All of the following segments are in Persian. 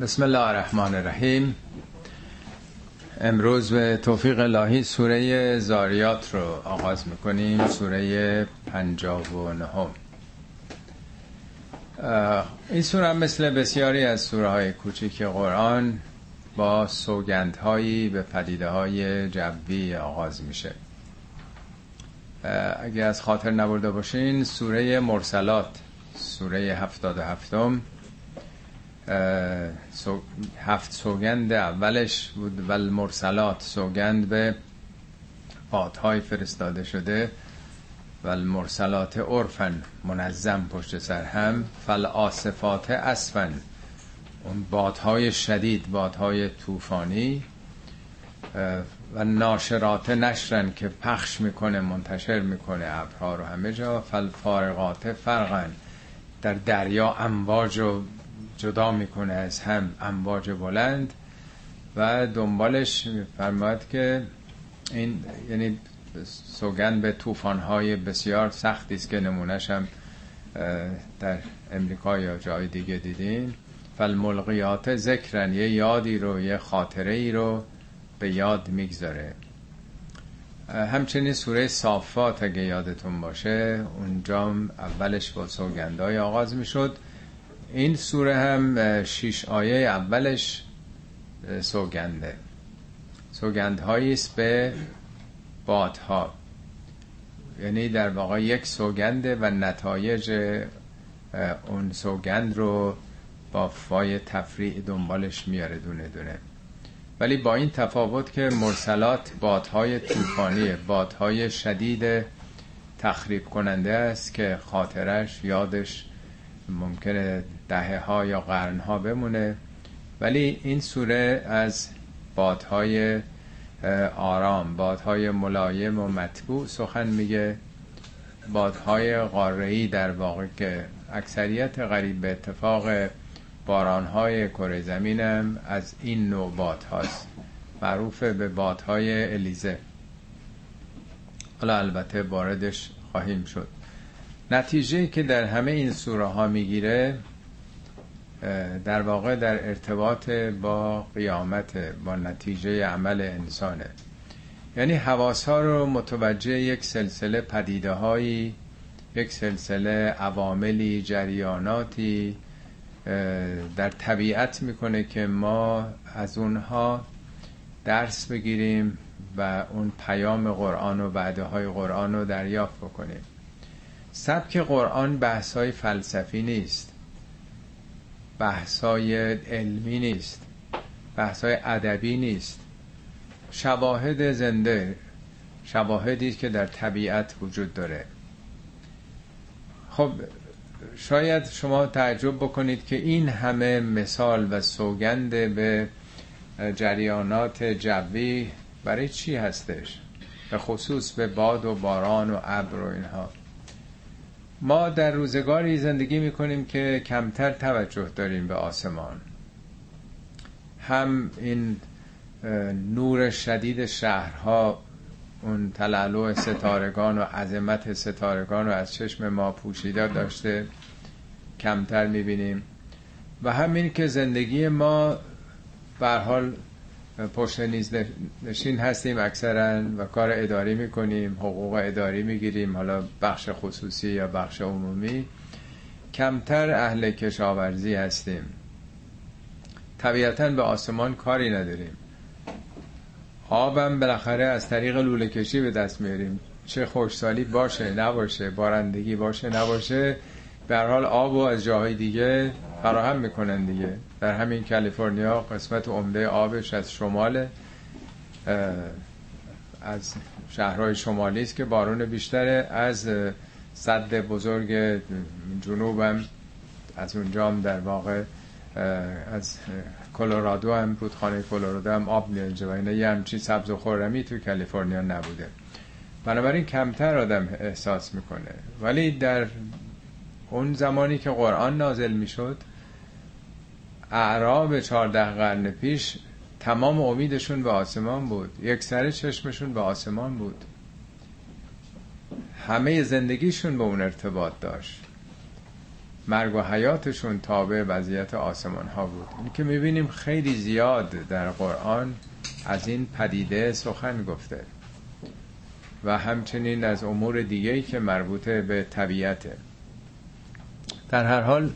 بسم الله الرحمن الرحیم. امروز به توفیق الهی سوره ذاریات رو آغاز میکنیم، سوره 59. این سوره مثل بسیاری از سوره های کوچک قرآن با سوگندهایی به پدیده های جوی آغاز میشه. اگه از خاطر نبرده باشین، سوره مرسلات، سوره 77، 7 سوگند اولش بود، ول مرسلات، سوگند به بادهای فرستاده شده، ول مرسلات عرفن، منظم پشت سر هم، فل آسفات اسفن، اون بادهای شدید، بادهای طوفانی، و ناشرات نشرن که پخش میکنه، منتشر میکنه ابرها رو همه جا، فل فارقات فرقن، در دریا امواج و جدا میکنه از هم، امواج بلند. و دنبالش میفرماد که این یعنی سوگند به طوفان‌های بسیار سختی است که نمونه‌اش هم در امریکا یا جای دیگه دیدین. فالملقیات ذکرن، یه یادی رو، یه خاطره ای رو به یاد میگذاره. همچنین سوره صافات اگه یادتون باشه، اونجا اولش با سوگندای آغاز میشد. این سوره هم 6 آیه اولش سوگنده، سوگندهایی است به بادها، یعنی در واقع یک سوگنده و نتایج اون سوگند رو با فای تفریع دنبالش میاره دونه دونه. ولی با این تفاوت که مرسلات بادهای طوفانی، بادهای شدید تخریب کننده است که خاطرش، یادش ممکنه دهه ها یا قرن ها بمونه، ولی این سوره از بادهای آرام، بادهای ملایم و مطبوع سخن میگه، بادهای قاره‌ای در واقع که اکثریت قریب به اتفاق بارانهای کره زمین هم از این نوع بادهاست، معروف به بادهای الیزه. حالا البته باردش خواهیم شد. نتیجه که در همه این سوره ها میگیره در واقع در ارتباط با قیامت، با نتیجه عمل انسانه، یعنی حواس ها رو متوجه یک سلسله پدیده هایی، یک سلسله عواملی، جریاناتی در طبیعت میکنه که ما از اونها درس بگیریم و اون پیام قرآن و وعده های قرآن رو دریافت بکنیم. سبک قرآن بحث‌های فلسفی نیست، بحث‌های علمی نیست، بحث‌های ادبی نیست. شواهد زنده، شواهدی که در طبیعت وجود داره. خب شاید شما تعجب بکنید که این همه مثال و سوگند به جریانات جوی برای چی هستش؟ به خصوص به باد و باران و ابر و اینها. ما در روزگاری زندگی میکنیم که کمتر توجه داریم به آسمان. هم این نور شدید شهرها، اون تلالو ستارگان و عظمت ستارگان رو از چشم ما پوشیده داشته، کمتر میبینیم، و همین که زندگی ما به هر حال پشت میز نشین هستیم اکثرا و کار اداری میکنیم، حقوق اداری میگیریم، حالا بخش خصوصی یا بخش عمومی، کمتر اهل کشاورزی هستیم، طبیعتاً به آسمان کاری نداریم. آبم بالاخره از طریق لوله کشی به دست میاریم، چه خشکسالی باشه نباشه، بارندگی باشه نباشه، به هر حال آبو از جاهای دیگه فراهم میکنن دیگه. در همین کالیفرنیا قسمت عمده آبش از شمال، از شهرهای شمالی است که بارون بیشتره، از سد بزرگ جنوبم، از اونجا هم در واقع از کلرادو هم، رودخانه کلرادو هم آب میاد اینجا، و اینه یه همچین سبز و خرمی تو کالیفرنیا نبوده، بنابراین کمتر آدم احساس میکنه. ولی در اون زمانی که قرآن نازل میشد، اعراب 14 قرن پیش تمام امیدشون به آسمان بود، یک سر چشمشون به آسمان بود، همه زندگیشون به اون ارتباط داشت. مرگ و حیاتشون تابع وضعیت آسمان ها بود. این که میبینیم خیلی زیاد در قرآن از این پدیده سخن گفته و همچنین از امور دیگه‌ای که مربوط به طبیعته. در هر حال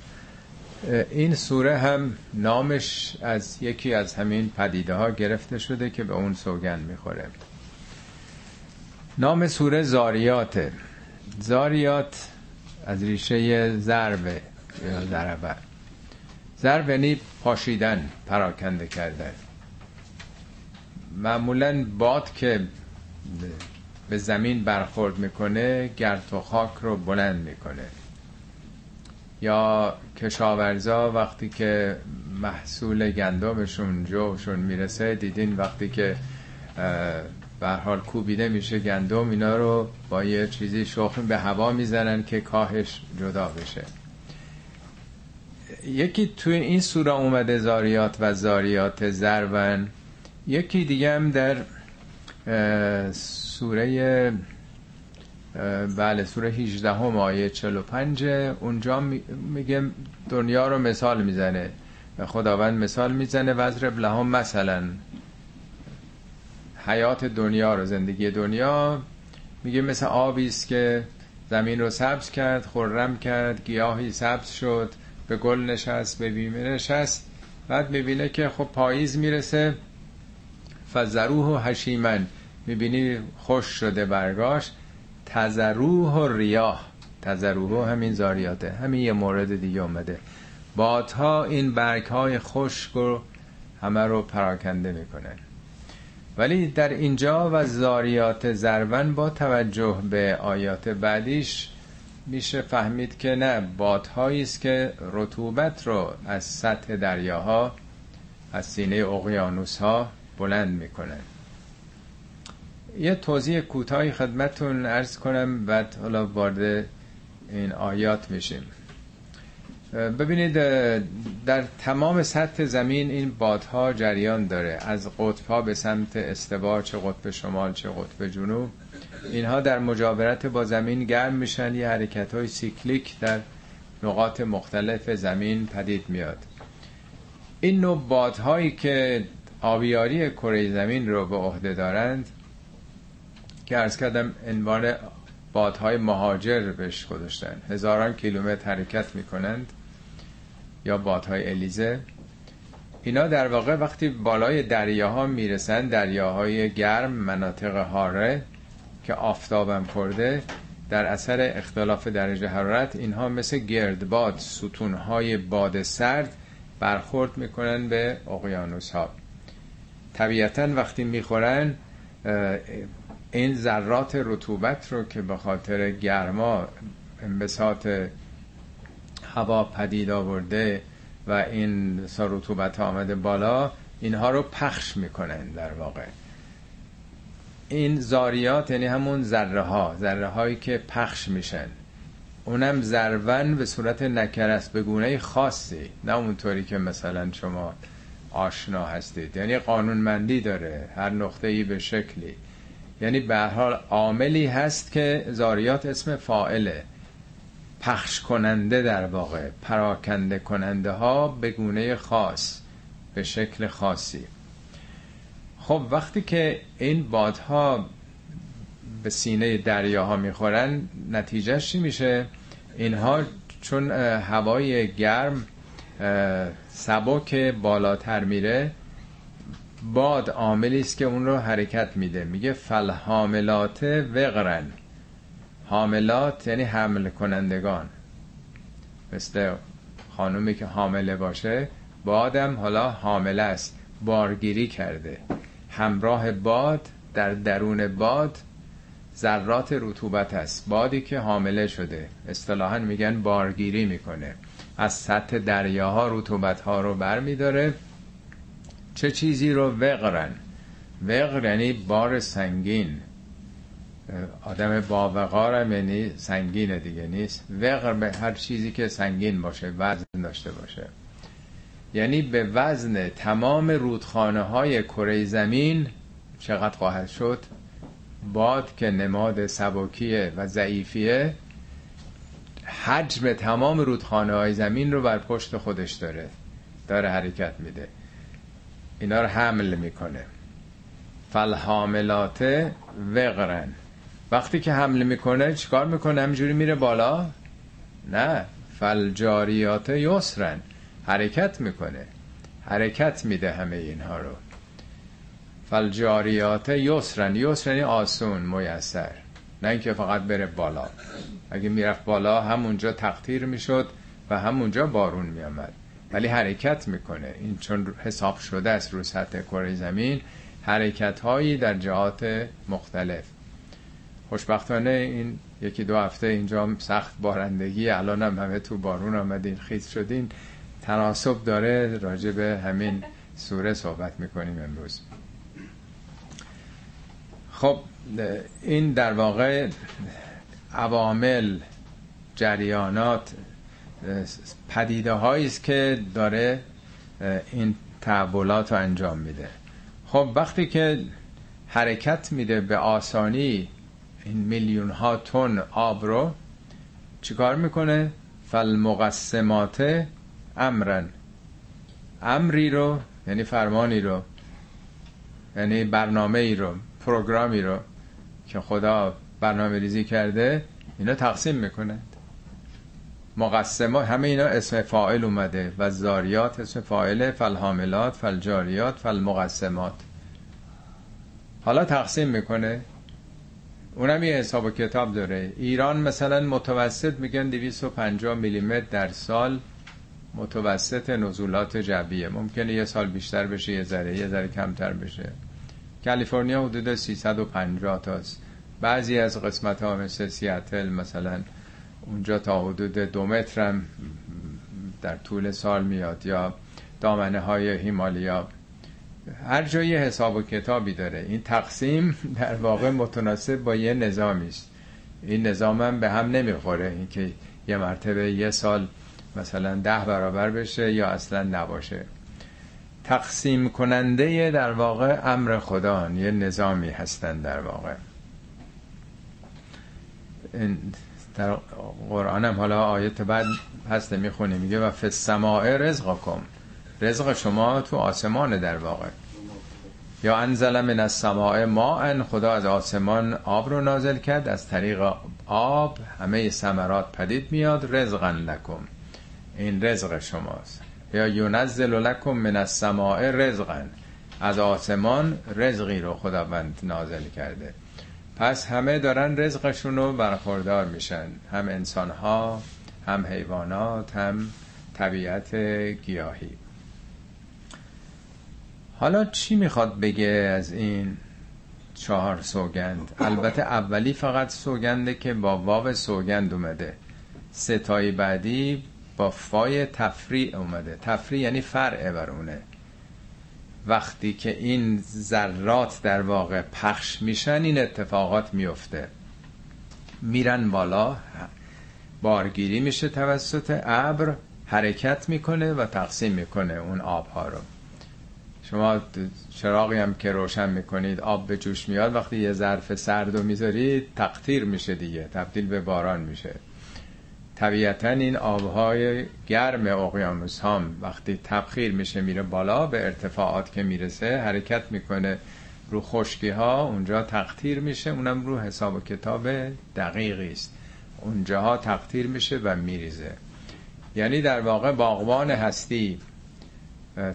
این سوره هم نامش از یکی از همین پدیده ها گرفته شده که به اون سوگند میخوره. نام سوره ذاریاته. ذاریات از ریشه ضربه یا ضربه. ضرب یعنی پاشیدن، پراکنده کردن. معمولاً باد که به زمین برخورد میکنه گرد و خاک رو بلند میکنه، یا کشاورزا وقتی که محصول گندمشون جوشون میرسه، دیدین وقتی که به هر حال کوبیده میشه گندم، اینا رو با یه چیزی شخم به هوا میزنن که کاهش جدا بشه. یکی توی این سوره اومده ذاریات و ذاریات ضربن. یکی دیگه هم در سوره سوره 18 آیه 45 اونجا میگه دنیا رو مثال میزنه، خداوند مثال میزنه وضرب لهم مثلا، حیات دنیا رو، زندگی دنیا، میگه مثل آبی است که زمین رو سبز کرد، خرم کرد، گیاهی سبز شد، به گل نشست، به بیمه نشست، بعد میبینه که خب پاییز میرسه، فزروه و هشیمن، میبینی خوش شده برگاش، تزروه و ریاه. تزروه همین ذاریاته، همین یه مورد دیگه اومده، بادها این برگهای خشک رو همه رو پراکنده میکنن. ولی در اینجا و ذاریات ضربن با توجه به آیات بعدیش میشه فهمید که نه، بادهایی است که رطوبت رو از سطح دریاها، از سینه اقیانوس‌ها بلند میکنن. یه توضیح کوتاهی خدمتتون عرض کنم بعد حالا وارد این آیات میشیم. ببینید در تمام سطح زمین این بادها جریان داره، از قطب‌ها به سمت استوا، چه قطب شمال چه قطب جنوب، اینها در مجاورت با زمین گرم میشن، یه حرکت‌های سیکلیک در نقاط مختلف زمین پدید میاد. این نوع بادهایی که آبیاری کره زمین رو به عهده دارند که عرض کردم عنوان بادهای مهاجر بهش گذاشتن، هزاران کیلومتر حرکت میکنند، یا بادهای الیزه، اینا در واقع وقتی بالای دریاها میرسن، دریاهای گرم، مناطق حاره که آفتابم خورده، در اثر اختلاف درجه حرارت اینها مثل گردباد، ستونهای باد سرد برخورد میکنن به اقیانوس ها. طبیعتاً وقتی میخورن این ذرات رطوبت رو که به خاطر گرما انبساط هوا پدید آورده و این رطوبت ها آمده بالا، اینها رو پخش میکنن. در واقع این ذاریات یعنی همون ذره هایی که پخش میشن، اونم ذروَن به صورت نکره است، به گونه خاصی، نه اونطوری که مثلا شما آشنا هستید، یعنی قانونمندی داره، هر نقطه‌ای به شکلی، یعنی به هر حال عاملی هست که ذاریات اسم فاعله، پخش کننده، در واقع پراکنده کننده ها به گونه خاص، به شکل خاصی. خب وقتی که این بادها به سینه دریاها میخورن، نتیجهش چی میشه؟ اینها چون هوای گرم سبک بالاتر میره، باد عاملی است که اون رو حرکت میده. میگه فالحاملات وقرن، حاملات یعنی حمل کنندگان، مثل خانومی که حامله باشه، بادم حالا حامله است، بارگیری کرده، همراه باد، در درون باد ذرات رطوبت است، بادی که حامله شده، اصطلاحاً میگن بارگیری میکنه، از سطح دریاها رطوبت ها رو برمیداره. چه چیزی رو؟ وقرن. وقر یعنی بار سنگین، آدم باوقارم یعنی سنگینه دیگه، نیست؟ وقر به هر چیزی که سنگین باشه، وزن داشته باشه، یعنی به وزن تمام رودخانه های کره زمین چقدر خواهد شد؟ باد که نماد سبکیه و ضعیفیه، حجم تمام رودخانه های زمین رو بر پشت خودش داره حرکت میده، اینا رو حمل میکنه. فالحاملات وقرن، وقتی که حمل میکنه چیکار میکنه؟ همینجوری میره بالا؟ نه، فالجاریات یسرن، حرکت میکنه، حرکت میده همه اینها رو. فالجاریات یسرن، یسرن آسون، میسر، نه اینکه فقط بره بالا. اگه میرفت بالا همونجا تقطیر میشد و همونجا بارون میامد، ولی حرکت میکنه. این چون حساب شده است رو سطح کره زمین، حرکت هایی در جهات مختلف. خوشبختانه این یکی دو هفته اینجا سخت بارندگی، الان هم همه تو بارون آمدین، خیس شدین، تناسب داره. راجع به همین سوره صحبت میکنیم امروز. خب این در واقع عوامل، جریانات، پدیده هایی است که داره این تحولات رو انجام میده. خب وقتی که حرکت میده به آسانی این میلیون ها تن آب رو، چیکار میکنه؟ فالمقسمات امرن، امری رو یعنی فرمانی رو، یعنی برنامه ای رو، پروگرامی رو که خدا برنامه ریزی کرده، اینا تقسیم میکنند. مقسمات، همه اینا اسم فاعل اومده، و ذاریات اسم فاعله، فالحاملات، فالجاریات، فالمقسمات. حالا تقسیم میکنه، اونم یه حساب و کتاب داره. ایران مثلا متوسط میگن 250 میلیمتر در سال متوسط نزولات جویه، ممکنه یه سال بیشتر بشه، یه ذره کمتر بشه. کالیفرنیا حدود 350 تاست. بعضی از قسمت ها مثل سیاتل مثلا اونجا تا حدود 2 متر هم در طول سال میاد، یا دامنه های هیمالیا. هر جایی حساب و کتابی داره. این تقسیم در واقع متناسب با یه نظامی است. این نظام هم به هم نمیخوره، اینکه یه مرتبه یه سال مثلا 10 برابر بشه یا اصلا نباشه. تقسیم کننده در واقع امر خدا، یه نظامی هستن در واقع. در قرآن هم حالا آیت بعد هست میخونه، میگه و فی السماء رزقکم، رزق شما تو آسمانه در واقع. یا انزل من السماء ماء، خدا از آسمان آب رو نازل کرد، از طریق آب همه ثمرات پدید میاد. رزقا لکم، این رزق شماست. یا ینزل لکم من السماء رزقا، از آسمان رزقی رو خداوند نازل کرده. پس همه دارن رزقشون رو برخوردار میشن، هم انسانها، هم حیوانات، هم طبیعت گیاهی. حالا چی میخواد بگه از این 4 سوگند؟ البته اولی فقط سوگنده که با واو سوگند اومده، 3 تایی بعدی با فای تفریع اومده. تفریع یعنی فرع برونه. وقتی که این ذرات در واقع پخش میشن، این اتفاقات میفته، میرن بالا، بارگیری میشه توسط ابر، حرکت میکنه و تقسیم میکنه اون آبها رو. شما چراغی هم که روشن میکنید آب به جوش میاد، وقتی یه ظرف سرد رو میذارید تقطیر میشه دیگه، تبدیل به باران میشه. طبیعتا این آبهای گرم اقیانوس هم وقتی تبخیر میشه میره بالا، به ارتفاعات که میرسه حرکت میکنه رو خشکی ها، اونجا تقطیر میشه. اونم رو حساب و کتاب دقیقی است، اونجاها تقطیر میشه و میریزه. یعنی در واقع باغبان هستی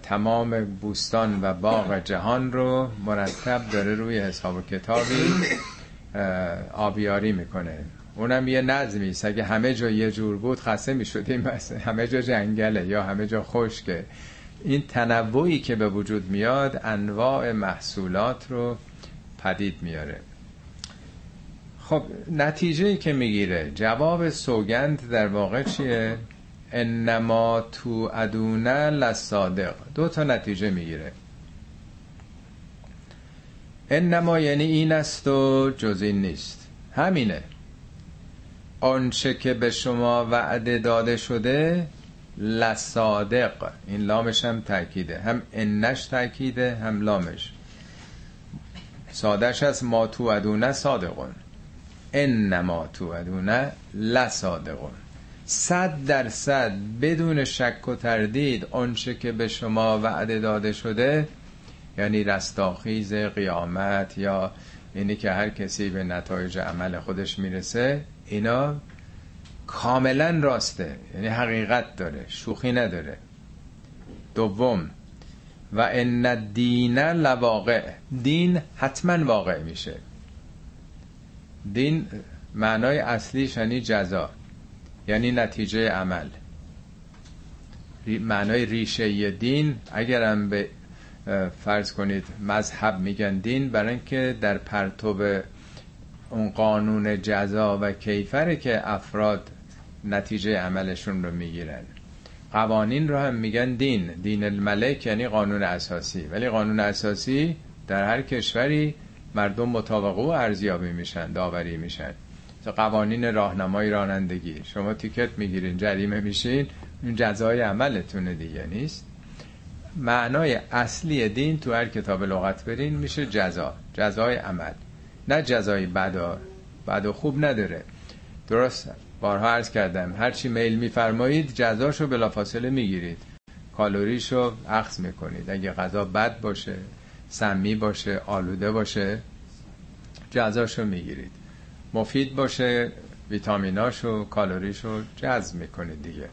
تمام بوستان و باغ جهان رو مرتب داره روی حساب و کتابی آبیاری میکنه. اونم یه نظمی است. اگه همه جا یه جور بود خسته می‌شدیم، همه جا جنگله یا همه جا خشکه. این تنوعی که به وجود میاد انواع محصولات رو پدید میاره. خب نتیجه‌ای که میگیره، جواب سوگند در واقع چیه؟ انما تو ادونه لصادق. 2 تا نتیجه میگیره. انما یعنی این است و جز این نیست، همینه. آنچه که به شما وعده داده شده لصادق، این لامش هم تأکیده، هم انش تأکیده هم لامش. سادش از ما تو ادونه صادقون، انما تو ادونه لصادقون. 100% بدون شک و تردید آنچه که به شما وعده داده شده، یعنی رستاخیز قیامت یا اینی که هر کسی به نتایج عمل خودش میرسه، اینا کاملا راسته، یعنی حقیقت داره، شوخی نداره. دوم، و ان الدین لواقع، دین حتما واقع میشه. دین معنای اصلیش یعنی جزا، یعنی نتیجه عمل. معنای ریشه دین، اگرم به فرض کنید مذهب میگن دین، برای اینکه در پرتو اون قانون جزا و کیفره که افراد نتیجه عملشون رو میگیرن. قوانین رو هم میگن دین، دین الملک یعنی قانون اساسی. ولی قانون اساسی در هر کشوری مردم مطابق او ارزیابی میشن، داوری میشن. قوانین راهنمای رانندگی، شما تیکت میگیرین جریمه میشین، اون جزای عملتونه دیگه، نیست؟ معنای اصلی دین تو هر کتاب لغت برین میشه جزا، جزای عمل، نه جزای بد و خوب نداره. درست، بارها عرض کردم هرچی میل میفرمایید جزاشو بلافاصله میگیرید، کالوریشو اخذ میکنید. اگه غذا بد باشه، سمی باشه، آلوده باشه، جزاشو میگیرید. مفید باشه، ویتامیناشو، کالوریشو جذب میکنید دیگه.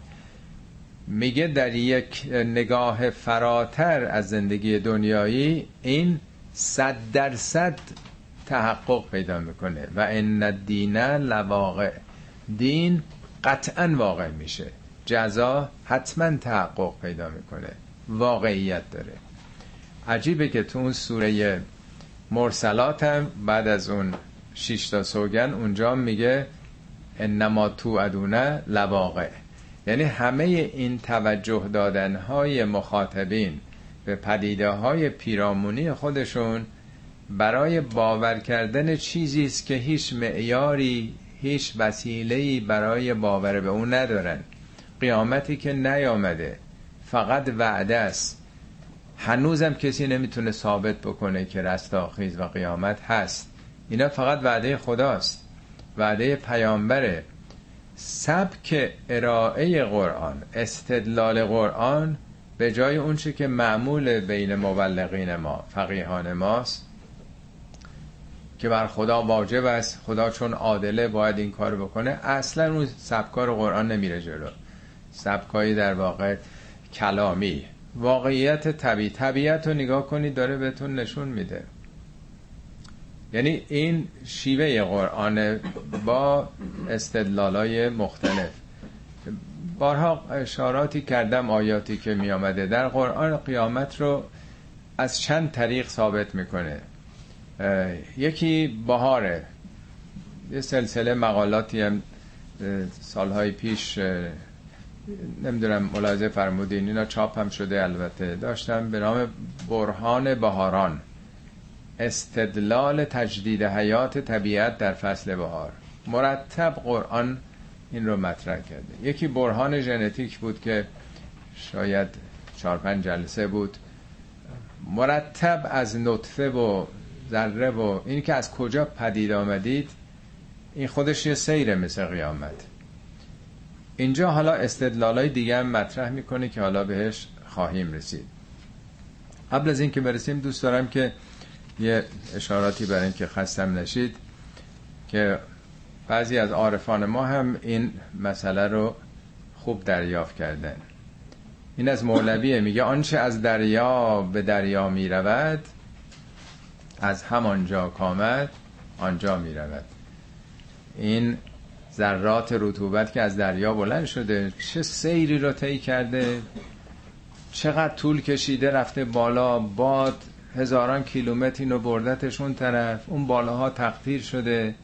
میگه در یک نگاه فراتر از زندگی دنیایی این 100% تحقق پیدا میکنه. و ان الدین لواقع، دین قطعا واقع میشه، جزا حتما تحقق پیدا میکنه، واقعیت داره. عجیبه که تو اون سوره مرسلات هم بعد از اون 6 تا سوگن اونجا میگه انما توعدونه لواقع، یعنی همه این توجه دادنهای مخاطبین به پدیده های پیرامونی خودشون برای باور کردن چیزی است که هیچ معیاری، هیچ وسیله‌ای برای باور به اون ندارن. قیامتی که نیامده، فقط وعده است. هنوزم کسی نمیتونه ثابت بکنه که رستاخیز و قیامت هست. اینا فقط وعده خداست، وعده پیامبره. سبک ارائه قرآن، استدلال قرآن به جای اون چی که معمول بین مبلغین ما، فقیهان ماست که بر خدا واجب است، خدا چون عادله باید این کار بکنه، اصلا اون سبکار قرآن نمیره جلو. سبکایی در واقع کلامی، واقعیت طبیعت رو نگاه کنید داره بهتون نشون میده. یعنی این شیوه قرآن با استدلالای مختلف. بارها اشاراتی کردم آیاتی که می آمده در قرآن قیامت رو از چند طریق ثابت میکنه. یکی بهاره، یه سلسله مقالاتی هم سالهای پیش نمیدونم ملاحظه فرمودین، اینا چاپ هم شده البته، داشتم به نام برهان بهاران، استدلال تجدید حیات طبیعت در فصل بهار. مرتب قرآن این رو مطرح کرده. یکی برهان ژنتیک بود که شاید 4-5 جلسه بود، مرتب از نطفه و ذره و این که از کجا پدید آمدید، این خودش یه سیره مثل قیامت. اینجا حالا استدلالای دیگه هم مطرح میکنه که حالا بهش خواهیم رسید. قبل از این که برسیم دوست دارم که یه اشاراتی برای این که خستم نشید، که بعضی از عارفان ما هم این مسئله رو خوب دریافت کردن. این از مولویه، میگه آنچه از دریا به دریا میرود از همانجا کامد آنجا میرود. این ذرات رطوبت که از دریا بلند شده چه سیری رو طی کرده، چقدر طول کشیده، رفته بالا، باد هزاران کیلومتر اینو بردتش اون طرف، اون بالاها تقطیر شده،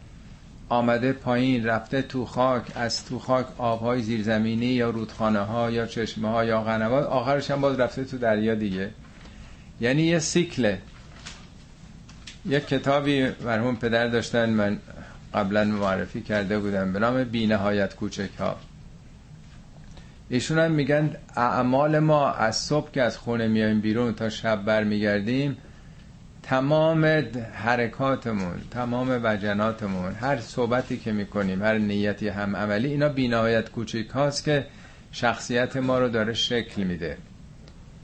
آمده پایین، رفته تو خاک، از تو خاک آبهای زیرزمینی یا رودخانه ها یا چشمه ها یا قنوات، آخرش هم باز رفته تو دریا دیگه. یعنی یه سیکله. یک کتابی مرحوم پدر داشتن، من قبلا معرفی کرده بودم، به نام بی نهایت کوچک ها. ایشون هم میگن اعمال ما از صبح که از خونه میایم بیرون تا شب برمیگردیم تمام حرکاتمون، تمام وجناتمون، هر صحبتی که میکنیم، هر نیتی هم عملی، اینا بی نهایت کوچیک هاست که شخصیت ما رو داره شکل میده.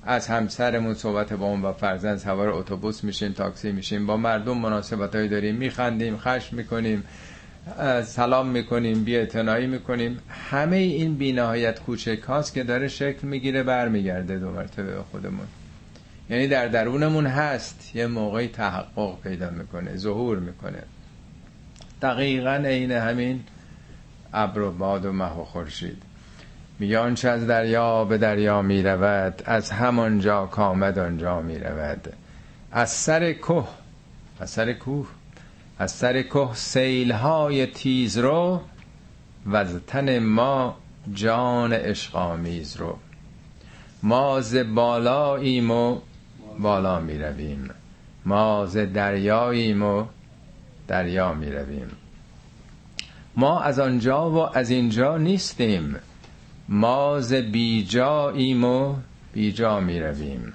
از همسرمون صحبت با اون و فرزند، سوار اتوبوس میشیم، تاکسی میشیم، با مردم مناسبتایی داریم، میخندیم، خشم میکنیم، سلام میکنیم، بی‌اعتنایی میکنیم. همه این بی نهایت کوچک هاست که داره شکل میگیره، برمیگرده دوباره به خودمون. یعنی در درونمون هست، یه موقعی تحقق پیدا میکنه، ظهور میکنه. دقیقاً عین همین ابر و باد و مه و خورشید. میگه آنچه از دریا به دریا میرود، از همانجا کامد آنجا میرود. از سر کوه سیلهای تیز رو، وز تن ما جان عشق‌آمیز رو. ما ز بالاییم و بالا می رویم، ما ز دریاییم و دریا می رویم. ما از آنجا و از اینجا نیستیم، ما ز بیجاییم و بیجا می رویم.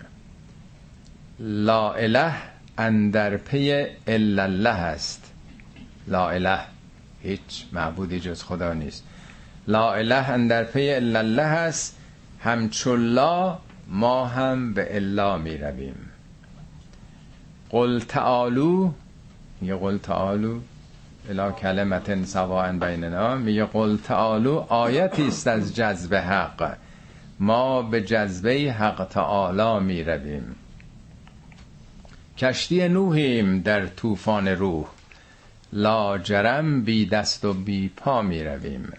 لا اله اندر پی الا الله است. لا اله، هیچ معبودی جز خدا نیست. لا اله اندر پی الا الله است، همچلا ما هم به الا می رویم. قل تعالو، میگه قل تعالو الا کلمت سواء بیننا، میگه قل تعالو آیتی است از جذب حق، ما به جذبه حق تعالی می رویم. کشتی نوحیم در طوفان روح، لاجرم بی دست و بی پا می رویم.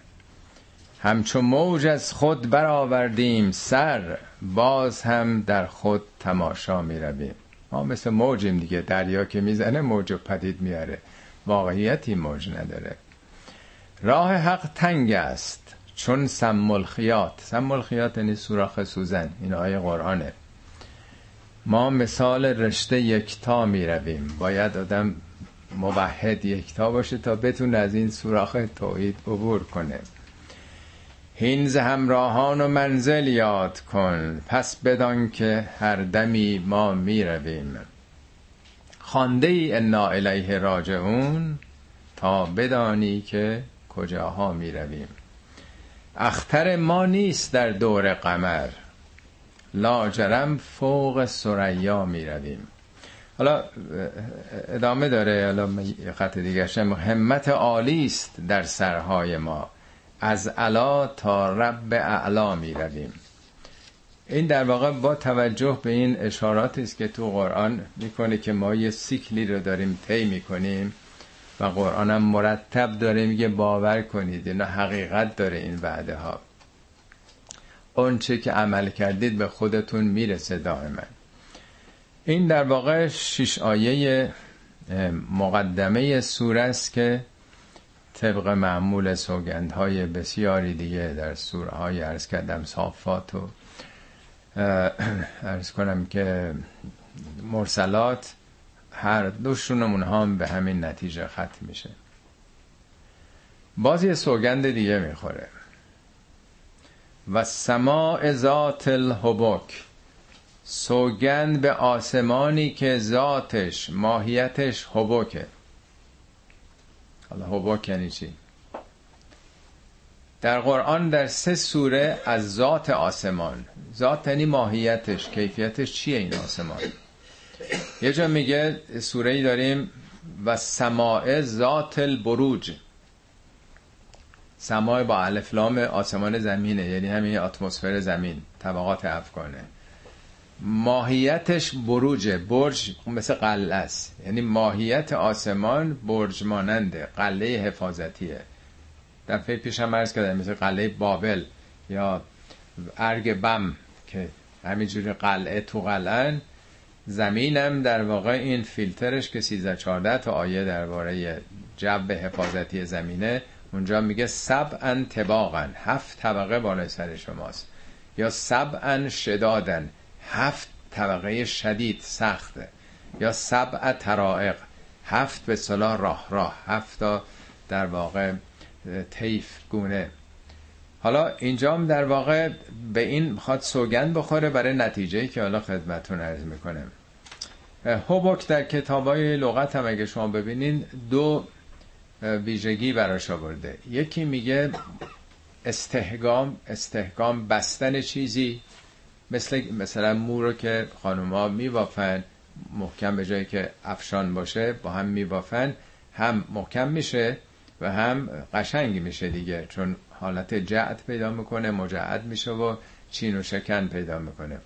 همچو موج از خود برآوردیم سر، باز هم در خود تماشا می رویم. ما مثل موجیم دیگه، دریا که میزنه موج پدید میاره، واقعیتی موج نداره. راه حق تنگ است چون سم الخیاط یعنی سوراخ سوزن. این آیه قرآنه. ما مثال رشته یکتا می رویم. باید آدم موحد یکتا باشه تا بتونه از این سوراخ توحید عبور کنه. هین ز همراهان و منزل یاد کن، پس بدان که هر دمی ما می رویم. خوانده ای انا الیه راجعون، تا بدانی که کجاها می رویم. اختر ما نیست در دور قمر، لاجرم فوق ثریا می رویم. حالا ادامه داره، حالا خط دیگرش همت عالی است در سرهای ما، از علا تا رب اعلا می رویم. این در واقع با توجه به این اشاراتی است که تو قرآن میکنه که ما یه سیکلی رو داریم طی میکنیم و قرآن هم مرتب داره میگه باور کنید اینا حقیقت داره. این وعده ها، اون چه که عمل کردید به خودتون میرسه دائما. این در واقع 6 آیه مقدمه سوره است که طبق معمول سوگندهای بسیاری دیگه در سوره های عرض کردم صافات و عرض کنم که مرسلات، هر دوشون اونها هم به همین نتیجه ختم میشه. باز یه سوگند دیگه میخوره. و سماع ذات الحبک، سوگند به آسمانی که ذاتش، ماهیتش حبکه. حالا حبک یعنی چی؟ در قرآن در 3 سوره از ذات آسمان، ذات یعنی ماهیتش، کیفیتش چیه این آسمان. یه جا میگه سوره‌ای داریم و سماع ذات البروج. سماع با الف لام آسمان زمینه، یعنی همین اتمسفر زمین، طبقات افکانه. ماهیتش بروجه، برج مثل قلعه است، یعنی ماهیت آسمان برج ماننده، قلعه حفاظتیه. دفعه پیش هم عرض کردم مثل قلعه بابل یا ارگ بم که همینجوری قلعه تو قلعه. زمینم در واقع این فیلترش که 13-14 تا آیه درباره جو حفاظتی زمینه، اونجا میگه سبعا طباقا، 7 طبقه بالای سر شماست. یا سبعا شدادن، 7 طبقه شدید سخته. یا 7 طرائق، 7 به صلاح راه، 7 تا در واقع طیف گونه. حالا اینجا هم در واقع به این میخواد سوگند بخوره برای نتیجهی که حالا خدمتون عرض میکنم. حبک در کتابای لغت هم اگه شما ببینین دو ویژگی براش آورده. یکی میگه استحکام بستن چیزی، مثلا مو رو که خانوما میبافن محکم به جایی که افشان باشه با هم میبافن، هم محکم میشه و هم قشنگی میشه دیگه، چون حالت جعد پیدا میکنه، مجعد میشه و چین و شکن پیدا میکنه.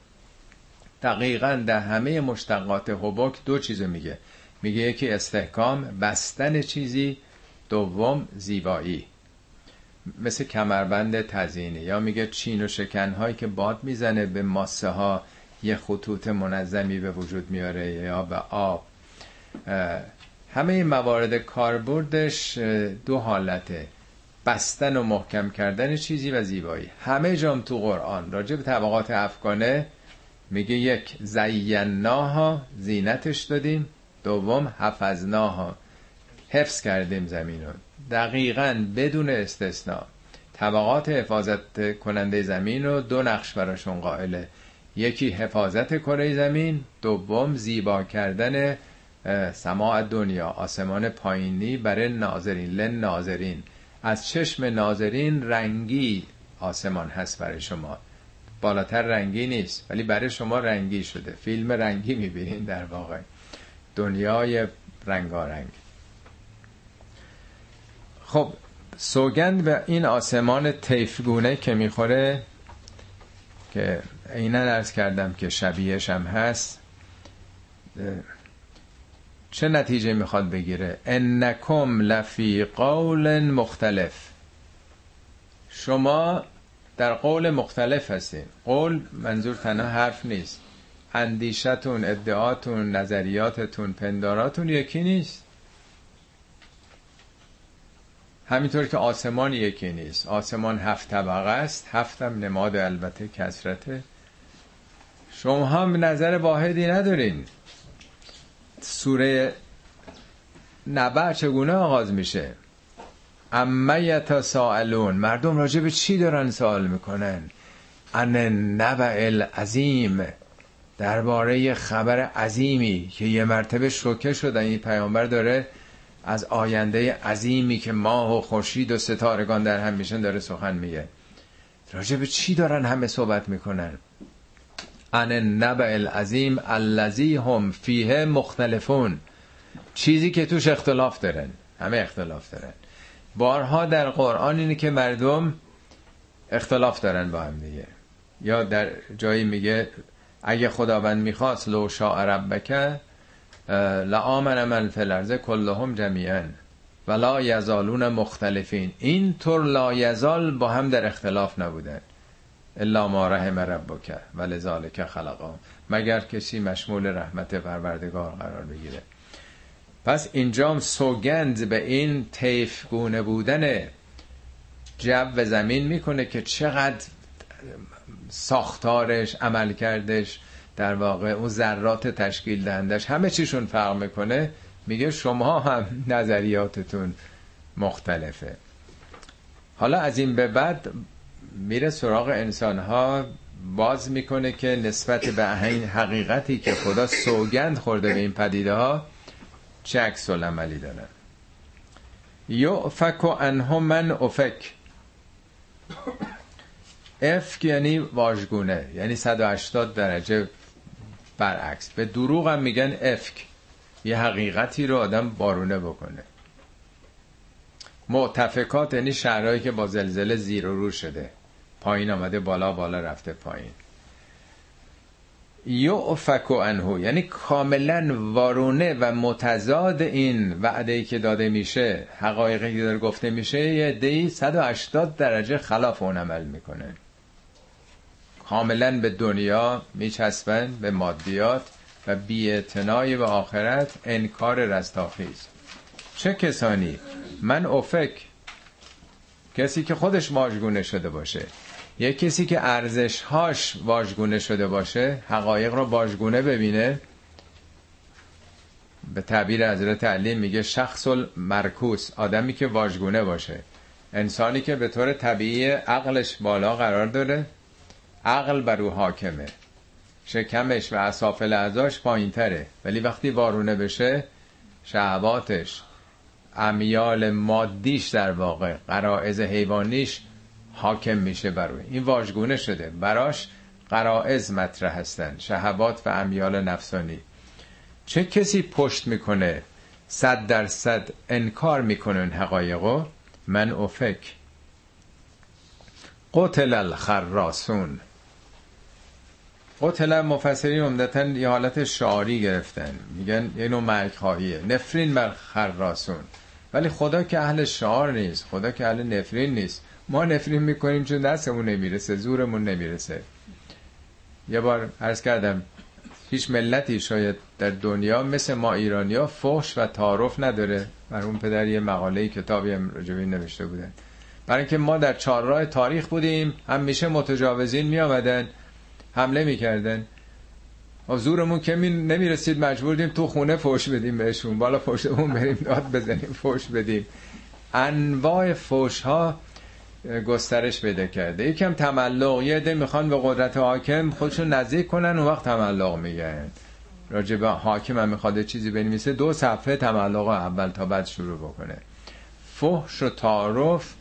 دقیقاً در همه مشتقات حبک دو چیزو میگه یکی استحکام بستن چیزی، دوم زیبایی، مثل کمربند تزیینی، یا میگه چین و شکن هایی که باد میزنه به ماسه ها یه خطوط منظمی به وجود میاره یا به آب. همه این موارد کاربردش دو حالته، بستن و محکم کردن چیزی و زیبایی. همه جام تو قرآن راجع به طبقات افغانه میگه یک زیناها، زینتش دادیم، دوم حفظناها، حفظ کردیم زمین رو. دقیقاً بدون استثناء طبقات حفاظت کننده زمین رو دو نقش براشون قائله، یکی حفاظت کره زمین، دوم زیبا کردن سماع دنیا، آسمان پایینی برای ناظرین، لناظرین، از چشم ناظرین رنگی آسمان هست برای شما، بالاتر رنگی نیست ولی برای شما رنگی شده، فیلم رنگی میبینین، در واقع دنیای رنگارنگ. خب سوگند به این آسمان طیفگونه که میخوره، که عیناً عرض کردم که شبیهش هم هست، چه نتیجه میخواد بگیره؟ انکم لفی قول مختلف، شما در قول مختلف هستین. قول منظور تنها حرف نیست، اندیشتون، ادعاتون، نظریاتتون، پنداراتون یکی نیست، همینطور که آسمان یکی نیست. آسمان 7 طبقه است، 7 هم نماد البته کثرته، شما هم نظر واحدی ندارین. سوره نبأ چگونه آغاز میشه؟ اما یتساءلون، مردم راجع به چی دارن سوال میکنن؟ عن النبأ العظیم، درباره خبر عظیمی که یه مرتبه شوکه شدن. این پیامبر داره از آینده عظیمی که ماه و خورشید و ستارگان در هم میشن داره سخن میگه. راجع به چی دارن همه صحبت میکنن؟ عن النبأ العظیم الذی هم فیه مختلفون، چیزی که توش اختلاف دارن، همه اختلاف دارن. بارها در قرآن اینه که مردم اختلاف دارن با هم دیگه، یا در جایی میگه اگه خداوند میخواست لو شاء ربک لآمن من فی الارض کلهم جمیعا ولا یزالون مختلفین، این طور لا یزال با هم در اختلاف نبودن، الا ما رحم ربک ولذالک خلقهم، مگر کسی مشمول رحمت پروردگار قرار بگیره. پس اینجام سوگند به این طیف گونه بودن جو زمین میکنه که چقدر ساختارش، عمل کردش، در واقع اون ذرات تشکیل دهندش، همه چیشون فرق میکنه. میگه شما هم نظریاتتون مختلفه. حالا از این به بعد میره سراغ انسانها، باز میکنه که نسبت به این حقیقتی که خدا سوگند خورده به این پدیده ها چه عکس العملی دارن. یؤفک عنه من افک، افک یعنی واژگونه، یعنی 180 درجه برعکس. به دروغ هم میگن افک، یه حقیقتی رو آدم بارونه بکنه. معتفکات یعنی شهرهایی که با زلزله زیر و رو شده، پایین آمده بالا، بالا رفته پایین. یعفک عنه یعنی کاملا وارونه و متضاد این وعده‌ای که داده میشه، حقایقی که داره گفته میشه، یه عده‌ای 180 درجه خلاف اون عمل میکنه، کاملا به دنیا میچسبن، به مادیات، و بی‌اعتنایی به آخرت، انکار رستاخیز. چه کسانی؟ من افک، کسی که خودش واژگونه شده باشه، یک کسی که ارزش‌هاش واژگونه شده باشه، حقایق رو واژگونه ببینه. به تعبیر حضرت علی میگه شخص المرکوس، آدمی که واژگونه باشه، انسانی که به طور طبیعی عقلش بالا قرار داره، عقل بر او حاکمه، شکمش و اسافل اعضاش پایین تره، ولی وقتی وارونه بشه شهواتش، امیال مادیش، در واقع غرائز حیوانیش حاکم میشه بر او. این واژگونه شده، براش غرائز مطرح هستن، شهوات و امیال نفسانی. چه کسی پشت میکنه، 100% انکار میکنه این حقایقو؟ من افک قتل الخراسون. قتل مفسرین عمدتاً یه حالت شعاری گرفتن، میگن یه نوع مرگ‌خواهیه، نفرین بر خراسون. ولی خدا که اهل شعار نیست، خدا که اهل نفرین نیست. ما نفرین میکنیم چون دستمون نمیرسه، زورمون نمیرسه. یه بار عرض کردم هیچ ملتی شاید در دنیا مثل ما ایرانی‌ها فحش و تعارف نداره. مرحوم پدر یه مقاله‌ای کتابی راجع به این نوشته بودن. برای اینکه ما در چهارراه تاریخ بودیم، همیشه متجاوزین میآمدن، حمله میکردن، زورمون که نمیرسید، مجبور بودیم تو خونه فحش بدیم بهشون، بالا فحشمون بریم، داد بزنیم، فحش بدیم. انواع فحش‌ها گسترش پیدا کرده. یکم تملق، یه عده میخوان به قدرت حاکم خودشون نزدیک کنن، اون وقت تملق میگن. راجع به حاکم هم میخواد چیزی بنویسه، 2 صفحه تملق اول تا بعد شروع بکنه. فحش و تعارف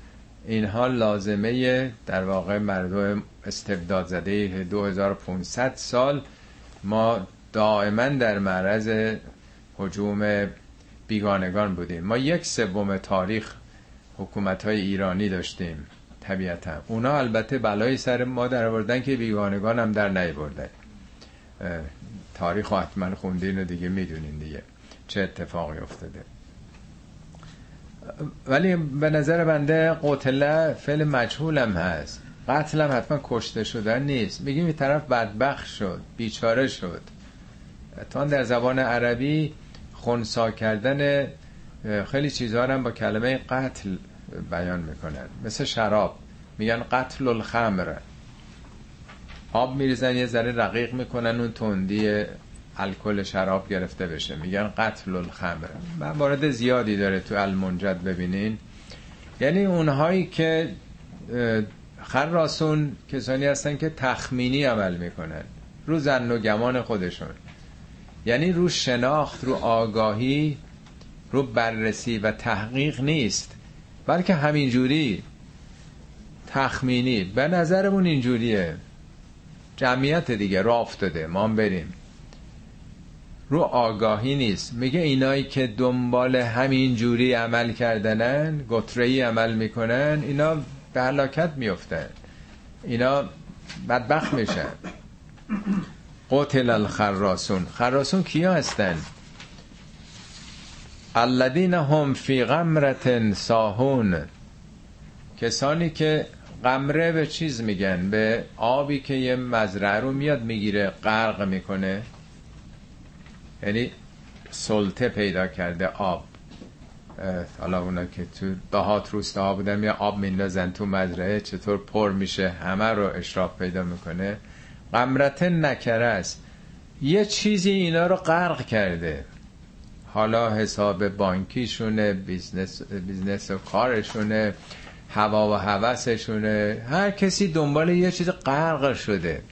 اینها لازمه در واقع مردم استبداد زده. 2500 سال ما دائما در معرض هجوم بیگانگان بودیم. ما 1/3 تاریخ حکومت‌های ایرانی داشتیم، طبیعتاً اونا البته بلای سر ما در آوردن که بیگانگان هم در نیاوردن. تاریخ حتما خوندین و دیگه میدونین دیگه چه اتفاقی افتاده. ولی به نظر بنده قتل فعل مجهولم هست، قتلم حتما کشته شدن نیست. میگیم این طرف بدبخت شد، بیچاره شد. تا در زبان عربی خنثی کردن خیلی چیزها هم با کلمه قتل بیان میکنن. مثل شراب میگن قتل الخمر، آب میریزن یه ذره رقیق میکنن اون تندی الکل شراب گرفته بشه، میگن قتل الخمر. موارد زیادی داره تو المنجد ببینین. یعنی اونهایی که خراسون کسانی هستن که تخمینی عمل میکنن رو ظن و گمان خودشون، یعنی رو شناخت، رو آگاهی، رو بررسی و تحقیق نیست، بلکه همینجوری تخمینی به نظرمون اینجوریه، جمعیت دیگه راه افتاده ما هم بریم، رو آگاهی نیست. میگه اینایی که دنبال همینجوری عمل کردنن، گتره‌ای عمل میکنن، اینا به هلاکت میفتن، اینا بدبخت میشن. قتل الخراسون. خراسون کیا هستن؟ الذین هم فی غمرة ساهون، کسانی که غمره به چیز میگن، به آبی که یه مزرعه رو میاد میگیره غرق میکنه، یعنی سلطه پیدا کرده آب. حالا اونا که تو دهات روستاها بودن یا آب میندازن تو مزرعه چطور پر میشه، همه رو اشراف پیدا میکنه. غمرة نکره است، یه چیزی اینا رو غرق کرده، حالا حساب بانکیشونه، بیزنس و کارشونه، هوا و هوسشونه، هر کسی دنبال یه چیز غرق شده.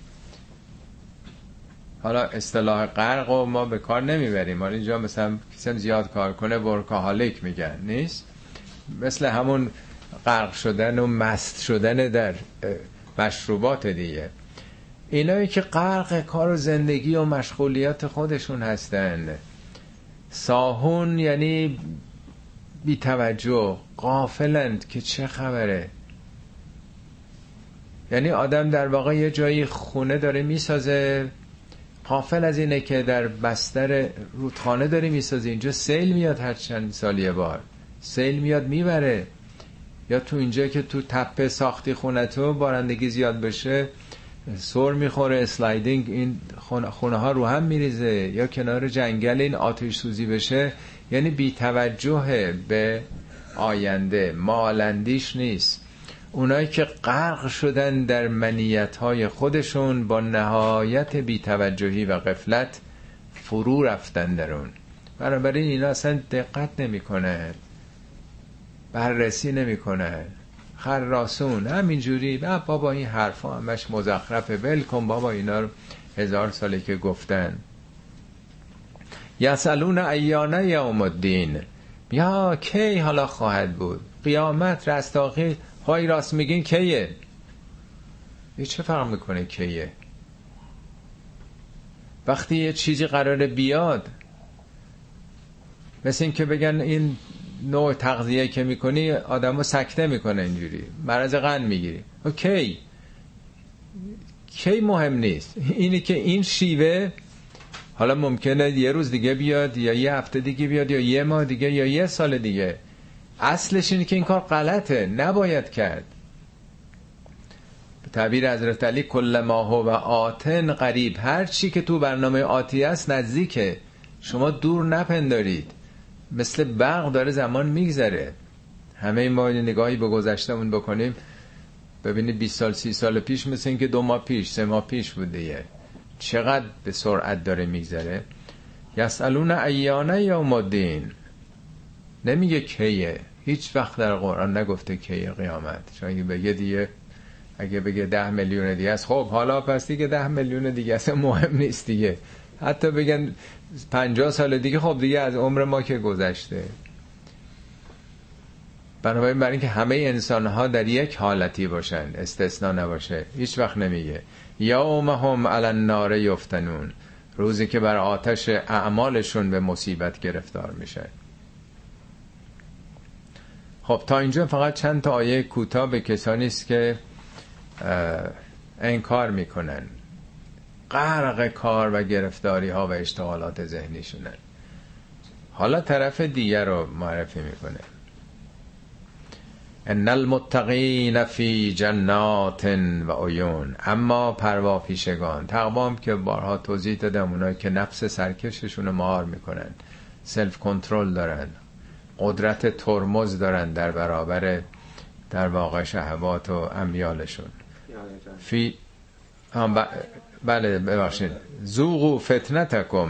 حالا اصطلاح غرق رو ما به کار نمیبریم، حالا اینجا مثلا کسی زیاد کار کنه ورکاهالیک میگن، نیست؟ مثل همون غرق شدن و مست شدن در مشروبات دیگه. اینایی که غرق کار و زندگی و مشغولیات خودشون هستن. ساهون یعنی بی توجه، غافلند که چه خبره. یعنی آدم در واقع یه جایی خونه داره میسازه، غافل از اینه که در بستر رودخانه داره میسازه، اینجا سیل میاد هر چند سال یه بار، سیل میاد میبره. یا تو اینجا که تو تپه ساختی خونه تو، بارندگی زیاد بشه سر میخوره، اسلایدینگ، این خونه ها رو هم میریزه. یا کنار جنگل این آتش سوزی بشه، یعنی بی‌توجه به آینده، مالندیش نیست. اونایی که غرق شدن در منیت‌های خودشون، با نهایت بی‌توجهی و غفلت فرو رفتن در اون. بنابراین اینا اصلا دقت نمی‌کنن، بررسی نمی‌کنن. خراسون همینجوری بابا این حرفا همش مزخرفه، ول کن بابا اینا رو هزار ساله که گفتن. یسالون ایانه یوم الدین، یا کی حالا خواهد بود قیامت، رستاخیز. های راست میگین کیه؟ این چه فرق میکنه کیه؟ وقتی یه چیزی قراره بیاد، مثل این که بگن این نوع تغذیه که میکنی آدمو سکته میکنه، اینجوری مرض قند میگیری. اوکی، کی مهم نیست، اینی که این شیوه حالا ممکنه یه روز دیگه بیاد، یا یه هفته دیگه بیاد، یا یه ماه دیگه، یا یه سال دیگه. اصلش اینه که این کار غلطه، نباید کرد. به تعبیر حضرت علی، کل ما هو و آتن قریب، هر چی که تو برنامه آتی است نزدیکه، شما دور نپندارید. مثل برق داره زمان میگذره. همه ما نگاهی به گذشتمون بکنیم، ببینید 20 سال 30 سال پیش مثل این که 2 ماه پیش 3 ماه پیش بوده، یه چقدر به سرعت داره میگذره. یسالون ایانه یوم الدین، نمیگه کیه، هیچ وقت در قرآن نگفته کیه قیامت. چون اگه بگه دیگه، اگه بگه 10 میلیون دیگه است، خب حالا پس دیگه 10 میلیون دیگه است، مهم نیست دیگه. حتی بگن 50 سال دیگه، خب دیگه از عمر ما که گذشته. بنابراین برای اینکه همه انسان ها در یک حالتی باشن، استثنا نباشه، هیچ وقت نمیگه یوم هم علی النار یفتنون، روزی که بر آتش اعمالشون به مصیبت گرفتار میشن. خب تا اینجا فقط چند تا آیه کوتاه به کسانی است که انکار میکنن، غرق کار و گرفتاری ها و اشتغالات ذهنی شونن. حالا طرف دیگر رو معرفی میکنه. ان المتقین فی جنات و عیون، اما پرواپیشگان، تقوام که بارها توضیح دادم، اونایی که نفس سرکششون رو مهار میکنن، سلف کنترل دارن، قدرت ترمز دارن در برابر در واقع شهوات و امیالشون. فی بله ببخشید، ذوقوا فتنتکم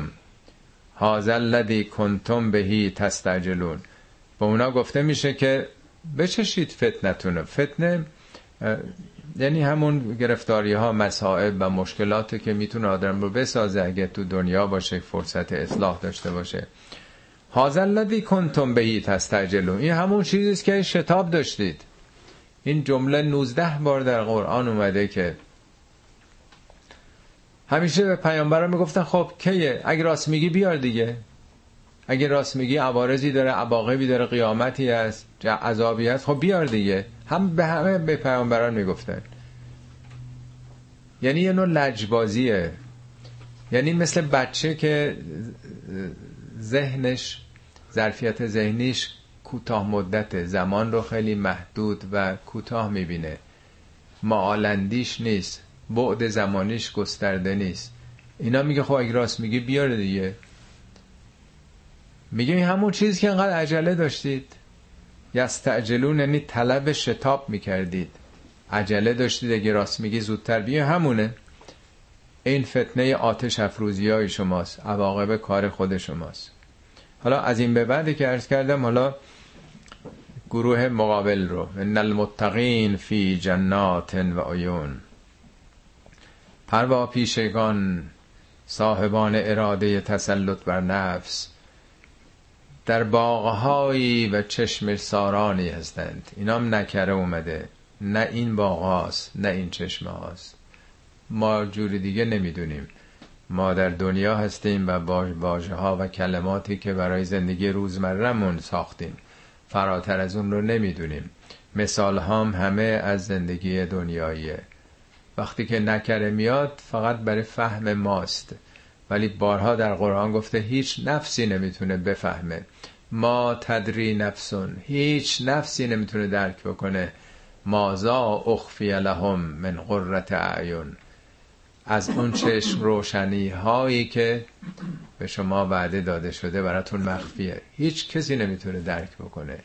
هذا الذی کنتم بهی تستعجلون. به اونا گفته میشه که بچشید فتنتونو. فتنه یعنی همون گرفتاری ها، مصائب و مشکلاتی که میتونه آدم رو بسازه اگه تو دنیا باشه، فرصت اصلاح داشته باشه. هذا الذی کنتم بهی تستعجلون، این همون چیزیست که شتاب داشتید. این جمله 19 بار در قرآن اومده که همیشه به پیامبران میگفتن خب کیه، اگه راست میگی بیار دیگه، اگه راست میگی عوارضی داره، عواقبی داره، قیامتی هست، عذابی هست، خب بیار دیگه. هم به همه به پیامبران میگفتن. یعنی یه نوع لجبازیه، یعنی مثل بچه که ذهنش، ظرفیت ذهنیش کوتاه مدته، زمان رو خیلی محدود و کوتاه میبینه، معالندیش نیست، بعد زمانیش گسترده نیست. اینا میگه خب اگه راست میگه بیاره دیگه. میگه این همون چیزی که انقدر عجله داشتید. یستعجلون یعنی طلب شتاب میکردید، عجله داشتید، اگه راست میگی زودتر بیه، همونه. این فتنه آتش افروزی های شماست، عواقب کار خود شماست. حالا از این به بعد که عرض کردم، حالا گروه مقابل رو، ان المتقین فی جنات و عیون، پرواپیشگان، صاحبان اراده تسلط بر نفس، در باغهایی و چشم سارانی هستند. اینا هم نکره اومده، نه این باغهاست نه این چشمه هاست. ما جوری دیگه نمیدونیم، ما در دنیا هستیم و واژه ها و کلماتی که برای زندگی روزمره‌مون ساختیم، فراتر از اون رو نمیدونیم. مثال هم همه از زندگی دنیاییه. وقتی که نکره میاد فقط برای فهم ماست، ولی بارها در قرآن گفته هیچ نفسی نمیتونه بفهمه. ما تدری نفسون، هیچ نفسی نمیتونه درک بکنه. مازا اخفی لهم من قرة اعین، از اون چشم روشنی هایی که به شما وعده داده شده براتون مخفیه، هیچ کسی نمیتونه درک بکنه.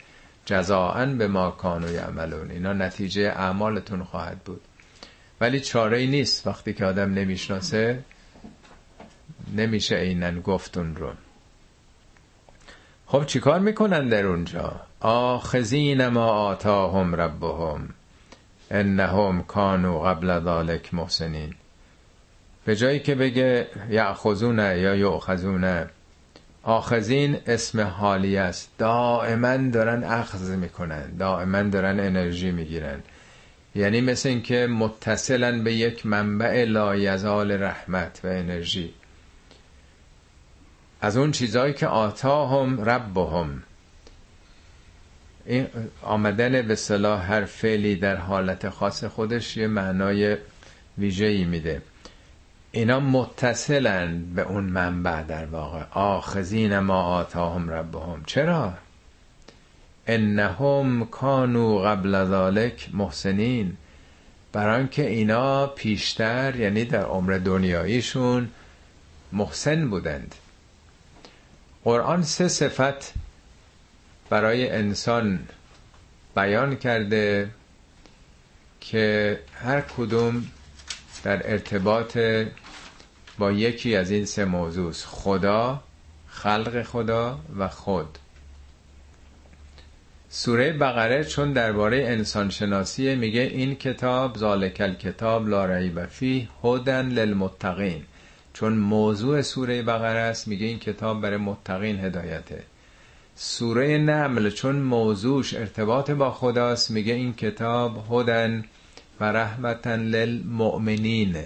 جزاءً بما کانوا یعملون، اینا نتیجه اعمالتون خواهد بود. ولی چاره ای نیست، وقتی که آدم نمیشناسه نمیشه اینن گفتون رو. خب چیکار میکنن در اونجا؟ آخذین ما آتاهم ربهم انهم کانوا قبل ذلک محسنین، به جایی که بگه یأخذونه یا یؤخذونه، آخذین اسم حالی است، دائما دارن اخذ میکنن، دائما دارن انرژی میگیرن، یعنی مثل این که متصلن به یک منبع لایزال رحمت و انرژی. از اون چیزایی که آتاهم ربهم، این آمدن به صلاح هر فعلی در حالت خاص خودش یه معنای ویژه‌ای میده. اینا متصلن به اون منبع در واقع. آخذین ما آتاهم ربهم. چرا؟ انهم کانوا قبل ذالک محسنین، برای اینکه اینا پیشتر یعنی در عمر دنیاییشون محسن بودند. قرآن 3 صفت برای انسان بیان کرده که هر کدوم در ارتباط با یکی از این 3 موضوع است: خدا، خلق خدا و خود. سوره بقره چون درباره انسان شناسیه میگه این کتاب، ذالک الکتاب لا ریب فیه هدی للمتقین، چون موضوع سوره بقره است میگه این کتاب برای متقین هدایته. سوره نمل چون موضوعش ارتباط با خداست میگه این کتاب هدی و رحمتا للمؤمنین،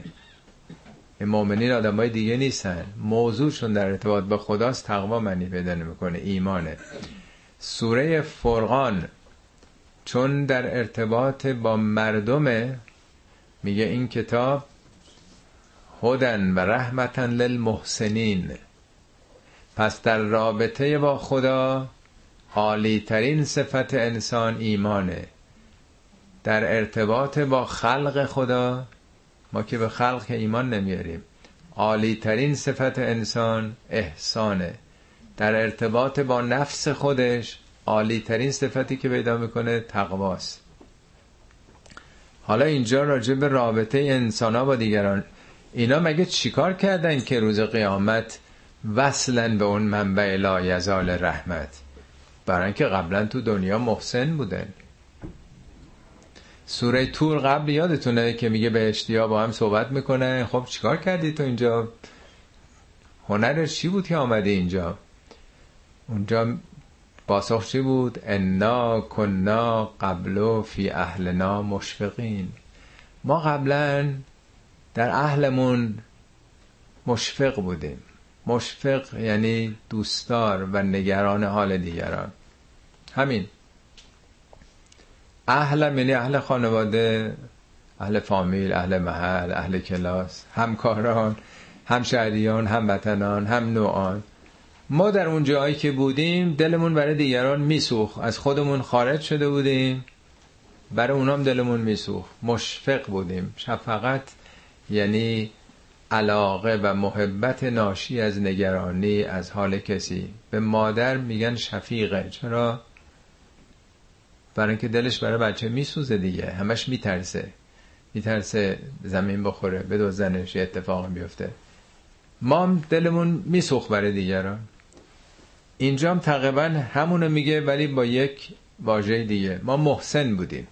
مؤمنین آدمای دیگه نیستن، موضوعشون در ارتباط با خداست، تقوا معنی پیدا نمیکنه، ایمانه. سوره فرقان چون در ارتباط با مردم میگه این کتاب هدی و رحمتا للمحسنین. پس در رابطه با خدا عالی ترین صفت انسان ایمانه. در ارتباط با خلق خدا، ما که به خلق ایمان نمیاریم، عالی ترین صفت انسان احسانه. در ارتباط با نفس خودش عالی ترین صفتی که پیدا میکنه تقواست. حالا اینجا راجع به رابطه انسان ها با دیگران، اینا مگه چیکار کردن که روز قیامت وصلن به اون منبع لایزال رحمت؟ برای اینکه قبلا تو دنیا محسن بودن. سوره طور قبل یادتونه که میگه بهشتیا با هم صحبت میکنه، خب چیکار کردی تو اینجا؟ هنرش چی بود که آمدی اینجا؟ اونجا پاسخ چی بود؟ انا کنا قبل فی اهلنا مشفقین، ما قبلا در اهلمون مشفق بودیم. مشفق یعنی دوستدار و نگران حال دیگران. همین اهل یعنی اهل خانواده، اهل فامیل، اهل محل، اهل کلاس، همکاران، همشهریان، هموطنان، هم نوعان. ما در اون جایی که بودیم دلمون برای دیگران میسوخت، از خودمون خارج شده بودیم، برای اونام دلمون میسوخت، مشفق بودیم. شفقت یعنی علاقه و محبت ناشی از نگرانی از حال کسی. به مادر میگن شفیقه. چرا؟ برای اینکه دلش برای بچه میسوزه دیگه، همش میترسه زمین بخوره، بدوزنش، یه اتفاق بیفته. ما هم دلمون میسوخت برای دیگران. اینجا هم تقریبا همونو میگه ولی با یک واژه دیگه، ما محسن بودیم.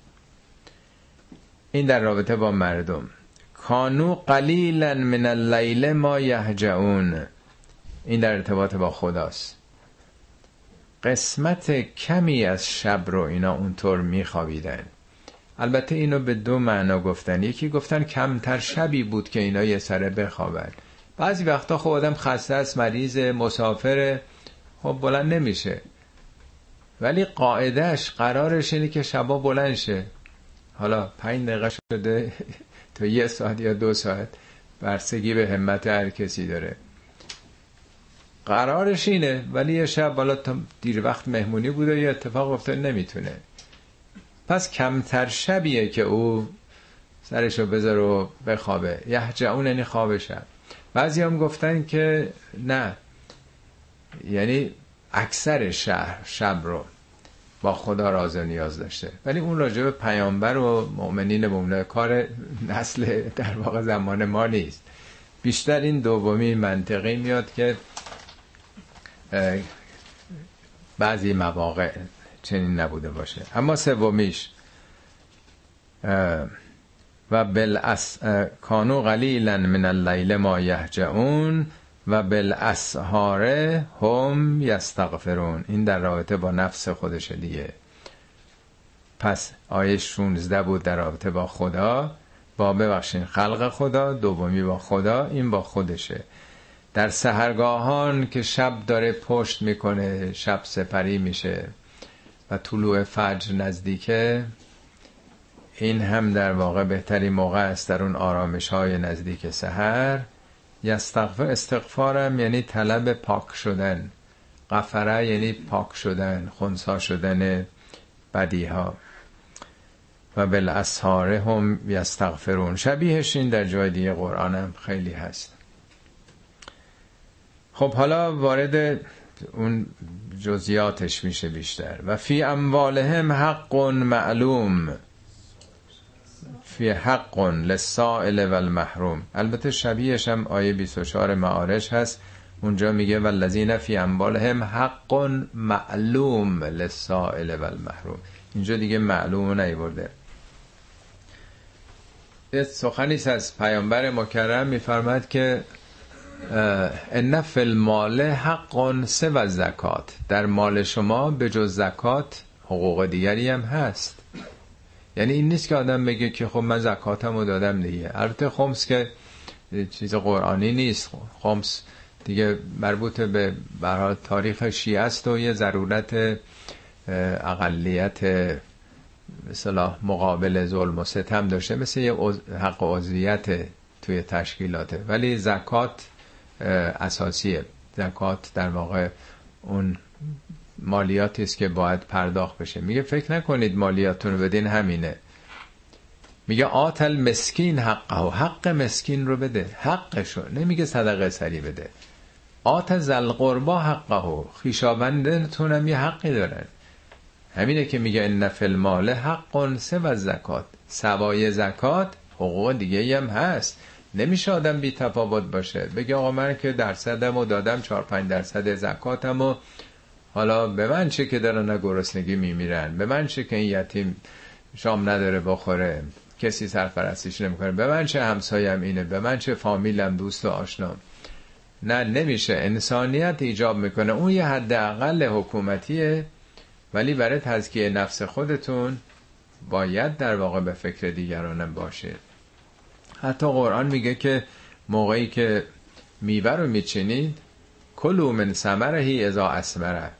این در رابطه با مردم. کانو قلیلا من اللیل ما یهجعون، این در ارتباط با خداست. قسمت کمی از شب رو اینا اونطور میخوابیدن. البته اینو به دو معنا گفتن، یکی گفتن کمتر شبی بود که اینا یه سره بخوابن. بعضی وقتا خب آدم خسته است، مریض، مسافره، خب بلند نمیشه، ولی قاعدهش قرارش اینه که شبا بلند شه. حالا 5 دقیقه شده تا 1 ساعت یا 2 ساعت، بستگی به همت هر کسی داره. قرارش اینه، ولی یه شب بالا تا دیر وقت مهمونی بوده، یه اتفاق افتاد نمیتونه. پس کمتر شبیه که او سرشو بذار و بخوابه. یهجعون یعنی خواب شب. بعضی هم گفتن که نه، یعنی اکثر شب رو با خدا راز و نیاز داشته، ولی اون راجع به پیامبر و مؤمنین بمونه، کار نسل در واقع زمان ما نیست. بیشتر این دومی منطقی میاد که بعضی مواقع چنین نبوده باشه. اما سومیش و کانو قلیلا من اللیل ما یهجعون و بالاسحار هم یستغفرون. این در رابطه با نفس خودشه دیگه. پس آیه 16 بود در رابطه با خدا، با ببخشین خلق خدا، دومی با خدا، این با خودشه. در سحرگاهان که شب داره پشت میکنه، شب سپری میشه و طلوع فجر نزدیکه، این هم در واقع بهترین موقع است در اون آرامش های نزدیک سحر. استغفارم یعنی طلب پاک شدن، غفره یعنی پاک شدن، خنثی شدن بدی ها. و بالاسحار هم یستغفرون، شبیهش این در جای دیگه قرآن هم خیلی هست. خب حالا وارد اون جزئیاتش میشه بیشتر. و فی اموالهم حق معلوم، فی حق للسائل و المحروم. البته شبیهش هم آیه 24 معارج هست، اونجا میگه والذین فی اموالهم حق معلوم للسائل و المحروم، اینجا دیگه معلوم نیورده. سخنیست از پیامبر مکرم، میفرماد که ان فی المال حق سوى زکات، در مال شما به جز زکات حقوق دیگری هم هست. یعنی این نیست که آدم بگه که خب من زکاتمو دادم دیگه. البته خمس که چیز قرآنی نیست، خمس دیگه مربوط به برای تاریخ شیعه است و یه ضرورت اقلیت مثلا مقابل ظلم و ستم داشته، مثل یه حق عضویت توی تشکیلاته. ولی زکات اساسیه، زکات در واقع اون مالیاتی است که باید پرداخت بشه. میگه فکر نکنید مالیاتون رو بدین همینه، میگه آت المسکین حقه، و حق مسکین رو بده، حقشو. نمیگه صدقه سری بده. آت ذل قربا حقه، خویشاوندتون هم یه حقی دارن. همینه که میگه ان فی المال حق سوى زکات، سوای زکات حقوق دیگه هم هست. نمیشه آدم بی تفاوت باشه بگه آقا من که درصدمو دادم، 4-5% زکاتمو، حالا به من چه که دارن گرسنگی میمیرن، به من چه که این یتیم شام نداره بخوره، کسی سرپرستیش نمیکنه، به من چه همسایم اینه، به من چه فامیلم، دوست و آشنام. نه، نمیشه. انسانیت ایجاب میکنه. اون یه حداقل حکومتیه، ولی برای تزکیه نفس خودتون باید در واقع به فکر دیگرانم باشید. حتی قرآن میگه که موقعی که میوه رو میچینید کلوا من ثمره اذا اثمره،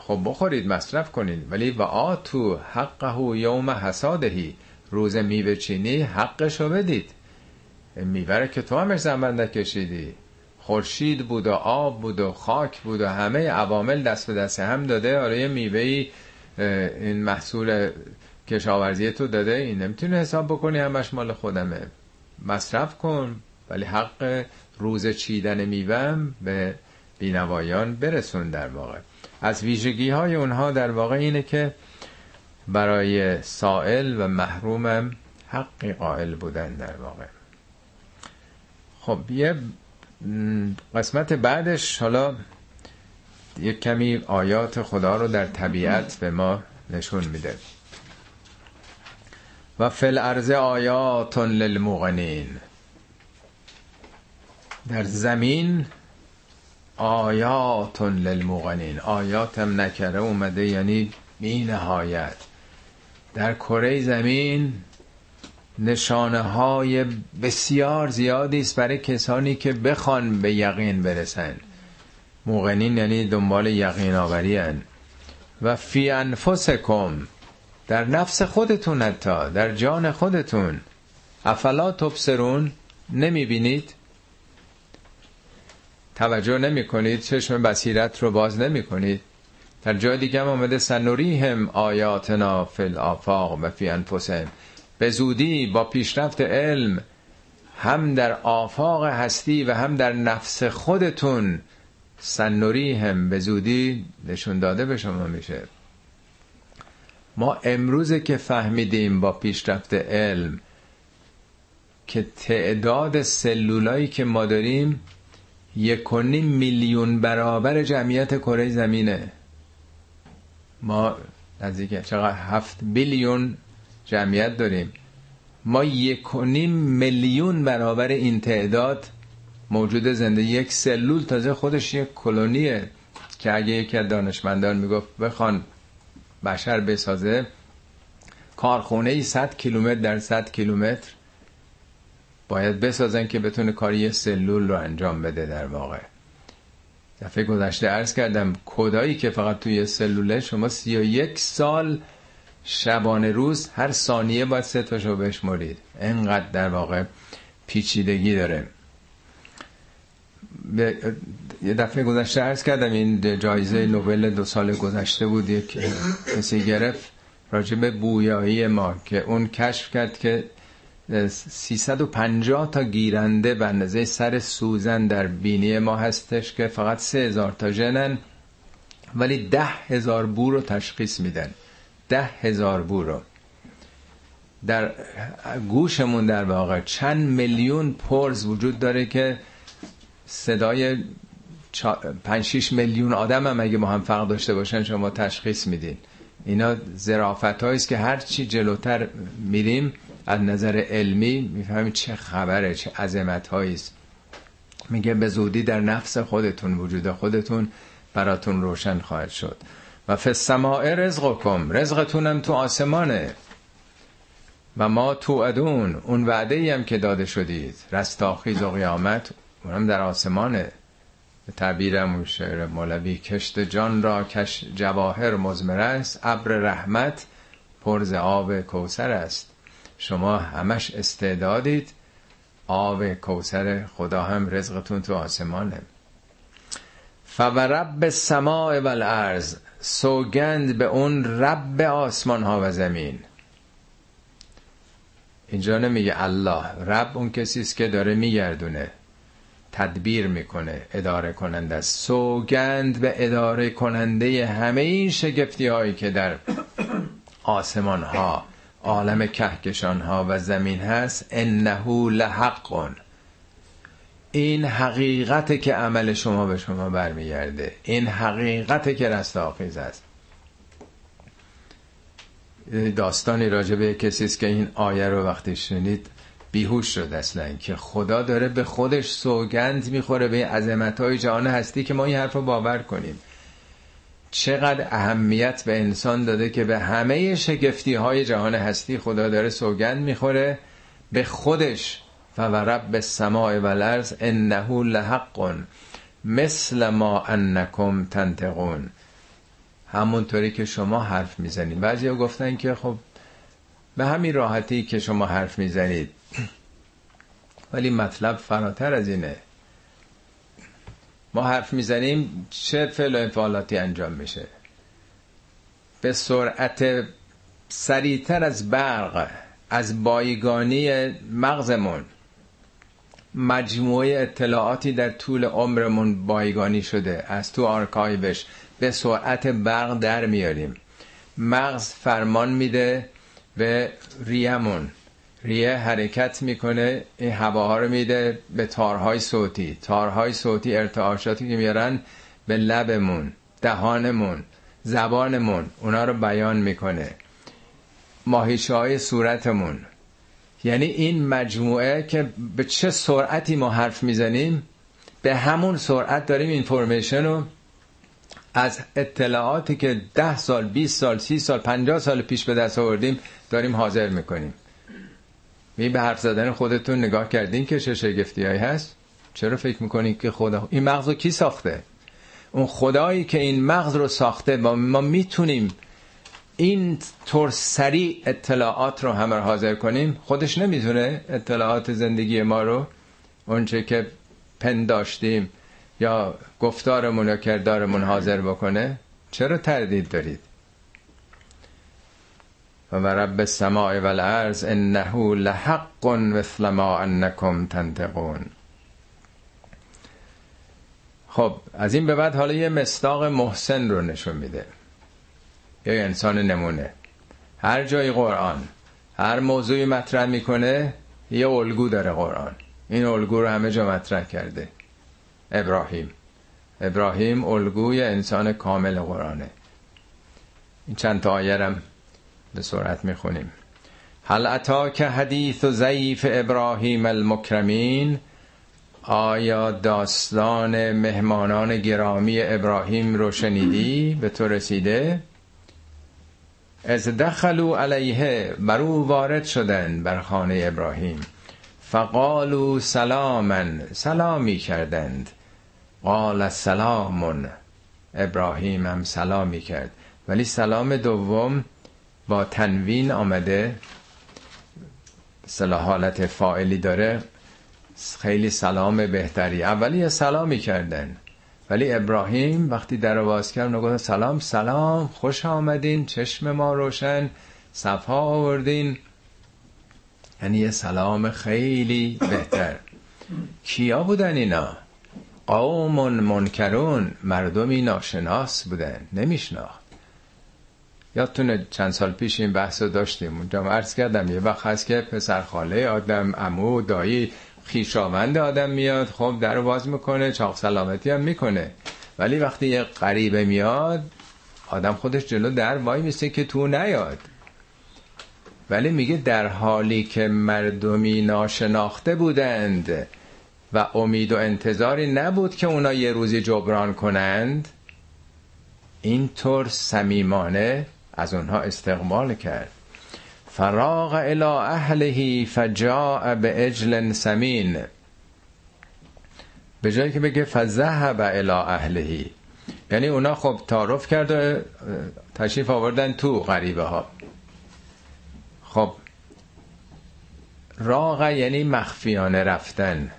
خب بخورید، مصرف کنید، ولی و آتوا حقه یوم حصاده، روز میوه چینی حقشو بدید. میوه رو که تو همش زحمت نکشیدی، خورشید بود و آب بود و خاک بود و همه عوامل دست به دست هم داده، آره میوه‌ای این محصول کشاورزی تو داده، این نمیتونی حساب بکنی همش مال خودمه. مصرف کن، ولی حق روز چیدن میوهم به بینوایان برسون. در واقع از ویژگی های اونها در واقع اینه که برای سائل و محرومم حقی قائل بودن در واقع. خب یه قسمت بعدش حالا یک کمی آیات خدا رو در طبیعت به ما نشون میده. و فی الارض آیات للموقنین، در زمین آیات للموقنین. آیاتم نکره اومده یعنی بی نهایت. در کره زمین نشانه های بسیار زیادی است برای کسانی که بخوان به یقین برسن. موقنین یعنی دنبال یقین آوری هن. و فی انفسکم، در نفس خودتون، حتی در جان خودتون. افلا تبصرون، نمی بینید؟ توجه نمی کنید؟ چشم بصیرت رو باز نمی کنید؟ در جای دیگه هم آمده سنوریهم آیاتنا فی الآفاق و فی انفسهم، به زودی با پیشرفت علم هم در آفاق هستی و هم در نفس خودتون سنوریهم، به زودی نشون داده به شما میشه. ما امروزه که فهمیدیم با پیشرفت علم که تعداد سلولایی که ما داریم 1.5 میلیون برابر جمعیت کره زمینه. ما نزدیک چقدر 7 بیلیون جمعیت داریم. ما 1.5 میلیون برابر این تعداد موجود زنده. یک سلول تازه خودش یک کلونیه که اگه یک دانشمندان میگفت بخوان بشر بسازه کارخونه‌ای 100 کیلومتر در 100 کیلومتر باید بسازن که بتونه کاری سلول رو انجام بده. در واقع دفعه گذشته عرض کردم کدایی که فقط توی سلوله شما 31 سال شبانه روز هر ثانیه باید 3 تاشو بشمرید، اینقدر در واقع پیچیدگی داره. یه دفعه گذشته عرض کردم این جایزه نوبل 2 سال گذشته بود یک کسی گرفت راجع به بویایی ما که اون کشف کرد که 350 تا گیرنده به اندازه سر سوزن در بینی ما هستش که فقط 3000 تا ژنن ولی 10,000 بو رو تشخیص میدن. 10,000 بو رو در گوشمون در واقع چند میلیون پرز وجود داره که صدای 5-6 میلیون آدم هم اگه ما هم فرق داشته باشن شما تشخیص میدین. اینا ظرافت‌هاییست که هر چی جلوتر میریم از نظر علمی میفهمید چه خبره، چه عظمت‌هاییست. میگه به زودی در نفس خودتون، وجود خودتون براتون روشن خواهد شد. و فی السماء رزقکم، رزقتونم تو آسمانه. و ما توعدون، اون وعده‌ای هم که داده شدید، رستاخیز و قیامت اونم در آسمانه. به تعبیرم و شعر مولوی کشت جان را کش جواهر مزمره است، ابر رحمت پرز آب کوثر است. شما همش استعدادید، آب کوثر خدا هم رزقتون تو آسمانه. فورب السماء والارض، سوگند به اون رب آسمان ها و زمین. اینجا نمیگه الله، رب اون کسیست که داره میگردونه، تدبیر میکنه، اداره کننده است. سوگند به اداره کننده همه این شگفتی هایی که در آسمان ها، عالم کهکشان ها و زمین هست. انه لحق، این حقیقته که عمل شما به شما برمیگرده، این حقیقته که رستاخیز است. داستانی راجع به کسی است که این آیه رو وقتی شنید بیهوش شد اصلا، که خدا داره به خودش سوگند میخوره به عظمت‌های جهان هستی که ما این حرف رو باور کنیم. چقدر اهمیت به انسان داده که به همه شگفتی‌های جهان هستی خدا داره سوگند میخوره به خودش. فورب السماء والارض انه لحق مثل ما انکم تنطقون، همونطوری که شما حرف میزنید. بعضیا گفتن که خب به همین راحتی که شما حرف میزنید، ولی مطلب فراتر از اینه. ما حرف میزنیم چه فعل و انفعالاتی انجام میشه؟ به سرعت سریعتر از برق، از بایگانی مغزمون مجموعه اطلاعاتی در طول عمرمون بایگانی شده، از تو آرکایوش به سرعت برق در میاریم. مغز فرمان میده به ریهمون، ریه حرکت میکنه، این هواها رو میده به تارهای صوتی، تارهای صوتی ارتعاشاتی که میارن به لبمون، دهانمون، زبانمون، اونا رو بیان میکنه. ماهیچه های صورتمون، یعنی این مجموعه که به چه سرعتی ما حرف میزنیم به همون سرعت داریم اینفورمیشن رو از اطلاعاتی که 10 سال، 20 سال، 30 سال، 50 سال پیش به دست آوردیم داریم حاضر میکنیم. به حرف زدن خودتون نگاه کردین که چه شگفتی هایی هست؟ چرا فکر میکنین که خدا این مغز رو کی ساخته؟ اون خدایی که این مغز رو ساخته ما میتونیم این طور سریع اطلاعات رو هم حاضر کنیم، خودش نمیتونه اطلاعات زندگی ما رو، اونچه که پنداشتیم یا گفتارمون یا کردارمون حاضر بکنه؟ چرا تردید دارید؟ و رب السماء والارض انه لحق مثل ما انکم تنطقون. خب از این به بعد حالا یه مصداق محسن رو نشون میده، یه انسان نمونه. هر جای قرآن هر موضوعی مطرح میکنه یه الگو داره. قرآن این الگو رو همه جا مطرح کرده. ابراهیم الگوی انسان کامل قرآنه. این چند تا آیه هم به سرعت میخونیم. هل اتاک حدیث ضیف ابراهیم المکرمین، آیا داستان مهمانان گرامی ابراهیم رو شنیدی؟ به تو رسیده؟ از دخلوا علیه، بر او وارد شدند، بر خانه ابراهیم. فقالوا سلاما، سلامی کردند. قال سلام، ابراهیم هم سلامی کرد، ولی سلام دوم با تنوین آمده، صلاح حالت فاعلی داره، خیلی سلام بهتری. اولی سلامی کردن، ولی ابراهیم وقتی در آواز کرد نگفت سلام سلام، خوش آمدین، چشم ما روشن، صفا آوردین، یعنی یه سلام خیلی بهتر. کیا بودن اینا؟ قوم منکرون، مردمی ناشناس بودن، نمیشناخت. یادتونه چند سال پیش این بحث رو داشتیم، اونجا عرض کردم یه وقت هست که پسر خاله آدم، عمو، دایی، خیشاوند آدم میاد، خب درو باز میکنه، چاق سلامتی هم میکنه، ولی وقتی یه غریبه میاد آدم خودش جلو در وای میسته که تو نیاد. ولی میگه در حالی که مردمی ناشناخته بودند و امید و انتظاری نبود که اونا یه روزی جبران کنند، اینطور صمیمانه از اونها استقبال کرد. فراغ الی اهله فجاء بعجل سمین، به جایی که بگه فذهب الی اهله، یعنی اونا خب تعارف کرده تشریف آوردن تو، غریبه ها. خب راغ یعنی مخفیانه رفتن.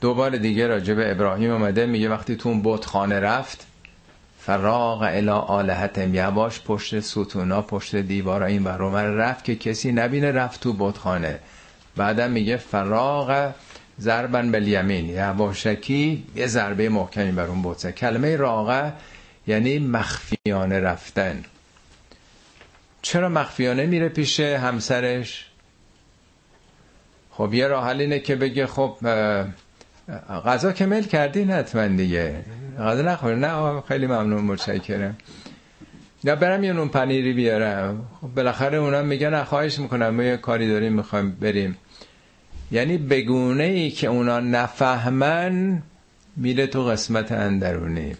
دوباره دیگه راجع به ابراهیم اومده، میگه وقتی تو اون بتخانه رفت، فراغ الی آلهتهم، یواش پشت ستونا، پشت دیوارا، این ور اون رفت که کسی نبینه، رفت تو بتخانه. بعدم میگه فراغ ضربا بالیمین، یواشکی یه ضربه محکمی بر اون بت. کلمه راغه یعنی مخفیانه رفتن. چرا مخفیانه میره پیش همسرش؟ خب یه راه حل اینه که بگه خب غذا که میل کردی، حتما دیگه غذا نخوری، نه خیلی ممنون متشکرم، یا برم یه نون پنیری بیارم. خب بالاخره اونا میگن خواهش میکنم، ما یه کاری داریم میخوایم بریم. یعنی بگونه ای که اونا نفهمن میره تو قسمت اندرونی،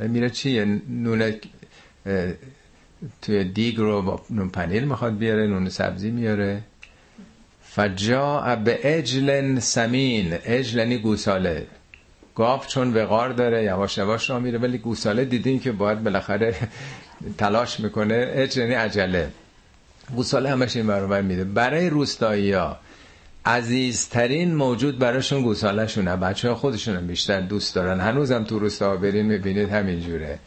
میره چیه، نون توی دیگ رو با نون پنیر میخواد بیاره، نون سبزی میاره. فجاء بعجل سمین، عجل یعنی گوساله. گاف چون وقار داره یواش یواش راه میره، ولی گوساله دیدیم که باید بالاخره تلاش میکنه. عجل یعنی عجله، گوساله همش این ور اون ور میده. برای روستایی‌ها عزیزترین موجود براشون گوساله شونه، بچه‌ها خودشون هم بیشتر دوست دارن. هنوزم تو روستا برین میبینید همین جوره،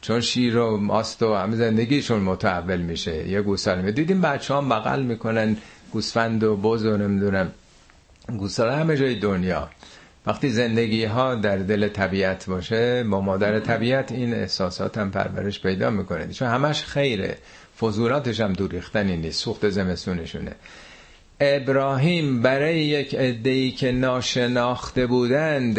چون شیر و ماست و همه زندگیشون متحول میشه. یه گوساله دیدیم بچه‌ها بغل میکنن، گوسفند و بز و نمیدونم گوساله همه جای دنیا. وقتی زندگی ها در دل طبیعت باشه، با مادر طبیعت، این احساسات هم پرورش پیدا میکنه، چون همش خیره، فضولاتش هم دور ریختنی نیست، سوخت زمستونشونه. ابراهیم برای یک عده‌ای که ناشناخته بودند،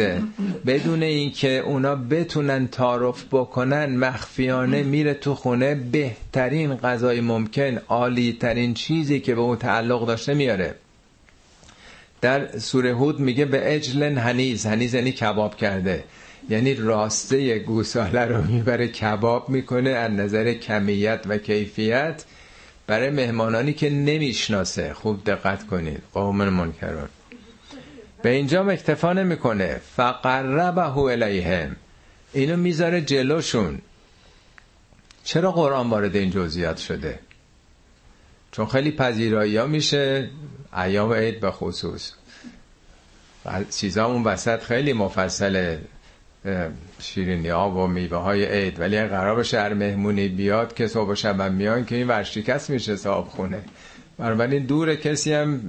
بدون اینکه اونا بتونن تعارف بکنن، مخفیانه میره تو خونه، بهترین غذای ممکن، عالی ترین چیزی که به اون تعلق داشته میاره. در سوره هود میگه به عجل هنیز، هنیز یعنی کباب کرده، یعنی راسته گوساله رو میبره کباب میکنه از نظر کمیت و کیفیت، برای مهمانانی که نمیشناسه. خوب دقت کنید، قوم منکرون. به اینجا اکتفا نمیکنه، فقربه الیهم، اینو میذاره جلوشون. چرا قرآن وارد این جزئیات شده؟ چون خیلی پذیرایی‌ها میشه، ایام عید به خصوص چیزامون وسط خیلی مفصله، شیرینی‌ها و میوه‌های عید، ولی اگه قرار بشه هر مهمونی بیاد که صبح و شب هم میان، که این ورشکست میشه صاحبخونه، بنابراین دور کسی هم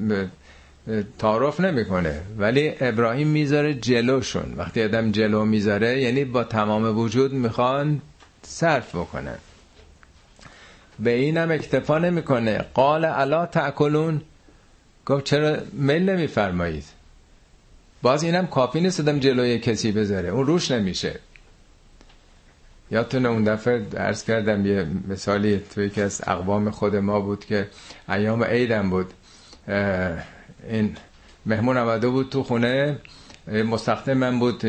تعارف نمیکنه. ولی ابراهیم میذاره جلوشون. وقتی آدم جلو میذاره یعنی با تمام وجود میخوان صرف بکنن. به اینم اکتفا نمیکنه، قال الا تاکلون، گفت چرا میل نمیفرمایید؟ باز اینم کافی نیست آدم جلوی کسی بذاره، اون روش نمیشه. یادتون اون دفعه عرض کردم یه مثالی توی که از اقوام خود ما بود که ایام عیدم بود، این مهمون آمده بود تو خونه، مستخدم من بود،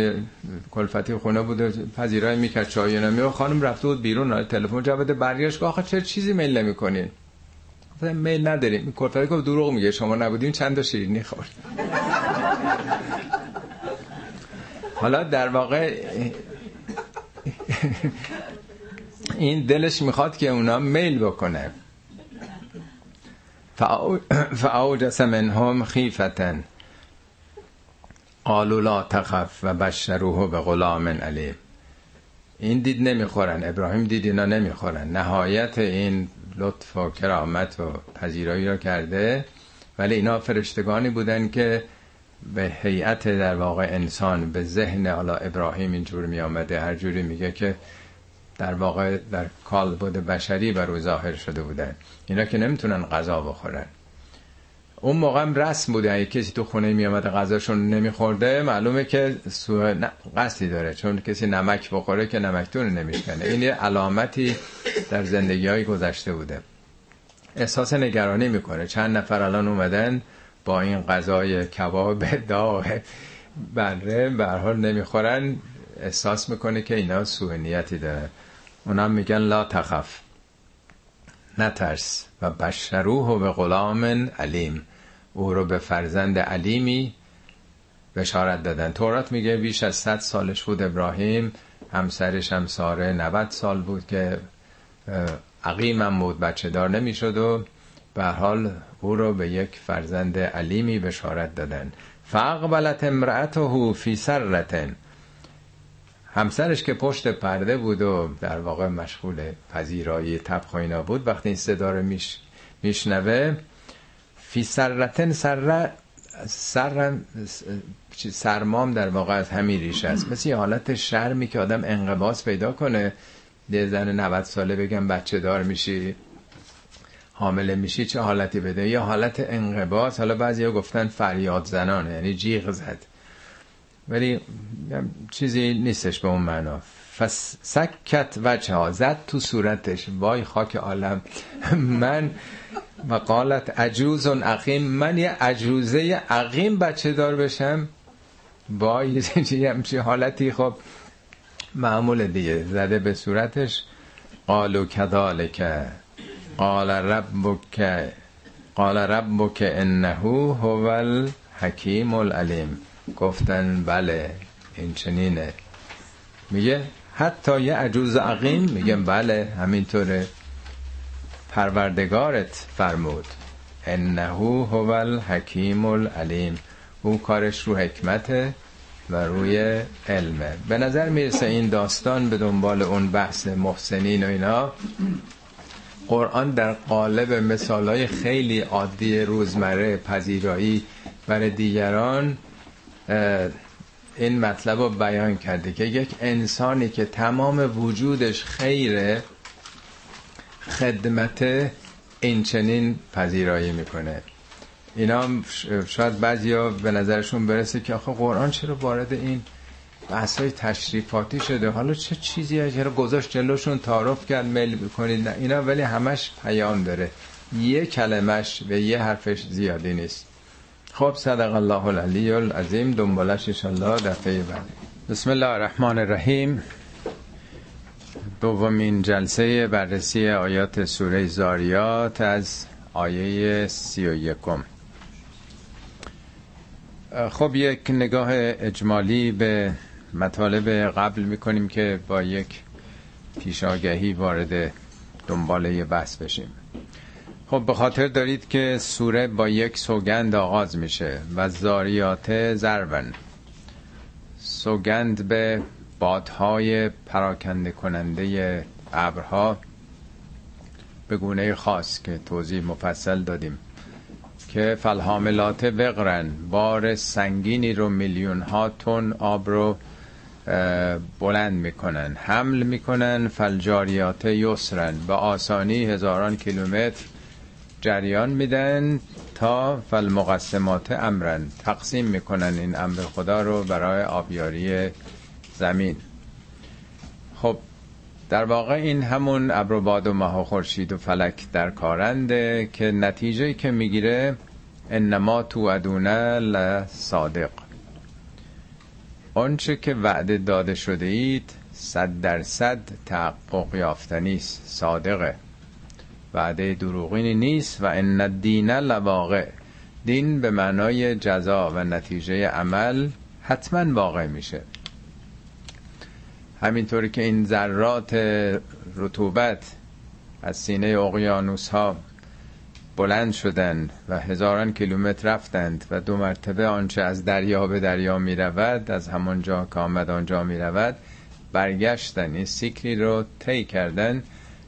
کلفتی خونه بود، پذیرایی میکرد، چای نمی و خانم رفته بود بیرون، تلفن جواب برگشت که آخه چه چیزی میل نمیکنین؟ گفتم میل نداریم. کلفتی گفت دروغ میگه، شما نبودیم چند تا شیرینی خورد. حالا در واقع این دلش میخواد که اونا میل بکنه. فاوجس منهم خیفتن قالوا لا تخف و بشروه به غلام علیم. این دید نمیخورن، ابراهیم دید اینا نمیخورن، نهایت این لطف و کرامت و پذیرایی را کرده، ولی اینا فرشتگانی بودن که به هیئت در واقع انسان، به ذهن حالا ابراهیم اینجور می آمده، هر جوری میگه که در واقع در کالبد بشری برو ظاهر شده بودن. اینا که نمیتونن غذا بخورن. اون موقع هم رسم بوده اگه کسی تو خونه می آمده غذاشون نمیخورده معلومه که قصدی داره، چون کسی نمک بخوره که نمکتون نمیشکنه. این یه علامتی در زندگی های گذشته بوده. احساس نگرانی میکنه. چند نفر الان اومدن با این غذای کباب داغ بره به هر حال نمیخورن، احساس میکنه که اینا سوء نیتی داره. اونا میگن لا تخف، نترس، و بشروه به غلام علیم، او رو به فرزند علیمی بشارت دادن. تورات میگه بیش از 100 سالش بود ابراهیم، همسرش هم ساره 90 سال بود که عقیم هم بود، بچه دار نمیشد و به هر حال او رو به یک فرزند علیمی بشارت دادن. فاقبلت امرأته فی سرة، همسرش که پشت پرده بود و در واقع مشغول پذیرایی طبخ و اینا بود، وقتی این صدا رو میشنوه فی سرة، سرمام در واقع از همین ریشه است، مثل یه حالت شرمی که آدم انقباض پیدا کنه. یه زن 90 ساله بگم بچه دار میشی، حامله میشی، چه حالتی بده؟ یه حالت انقباض. حالا بعضیا گفتن فریاد زنانه، یعنی جیغ زد، ولی چیزی نیستش به اون معنا. فسکت وجهها، زد تو صورتش، وای خاک عالم من. و قالت عجوز عقیم، من یه عجوزه عقیم بچه دار بشم؟ وای چه حالتی. خب معمول دیگه، زده به صورتش. قالوا کذالک قال ربک انه هو الحکیم العلیم، گفتن بله این چنینه. میگه حتی یه عجوز عقیم؟ میگم بله همینطوره، پروردگارت فرمود انه هو الحکیم العلیم، او کارش رو حکمته و روی علمه. به نظر میرسه این داستان به دنبال اون بحث محسنین و اینا، قرآن در قالب مثالای خیلی عادی روزمره، پذیرایی برای دیگران، این مطلب رو بیان کرده که یک انسانی که تمام وجودش خیره، خدمت، این چنین پذیرایی میکنه. اینا شاید بعضیا به نظرشون برسه که آخه قرآن چرا وارد این بحث‌های تشریفاتی شده، حالا چه چیزیه که گذاشت جلوشون، تعارف کرد میل بکنید اینا، ولی همش پیام داره، یه کلمش و یه حرفش زیادی نیست. خب صدق الله العلی العظیم، دنبالش انشالله دفعه بعد. بسم الله الرحمن الرحیم. دومین جلسه بررسی آیات سوره ذاریات از آیه 31. خب یک نگاه اجمالی به مطالب قبل میکنیم که با یک پیش آگهی وارد دنباله یه بحث بشیم. خب به خاطر دارید که سوره با یک سوگند آغاز میشه، و ذاریات ضربن، سوگند به بادهای پراکنده کننده ابرها به گونه خاص که توضیح مفصل دادیم، که فالحاملات وقرن، بار سنگینی رو میلیون ها تن آب رو بلند میکنن، حمل میکنن. فالجاریات یسرن، به آسانی هزاران کیلومتر جریان میدن. تا فالمقسمات امرن، تقسیم میکنن این امر خدا رو برای آبیاری زمین. خب در واقع این همون ابر و باد و ماه و خورشید و فلک در کارنده که نتیجه که میگیره انما توعدون لصادق، آنچه که وعده داده شده اید 100% تحقق یافتنی است، صادقه، وعده دروغینی نیست. و ان الدین لواقع، دین به معنای جزا و نتیجه عمل حتما واقع میشه. همینطوری که این ذرات رطوبت از سینه اقیانوس ها بلند شدند و هزاران کیلومتر رفتند و 2 مرتبه آنچه از دریا به دریا می رود از همان جا که آمد آنجا می رود برگشتن، این سیکلی رو طی کردن.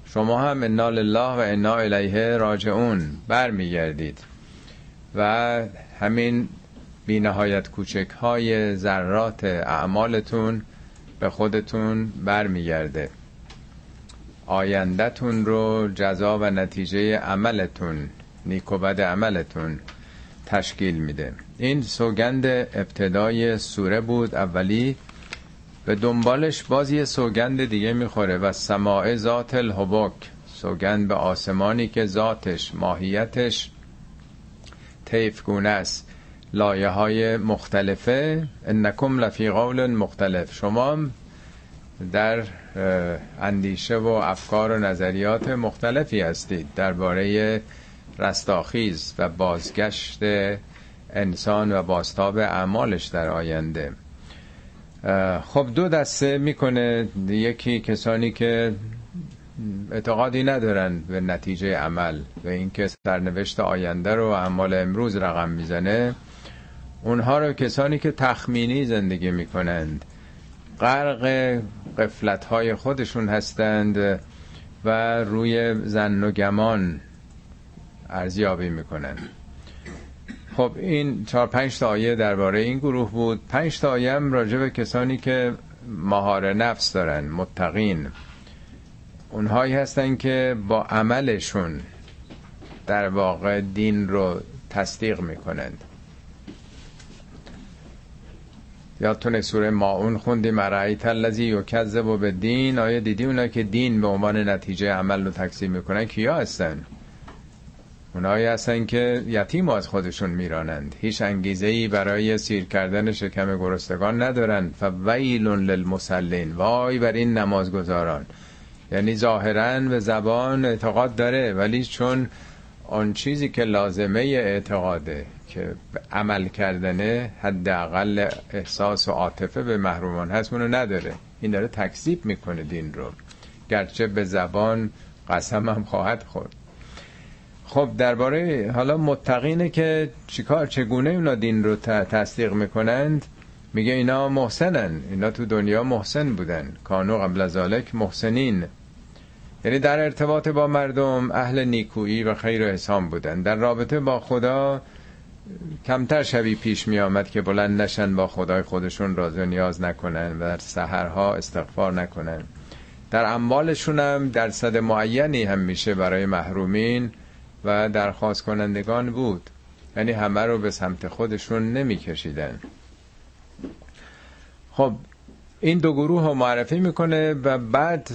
شما هم انا لله و انا الیه راجعون، بر می گردید. و همین بی نهایت کوچک های ذرات اعمالتون به خودتون بر می گرده. آیندهتون رو جزا و نتیجه عملتون، نیک و بد عملتون تشکیل میده. این سوگند ابتدای سوره بود اولی، به دنبالش باز یه سوگند دیگه میخوره و سماع ذات الحبک، سوگند به آسمانی که ذاتش، ماهیتش طیفگونه است، لایه های مختلفه. انکم لفی قول مختلف، شما در اندیشه و افکار و نظریات مختلفی هستید درباره رستاخیز و بازگشت انسان و بازتاب اعمالش در آینده. خب 2 دسته میکنه، یکی کسانی که اعتقادی ندارن به نتیجه عمل و اینکه سرنوشت آینده رو اعمال امروز رقم میزنه، اونها رو کسانی که تخمینی زندگی میکنند، غرق غفلت‌های خودشون هستند و روی ظن و گمان ارزیابی میکنن. خب این 4-5 آیه درباره این گروه بود. 5 آیه هم راجع به کسانی که مهار نفس دارن، متقین، اونهایی هستن که با عملشون در واقع دین رو تصدیق میکنند. یادتونه سوره ماعون خوندیم، ارایت الذی یکذب بالدین، آیا دیدی اونا که دین به عنوان نتیجه عمل رو تکذیب میکنن کیا هستن؟ اونایی هستن که یتیم از خودشون میرانند، هیچ انگیزه‌ای برای سیر کردن شکم گرسنگان ندارن. فویل للمصلین، وای بر این نمازگزاران. یعنی ظاهرا به زبان اعتقاد داره ولی چون آن چیزی که لازمه اعتقاده که عمل کردنه، حداقل احساس و عاطفه به محرومان هست، منو نداره. این داره تکذیب میکنه دین رو، گرچه به زبان قسم هم خواهد خورد. خب درباره حالا متقینه که چگونه اونا دین رو تصدیق میکنند، میگه اینا محسنن، اینا تو دنیا محسن بودن، کانو قبل ذالک محسنین، یعنی در ارتباط با مردم اهل نیکویی و خیر و احسان بودن. در رابطه با خدا کمتر شبی پیش می آمد که بلند نشن با خدای خودشون راز و نیاز نکنن و در سحرها استغفار نکنن. در اموالشون هم درصد معینی هم میشه برای محرومین و درخواست کنندگان بود، یعنی همه رو به سمت خودشون نمی کشیدن. خب این 2 گروه رو معرفی میکنه و بعد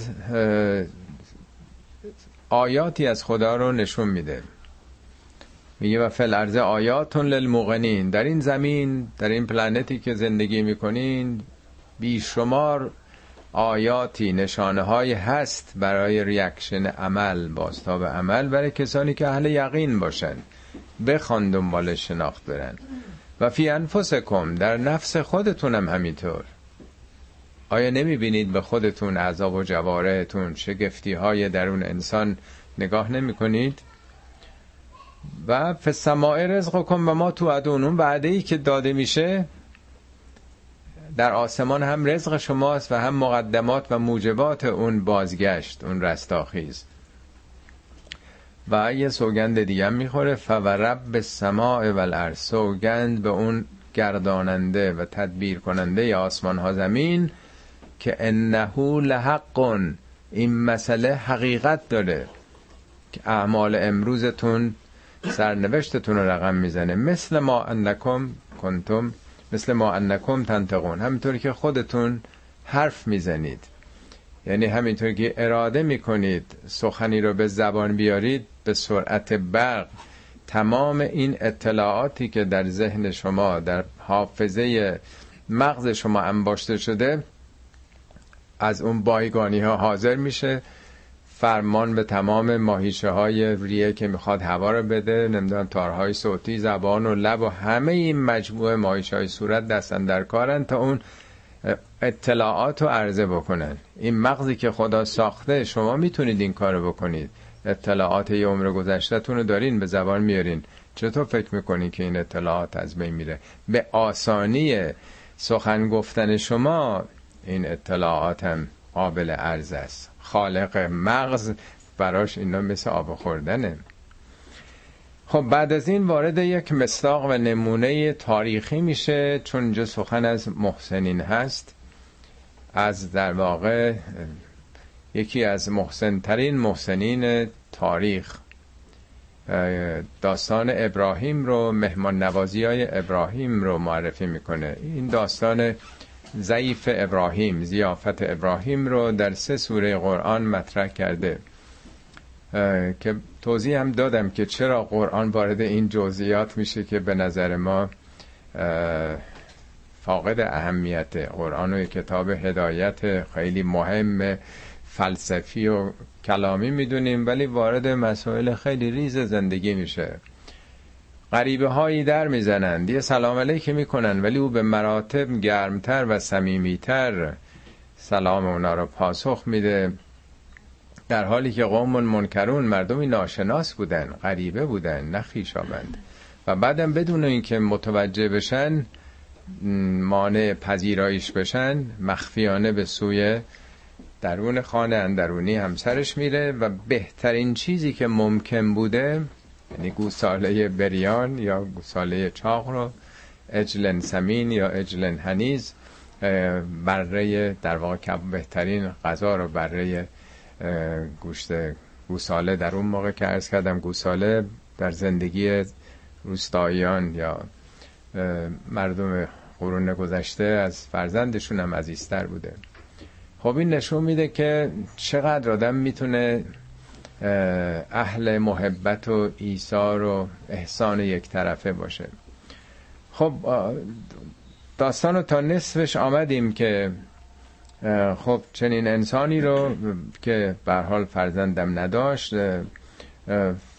آیاتی از خدا رو نشون میده. میگه و فل ارض آیاتون للموقنین، در این زمین، در این پلنتی که زندگی میکنین بیشمار آیاتی، نشانه های هست برای ریاکشن عمل، بازتاب عمل، برای کسانی که اهل یقین باشن، بخوان دنبال شناخت برن. و فی انفسکم، در نفس خودتونم همینطور. آیا نمیبینید به خودتون، اعضا و جوارحتون، شگفتی های درون انسان نگاه نمی کنید؟ و فالسماء رزقکم و ما توعدون، اون وعده‌ای که داده میشه در آسمان هم رزق شماست و هم مقدمات و موجبات اون بازگشت، اون رستاخیز. و یه سوگند دیگه هم میخوره، فورب السماء والارض، سوگند به اون گرداننده و تدبیر کننده ی آسمان ها زمین، که انه لحق، این مسئله حقیقت داره که اعمال امروزتون سرنوشتتون رو رقم میزنه. مثل ما انکم تنطقون، همینطوری که خودتون حرف میزنید. یعنی همینطور که اراده میکنید سخنی رو به زبان بیارید، به سرعت برق تمام این اطلاعاتی که در ذهن شما، در حافظه مغز شما انباشته شده، از اون بایگانی ها حاضر میشه. فرمان به تمام ماهیچه های ریه که میخواد هوا رو بده، نمیدونم تارهای صوتی، زبان و لب و همه این مجموعه ماهیچه های صورت دستن در کارن تا اون اطلاعات رو عرضه بکنن. این مغزی که خدا ساخته، شما میتونید این کارو بکنید. اطلاعات یه عمر گذشته‌تون رو دارین، به زبان میارین. چطور فکر میکنین که این اطلاعات از بین میره؟ به آسانی سخن گفتن شما این اطلاعات هم قابل عرضه است. خالق مغز براش اینا مثل آب خوردنه. خب بعد از این وارد یک مصداق و نمونه تاریخی میشه، چون اینجا سخن از محسنین هست، از در واقع یکی از محسنترین محسنین تاریخ. داستان ابراهیم رو، مهمان نوازی های ابراهیم رو معرفی میکنه. این داستان ضعیف ابراهیم، ضیافت ابراهیم رو در 3 سوره قرآن مطرح کرده که توضیح هم دادم که چرا قرآن وارد این جزئیات میشه که به نظر ما فاقد اهمیت. قرآن و کتاب هدایت خیلی مهم فلسفی و کلامی میدونیم، ولی وارد مسائل خیلی ریز زندگی میشه. غریبه هایی در میزنند، یه سلام علیک میکنن، ولی او به مراتب گرمتر و صمیمیتر سلام اونا رو پاسخ میده، در حالی که قوم منکرون، مردمی ناشناس بودن، غریبه بودن، نه خویشاوند. و بعدم بدون اینکه متوجه بشن، مانع پذیرایش بشن، مخفیانه به سوی درون خانه اندرونی همسرش میره و بهترین چیزی که ممکن بوده، یعنی گوساله بریان یا گوساله چاق رو، اجلن سمین یا اجلن هنیز، بره در واقع بهترین غذا رو، بره گوشت گوساله. در اون موقع که عرض کردم گوساله در زندگی روستاییان یا مردم قرون گذشته از فرزندشون هم عزیزتر بوده. خب این نشون میده که چقدر آدم میتونه اهل محبت و ایثار و احسان یک طرفه باشه. خب داستان رو تا نصفش آمدیم که خب چنین انسانی رو که به هر حال فرزندم نداشت،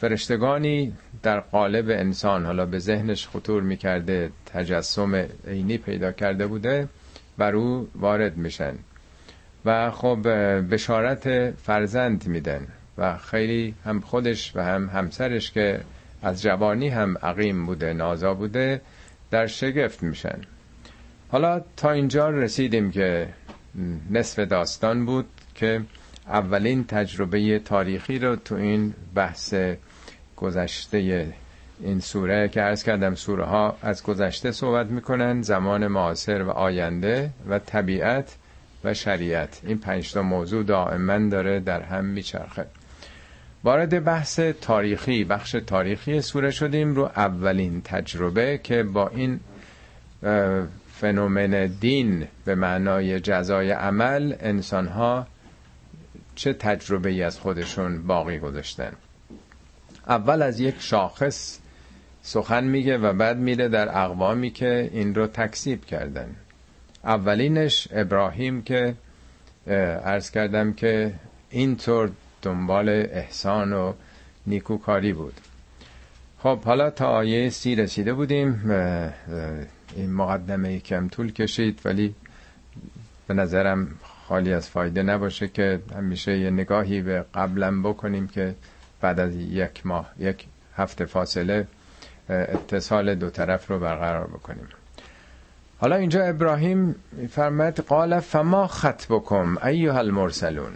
فرشتگانی در قالب انسان، حالا به ذهنش خطور میکرده، تجسم عینی پیدا کرده بوده، بر او وارد میشن و خب بشارت فرزند میدن و خیلی هم خودش و هم همسرش که از جوانی هم عقیم بوده، نازا بوده، در شگفت میشن. حالا تا اینجا رسیدیم که نصف داستان بود که اولین تجربه تاریخی رو تو این بحث گذشته این سوره که عرض کردم، سوره ها از گذشته صحبت میکنن، زمان معاصر و آینده و طبیعت و شریعت. این 5 موضوع دائما داره در هم میچرخه. وارد بحث تاریخی، بخش تاریخی سوره شدیم، رو اولین تجربه که با این فنومن دین به معنای جزای عمل، انسان‌ها چه تجربه‌ای از خودشون باقی گذاشتن. اول از یک شاخص سخن میگه و بعد میره در اقوامی که این رو تکذیب کردن. اولینش ابراهیم که عرض کردم که اینطور دنبال احسان و نیکوکاری بود. خب حالا تا آیه 30 رسیده بودیم. این مقدمه کم طول کشید، ولی به نظرم خالی از فایده نباشه که همیشه یه نگاهی به قبلم بکنیم که بعد از یک هفته فاصله اتصال دو طرف رو برقرار بکنیم. حالا اینجا ابراهیم فرمود قال فما خطبکم ایها المرسلون.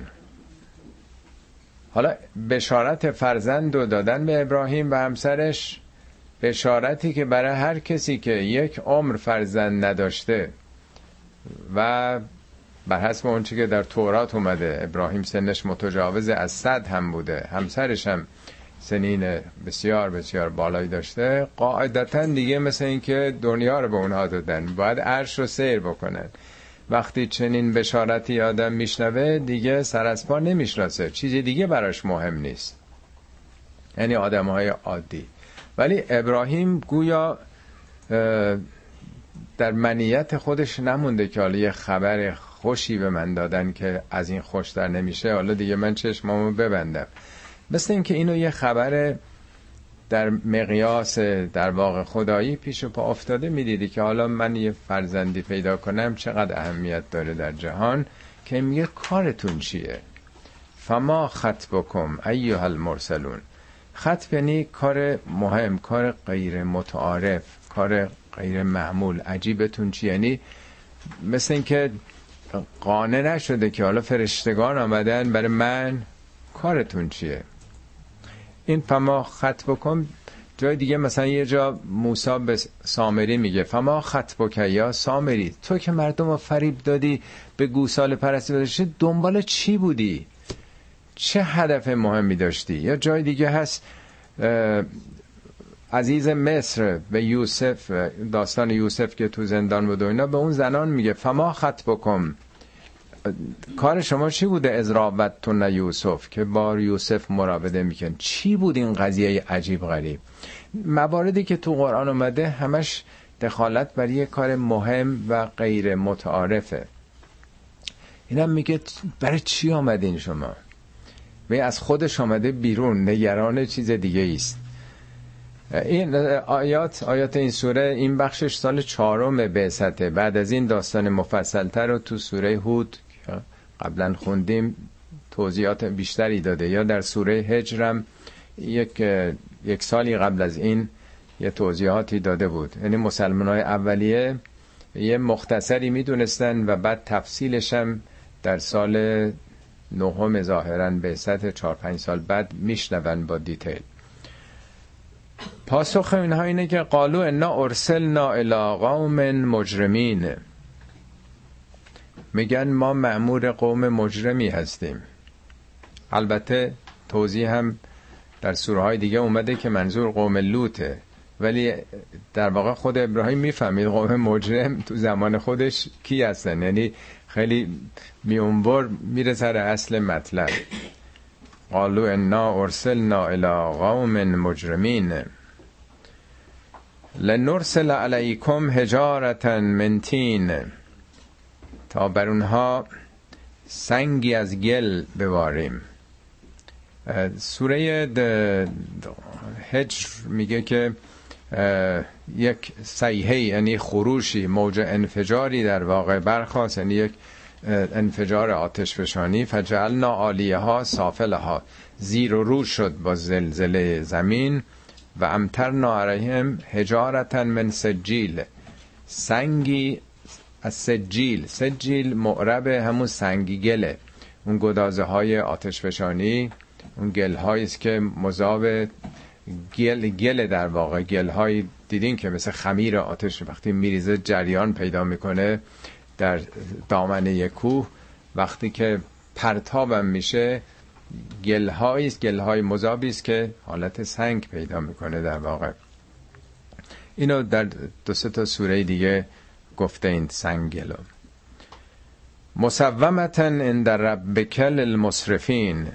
حالا بشارت فرزند رو دادن به ابراهیم و همسرش، بشارتی که برای هر کسی که یک عمر فرزند نداشته و بر حسب اون چی که در تورات اومده، ابراهیم سنش متجاوز از 100 هم بوده، همسرش هم سنین بسیار بسیار بالایی داشته، قاعدتا دیگه مثل این که دنیا رو به اونها دادن، باید عرش رو سیر بکنن وقتی چنین بشارتی آدم میشنوه دیگه سر از پا نمیشناسه، چیز دیگه براش مهم نیست، یعنی آدمهای عادی. ولی ابراهیم گویا در منیت خودش نمونده که حالا یه خبر خوشی به من دادن که از این خوشتر نمیشه، حالا دیگه من چشمامو ببندم. مثل این که اینو یه خبر در مقیاس در واقع خدایی پیش و پا افتاده میدیدی که حالا من یه فرزندی پیدا کنم چقدر اهمیت داره در جهان، که میگه کارتون چیه؟ فما خطبکم ایها المرسلون. خطب یعنی کار مهم، کار غیر متعارف، کار غیر معمول. عجیبتون چی؟ یعنی مثل این که قانع نشده که حالا فرشتگان آمدن برای من، کارتون چیه؟ این فما خطبکم جای دیگه مثلا یه جا موسا به سامری میگه فما خطبک یا سامری، تو که مردم رو فریب دادی به گوساله پرستی داشتی، دنبال چی بودی؟ چه هدف مهمی داشتی؟ یا جای دیگه هست عزیز مصر به یوسف، داستان یوسف که تو زندان بود و اینا، به اون زنان میگه فما خطبکم، کار شما چی بوده؟ از رابطتون یوسف، که با یوسف مراوده میکن. چی بود این قضیه عجیب غریب؟ مواردی که تو قرآن اومده همش دخالت برای یه کار مهم و غیر متعارفه. اینم میگه برای چی آمدین شما؟ و از خودش آمده بیرون، نگران چیز دیگه ایست. این آیات این سوره، این بخشش سال 4 بعثته. بعد از این داستان مفصلتر رو تو سوره هود قبلا خوندیم، توضیحات بیشتری داده، یا در سوره هجرم یک سالی قبل از این یه توضیحاتی داده بود. یعنی مسلمان‌های اولیه یه مختصری میدونستن و بعد تفصیلش هم در سال 9 ظاهرن بعثت 4-5 سال بعد میشنون با دیتیل. پاسخ اینها اینه که قالو انا ارسلنا الی قوم مجرمین، میگن ما مأمور قوم مجرمی هستیم. البته توضیح هم در سوره های دیگه اومده که منظور قوم لوطه، ولی در واقع خود ابراهیم میفهمید قوم مجرم تو زمان خودش کی هستن، یعنی خیلی میانبر میره سر اصل مطلب. قالو انا ارسلنا الی قوم مجرمین لنرسل علیکم حجارة من طین، تا بر اونها سنگی از گل بباریم. سوره هجر میگه که یک صیحه، یعنی خروشی، موج انفجاری در واقع برخاست، یعنی یک انفجار آتش فشانی. فجعلنا عالیها سافلها، زیر و رو شد با زلزله زمین. و امطرنا علیهم حجارة من سجیل، سنگی از سجیل. سجیل معرب همون سنگی گله، اون گدازه های آتش فشانی، اون گل هایی است که مذاب گل در واقع گل هایی دیدین که مثل خمیر آتش وقتی میریزه جریان پیدا میکنه در دامنه یک کوه، وقتی که پرتابم میشه گلهای مذابی است که حالت سنگ پیدا میکنه در واقع. اینو در 2-3 سوره دیگه گفته این سنگلو. مسومتا عند ربک للمسرفین،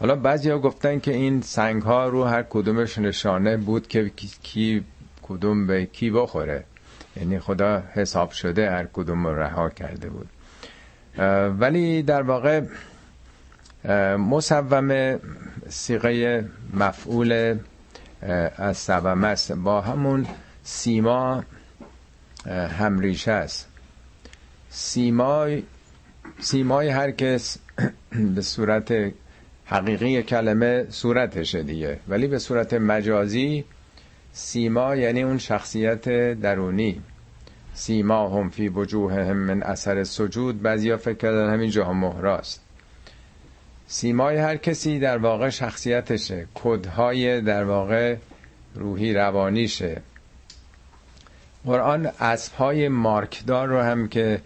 حالا بعضیا گفتن که این سنگ ها رو هر کدومش نشانه بود که کی کدوم به کی بخوره، یعنی خدا حساب شده هر کدوم رو رها کرده بود. ولی در واقع مصومه صیغه مفعول از سومه است، با همون سیما هم ریشه است. سیمای هر کس به صورت حقیقی کلمه صورتشه دیگه، ولی به صورت مجازی سیما یعنی اون شخصیت درونی. سیما هم فی وجوههم من اثر سجود، بعضیا فکر کردن همین جا مهراست. سیمای هر کسی در واقع شخصیتشه، کدهای در واقع روحی روانیشه. قرآن اسبهای مارکدار رو هم که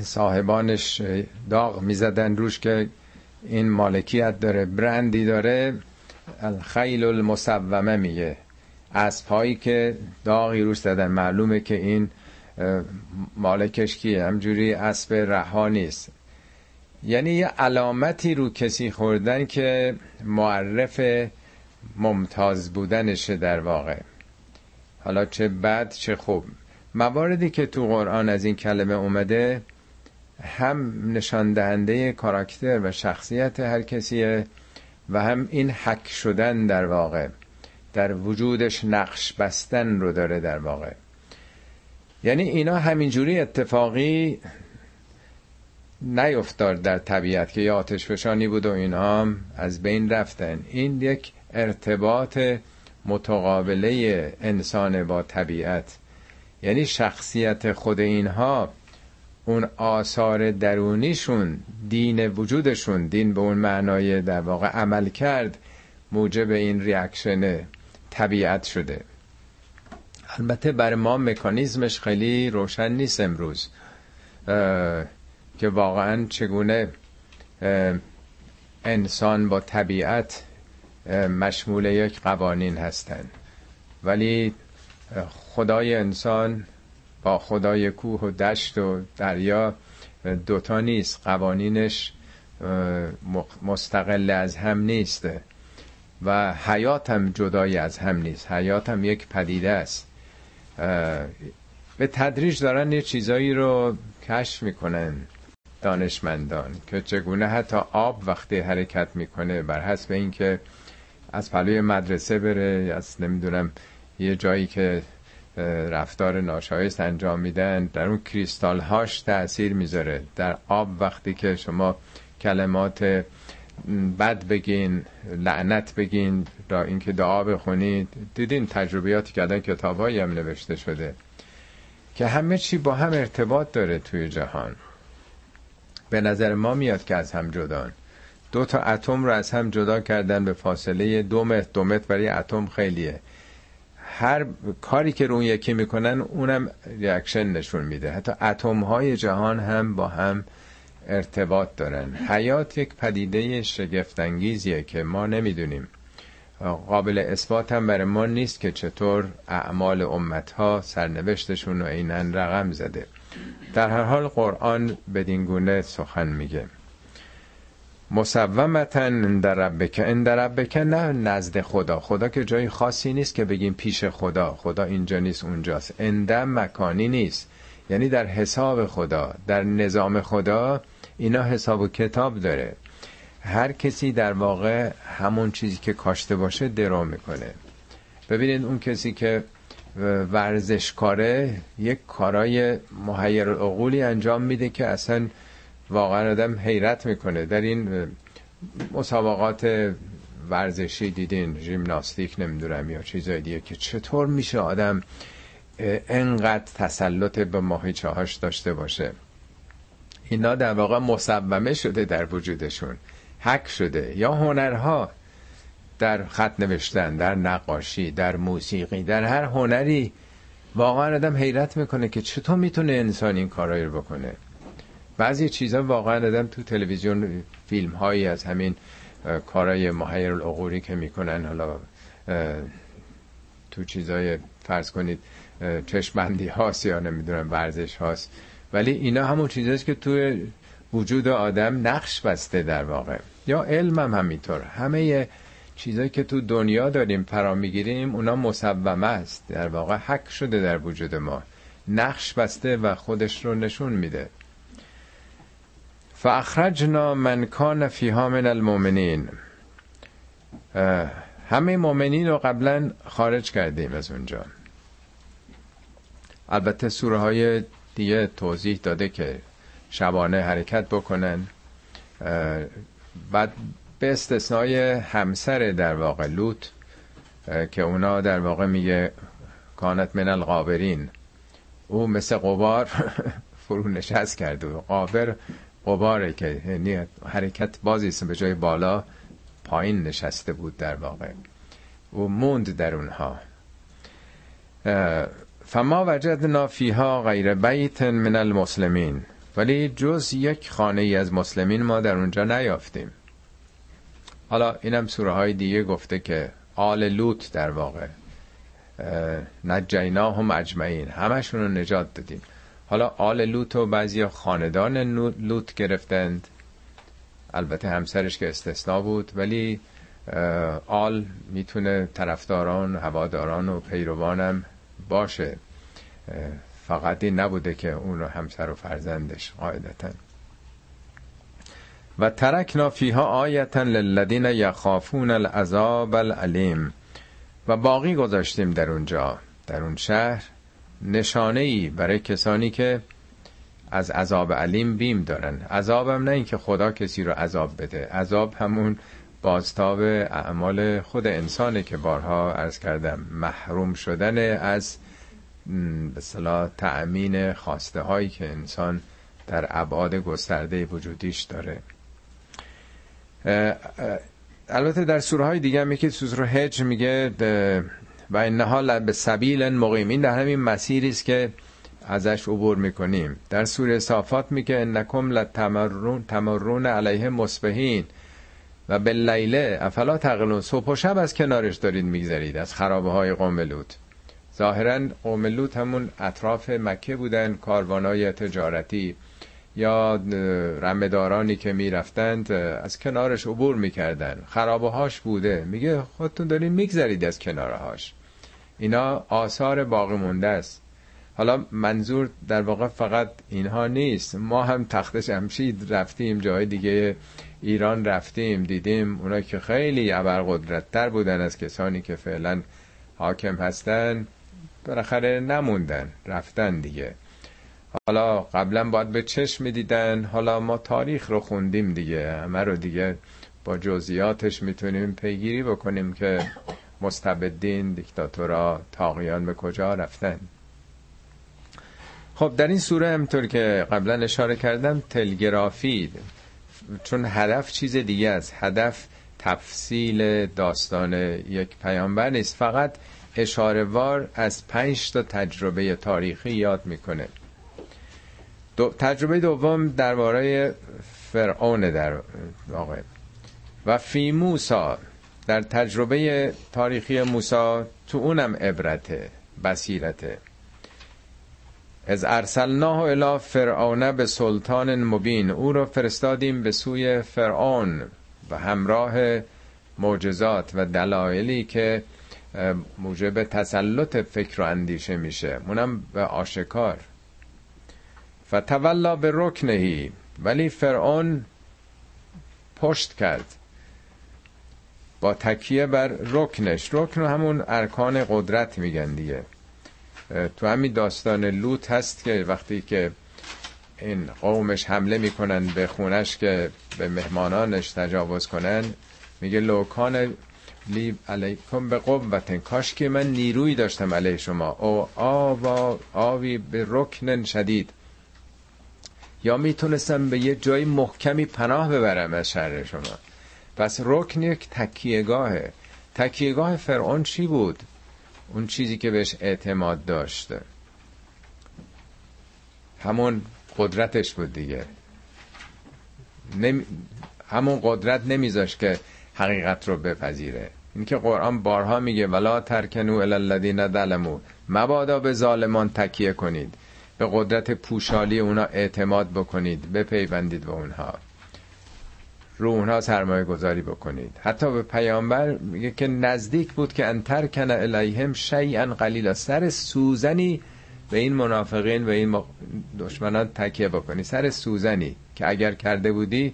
صاحبانش داغ میزدن روش که این مالکیت داره، برندی داره، الخیل المسومه میگه. اسبهایی که داغی روش زدن معلومه که این مالکش کیه، همجوری اسب رها نیست. یعنی یه علامتی رو کسی خوردن که معرف ممتاز بودنشه در واقع، حالا چه بد چه خوب. مواردی که تو قرآن از این کلمه اومده هم نشان دهنده کاراکتر و شخصیت هر کسیه و هم این حک شدن در واقع در وجودش نقش بستن رو داره در واقع. یعنی اینا همینجوری اتفاقی نیفتاد در طبیعت که یه آتشفشانی بود و اینا هم از بین رفتن. این یک ارتباط متقابله انسان با طبیعت، یعنی شخصیت خود اینها، اون آثار درونیشون، دین وجودشون، دین به اون معنای در واقع عمل کرد، موجب این ریاکشن طبیعت شده. البته بر ما مکانیزمش خیلی روشن نیست امروز که واقعا چگونه انسان با طبیعت مشمول یک قوانین هستند، ولی خدای انسان با خدای کوه و دشت و دریا دوتا نیست، قوانینش مستقل از هم نیست و حیات هم جدای از هم نیست، حیات هم یک پدیده است. به تدریج دارن یه چیزایی رو کشف میکنن دانشمندان که چگونه حتی آب وقتی حرکت میکنه بر حسب این که از پلوی مدرسه بره، از نمیدونم یه جایی که رفتار ناشایست انجام میدن، در اون کریستال هاش تأثیر میذاره. در آب وقتی که شما کلمات بد بگین، لعنت بگین، را اینکه دعا بخونید، دیدین تجربیاتی که در کتاب‌هایی هم نوشته شده که همه چی با هم ارتباط داره توی جهان. به نظر ما میاد که از هم جدان، دو تا اتم رو از هم جدا کردن به فاصله 2 متر، 2 متر برای اتم خیلیه. هر کاری که رو اون یکی میکنن اونم ریاکشن نشون میده. حتی اتم های جهان هم با هم ارتباط دارن. حیات یک پدیده شگفت انگیزیه که ما نمیدونیم، قابل اثبات هم برای ما نیست که چطور اعمال امت ها سرنوشتشون رو عیناً رقم زده. در هر حال قرآن بدین گونه سخن میگه. مصومتن در ربک، این در ربک نه نزد خدا. خدا که جای خاصی نیست که بگیم پیش خدا، خدا اینجا نیست اونجاست. انده مکانی نیست، یعنی در حساب خدا، در نظام خدا، اینا حساب و کتاب داره. هر کسی در واقع همون چیزی که کاشته باشه درو میکنه. ببینید اون کسی که ورزشکاره یک کارای محیرالعقولی انجام میده که اصلا واقعا آدم حیرت میکنه. در این مسابقات ورزشی دیدین، ژیمناستیک نمیدونم یا چیزای دیگه، که چطور میشه آدم انقدر تسلط به ماهیچه‌هاش داشته باشه. اینا در واقع مصومه شده در وجودشون، حک شده. یا هنرها، در خط نوشتن، در نقاشی، در موسیقی، در هر هنری واقعا آدم حیرت میکنه که چطور میتونه انسان این کارایی رو بکنه. بعضی چیزا واقعا آدم تو تلویزیون فیلم هایی از همین کارای محیرالعقولی که میکنن، حالا تو چیزای فرض کنید چشمندی هاست یا نمیدونم ورزش هاست، ولی اینا همون چیزاست که تو وجود آدم نقش بسته در واقع. یا علم هم همینطور، همه چیزایی که تو دنیا داریم فرا میگیریم اونا مصومه است در واقع، حک شده در وجود ما، نقش بسته و خودش رو نشون میده. فاخرجنا من کان فیها من المؤمنین، همه مؤمنین رو قبلا خارج کردیم از اونجا. البته سوره های دیگه توضیح داده که شبانه حرکت بکنن، بعد به استثنای همسر در واقع لوط که اونا در واقع میگه کانت من الغابرین، او مثل غبار فرو نشست کرد. غابر غباره که یعنی حرکت بازی است، به جای بالا پایین نشسته بود در واقع، او موند در اونها. فما وجدنا فیها غیر بیت من المسلمین، ولی جز یک خانه ای از مسلمین ما در اونجا نیافتیم. حالا اینم سوره های دیگه گفته که آل لوط در واقع نجیناهم اجمعین، همشون رو نجات دادیم. حالا آل لوط و بعضی خاندان لوط گرفتند، البته همسرش که استثناء بود، ولی آل میتونه طرفداران، هواداران و پیروانم باشه، فقط این نبوده که اون رو همسر و فرزندش قاعدتا. و ترکنا فیها آیتا للذین یخافون العذاب العلیم، و باقی گذاشتیم در اونجا، در اون شهر، نشانه‌ای برای کسانی که از عذاب علیم بیم دارن. عذاب هم نه این که خدا کسی رو عذاب بده، عذاب همون بازتاب اعمال خود انسانه که بارها عرض کردم، محروم شدن از به اصطلاح تأمین خواسته هایی که انسان در ابعاد گسترده وجودیش داره. البته در سوره های دیگه هم، یکی سوره هجر میگه و انها لبسبیل مقیم، این در همین مسیری است که ازش عبور میکنیم. در سوره صافات میگه انکم لتمرون علیه مصبحین و باللیل افلا تعقلون، صبح و شب از کنارش دارید میگذرید، از خرابه های قوم لوط. ظاهرا قوم لوط همون اطراف مکه بودن، کاروانای تجارتی یا رمه‌دارانی که میرفتند از کنارش عبور میکردن، خرابه هاش بوده. میگه خودتون دارین میگذرید از کنارهاش، اینا آثار باقی مونده است. حالا منظور در واقع فقط اینها نیست، ما هم تخت شمشید رفتیم، جای دیگه ایران رفتیم، دیدیم اونا که خیلی ابرقدرت‌تر بودن از کسانی که فعلا حاکم هستن، بالاخره نموندن، رفتن دیگه. حالا قبلا باید به چشم میدیدن، حالا ما تاریخ رو خوندیم دیگه، همه رو دیگه با جزئیاتش میتونیم پیگیری بکنیم که مستبدین، دیکتاتورها، طاغیان به کجا رفتن. خب در این سوره همطور که قبلا اشاره کردم تلگرافی، چون هدف چیز دیگه است، هدف تفصیل داستان یک پیامبر نیست، فقط اشاره وار از 5 تا تجربه تاریخی یاد میکنه. تجربه دوم درباره فرعون در واقع. و فی موسا، در تجربه تاریخی موسا، تو اونم عبرته، بصیرته. از ارسلناه الی فرعون به سلطان مبین، او را فرستادیم به سوی فرعون و همراه معجزات و دلایلی که موجب تسلط فکر و اندیشه میشه، اونم به آشکار. فتولا به رکنهی، ولی فرعون پشت کرد با تکیه بر رکنش. رکن همون ارکان قدرت میگن دیگه. تو همین داستان لوط هست که وقتی که این قومش حمله میکنن به خونش که به مهمانانش تجاوز کنن، میگه لوکان لی علیکم به قوتن، کاش که من نیروی داشتم علیه شما، او آوی به رکنن شدید، یا میتونستم به یه جای محکمی پناه ببرم از شر شما. پس رکن یک تکیهگاهه. تکیهگاه فرعون چی بود؟ اون چیزی که بهش اعتماد داشته، همون قدرتش بود دیگه. همون قدرت نمیذاشت که حقیقت رو بپذیره. این که قرآن بارها میگه ولا ترکنوا الی الذین ظلموا، مبادا به ظالمان تکیه کنید، به قدرت پوشالی اونا اعتماد بکنید، بپیوندید به اونها، رو اونها سرمایه گذاری بکنید. حتی به پیامبر میگه که نزدیک بود که انترکن الیهم شیئا قلیلا، سر سوزنی به این منافقین، به این دشمنان تکیه بکنی، سر سوزنی که اگر کرده بودی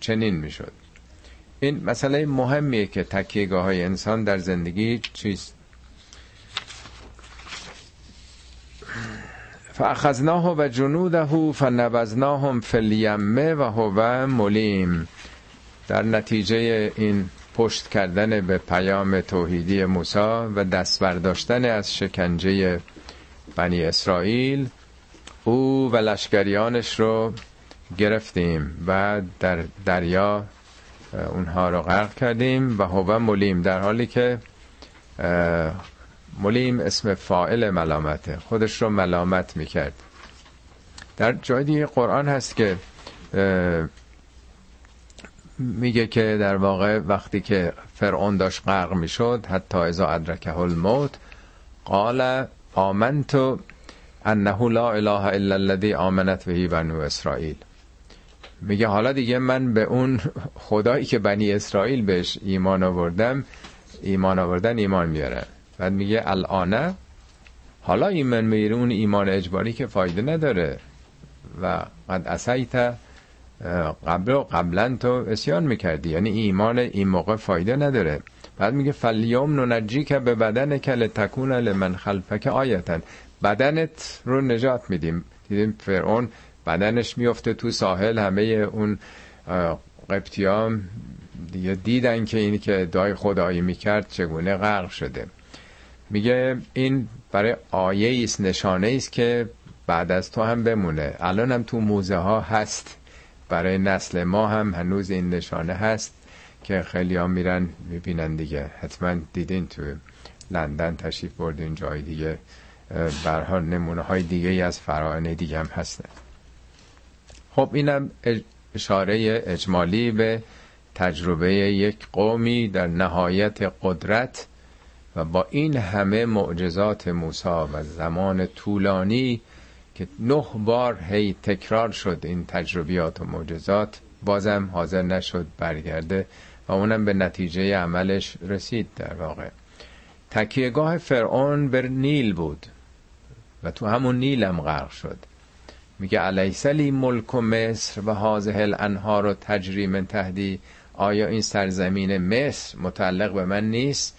چنین میشد. این مسئله مهمیه که تکیهگاه های انسان در زندگی چیست. فاخذناه و جنوده فنبذناهم فی الیم و هو ملیم. در نتیجه این پشت کردن به پیام توحیدی موسی و دست برداشتن از شکنجه بنی اسرائیل، او و لشکریانش رو گرفتیم و در دریا اونها رو غرق کردیم. و هو ملیم، در حالی که ملیم اسم فاعل ملامته، خودش رو ملامت میکرد. در جای دیگه قرآن هست که میگه که در واقع وقتی که فرعون داشت غرق میشد، حتی اذا ادرکه الموت قال آمنت انه لا اله الا الذی آمنت بهی بنو اسرائیل. میگه حالا دیگه من به اون خدایی که بنی اسرائیل بهش ایمان آوردن ایمان میاره. بعد میگه الان حالا ایمان میاره، اون ایمان اجباری که فایده نداره و قد عصیت قبلا تو عصیان میکردی، یعنی ایمان این موقع فایده نداره. بعد میگه فالیوم ننجیک به بدن کل تکون لمن خلفک آیتن، بدنت رو نجات میدیم. دیدیم فرعون بدنش میفته تو ساحل، همه اون قبطیام دیگه دیدن که این که ادعای خدایی میکرد چگونه غرق شده. میگه این برای آیه ایست، نشانه ایست که بعد از تو هم بمونه. الان هم تو موزه ها هست، برای نسل ما هم هنوز این نشانه هست که خیلی ها میرن میبینن دیگه. حتما دیدین تو لندن تشریف بردین، جای دیگه برها نمونه های دیگه ای از فراعنه دیگه هم هستن. خب اینم اشاره اجمالی به تجربه یک قومی در نهایت قدرت و با این همه معجزات موسی و زمان طولانی که 9 بار هی تکرار شد این تجربیات و معجزات، بازم حاضر نشد برگرده و اونم به نتیجه عملش رسید. در واقع تکیهگاه فرعون بر نیل بود و تو همون نیل هم غرق شد. میگه الیس لی ملک مصر و هذه الانهار تجری من تحتی، آیا این سرزمین مصر متعلق به من نیست؟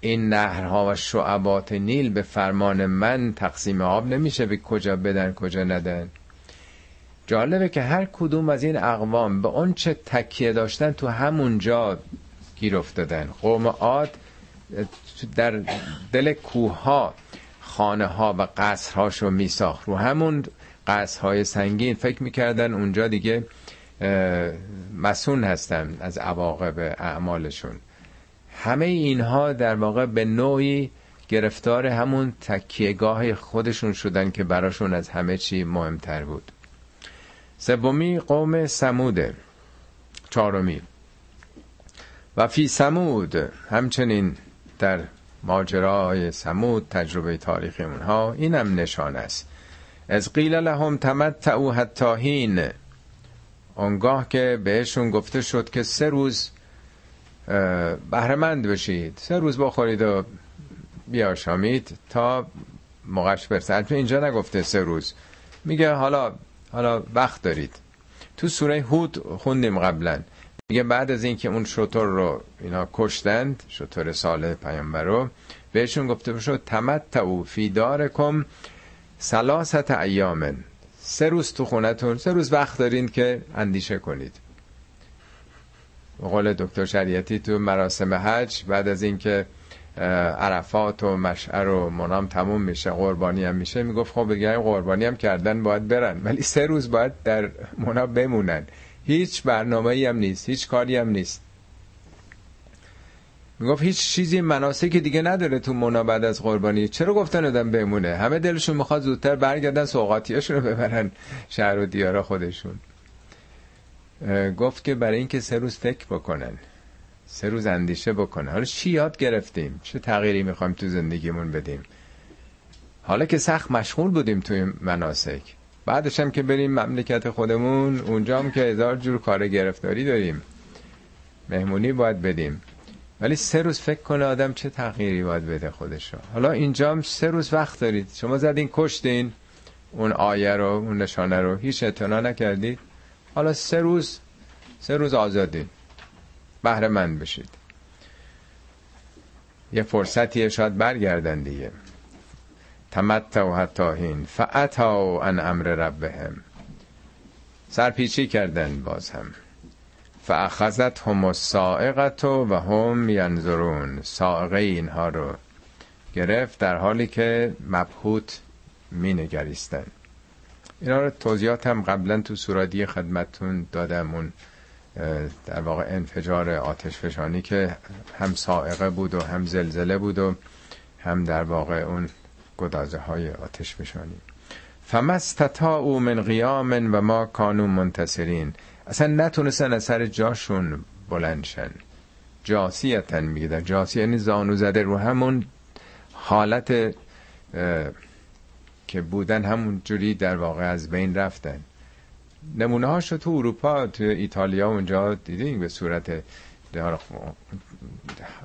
این نهرها و شعبات نیل به فرمان من تقسیم آب نمیشه، به کجا بدن کجا ندن. جالبه که هر کدوم از این اقوام به اون چه تکیه داشتن تو همون جا گیر افتادن. قوم عاد در دل کوه ها خانه ها و قصر هاشو میساخت، رو همون قصرهای سنگین فکر میکردن اونجا دیگه مسون هستن از عواقب اعمالشون. همه اینها در واقع به نوعی گرفتار همون تکیهگاه خودشون شدن که براشون از همه چی مهمتر بود. سومی قوم ثموده. چهارمی و فی ثمود، همچنین در ماجرای ثمود، تجربه تاریخی اونها، اینم نشانه است. از قیل لهم تمتعوا حتی حین، آنگاه که بهشون گفته شد که 3 روز بهرمند بشید، 3 روز بخورید و بیاشامید تا موقعش برسه. البته اینجا نگفته 3 روز، میگه حالا وقت دارید. تو سوره هود خوندیم قبلا، میگه بعد از اینکه اون شتر رو اینا کشتند، شتر صالح پیامبر رو، بهشون گفته شد تمتعوا فی دارکم 3 ایام، 3 روز تو خونتون، 3 روز وقت دارین که اندیشه کنید. قول دکتر شریعتی تو مراسم حج، بعد از اینکه عرفات و مشعر و منام تموم میشه، قربانی هم میشه، میگفت خب بگه قربانی هم کردن باید برن، ولی 3 روز باید در منا بمونن، هیچ برنامه‌ای هم نیست، هیچ کاری هم نیست. میگفت هیچ چیزی مناسکی دیگه نداره تو منا بعد از قربانی، چرا گفتن آدم بمونه؟ همه دلشون میخواد زودتر برگردن سوغاتیاشون رو ببرن شهر و دیار خودشون. گفت که برای اینکه 3 روز فکر بکنن، 3 روز اندیشه بکنن، حالا چی یاد گرفتیم، چه تغییری میخوایم تو زندگیمون بدیم. حالا که سخت مشغول بودیم توی مناسک، بعدش هم که بریم مملکت خودمون، اونجا هم که 1000 جور کار گرفتاری داریم، مهمونی باید بدیم، ولی 3 روز فکر کنه آدم چه تغییری باید بده خودش رو. حالا اینجا هم 3 روز وقت دارید، شما زدین کشتین اون آیه رو، اون نشانه رو، هیچ اعتنا نکردید، حالا 3 روز آزادین، بهره مند بشید، یه فرصتیه شاید برگردن دیگه. تمتعوا حتی حین فاتوا عن امر ربهم، سرپیچی کردن باز هم. فاخذتهم الصاعقه و هم ینظرون، صاعقه اینها رو گرفت در حالی که مبهوت مینگریستند. اینا رو توضیحات هم قبلا تو سورادی خدمتون دادم، اون در واقع انفجار آتشفشانی که هم صاعقه بود و هم زلزله بود و هم در واقع اون گدازه های آتشفشانی. فما استطاعوا من قیام و ما کانوا منتصرین، اصلا نتونستن از سر جاشون بلندشن. جاسیتن میگه، در جاسیه یعنی زانو زده رو همون حالت که بودن همون جوری در واقع از بین رفتن. نمونه هاشو تو اروپا، تو ایتالیا اونجا دیدین به صورت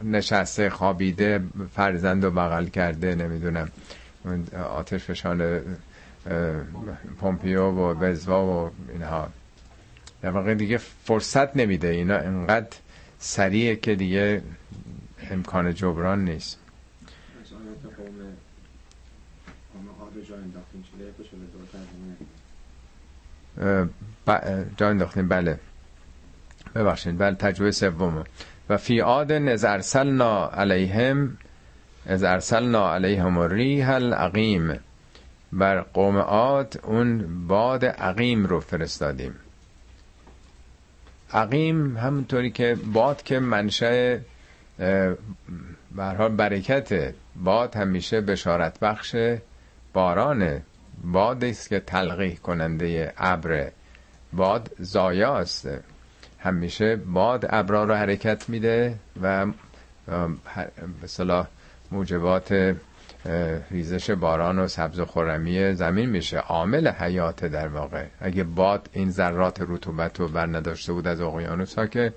نشسته خوابیده، فرزند رو بغل کرده، نمیدونم آتش فشان پومپیو و وزوا و اینها. در واقع دیگه فرصت نمیده، اینا انقدر سریعه که دیگه امکان جبران نیست. جا انداختیم، بله ببخشید، بله تجربه سوم. و فی عاد اذ ارسلنا علیهم الریح العقیم، بر قوم عاد اون باد عقیم رو فرستادیم. عقیم همونطوری که باد که منشأ به هر حال برکته، باد همیشه بشارت بخش بارانه، باد است که تلقیح کننده ابر، باد زایاست، همیشه باد ابرا رو حرکت میده و به اصطلاح موجبات ریزش باران و سبز و خرمی زمین میشه، عامل حیات در واقع. اگه باد این ذرات رطوبت رو بر نداشته بود از اقیانوس ها که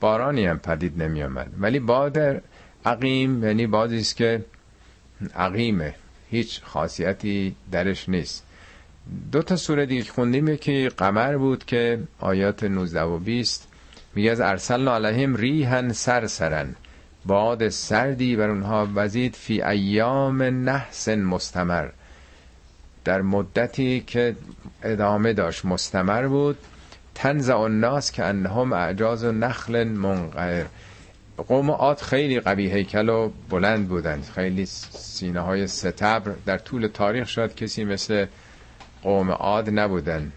بارانی هم پدید نمی آمد. ولی باد عقیم یعنی بادی است که عقیمه، هیچ خاصیتی درش نیست. دو تا سوره دیگه خوندیم، یکی قمر بود که آیات 19 و 20 میگه از ارسلنا علیهم ریحا سرسرا، باد سردی بر اونها وزید، فی ایام نحس مستمر، در مدتی که ادامه داشت، مستمر بود. تنزع الناس که انهم اعجاز نخل منقعر، قوم عاد خیلی قوی هیکل و بلند بودند، خیلی سینه های ستبر، در طول تاریخ شاید کسی مثل قوم عاد نبودن،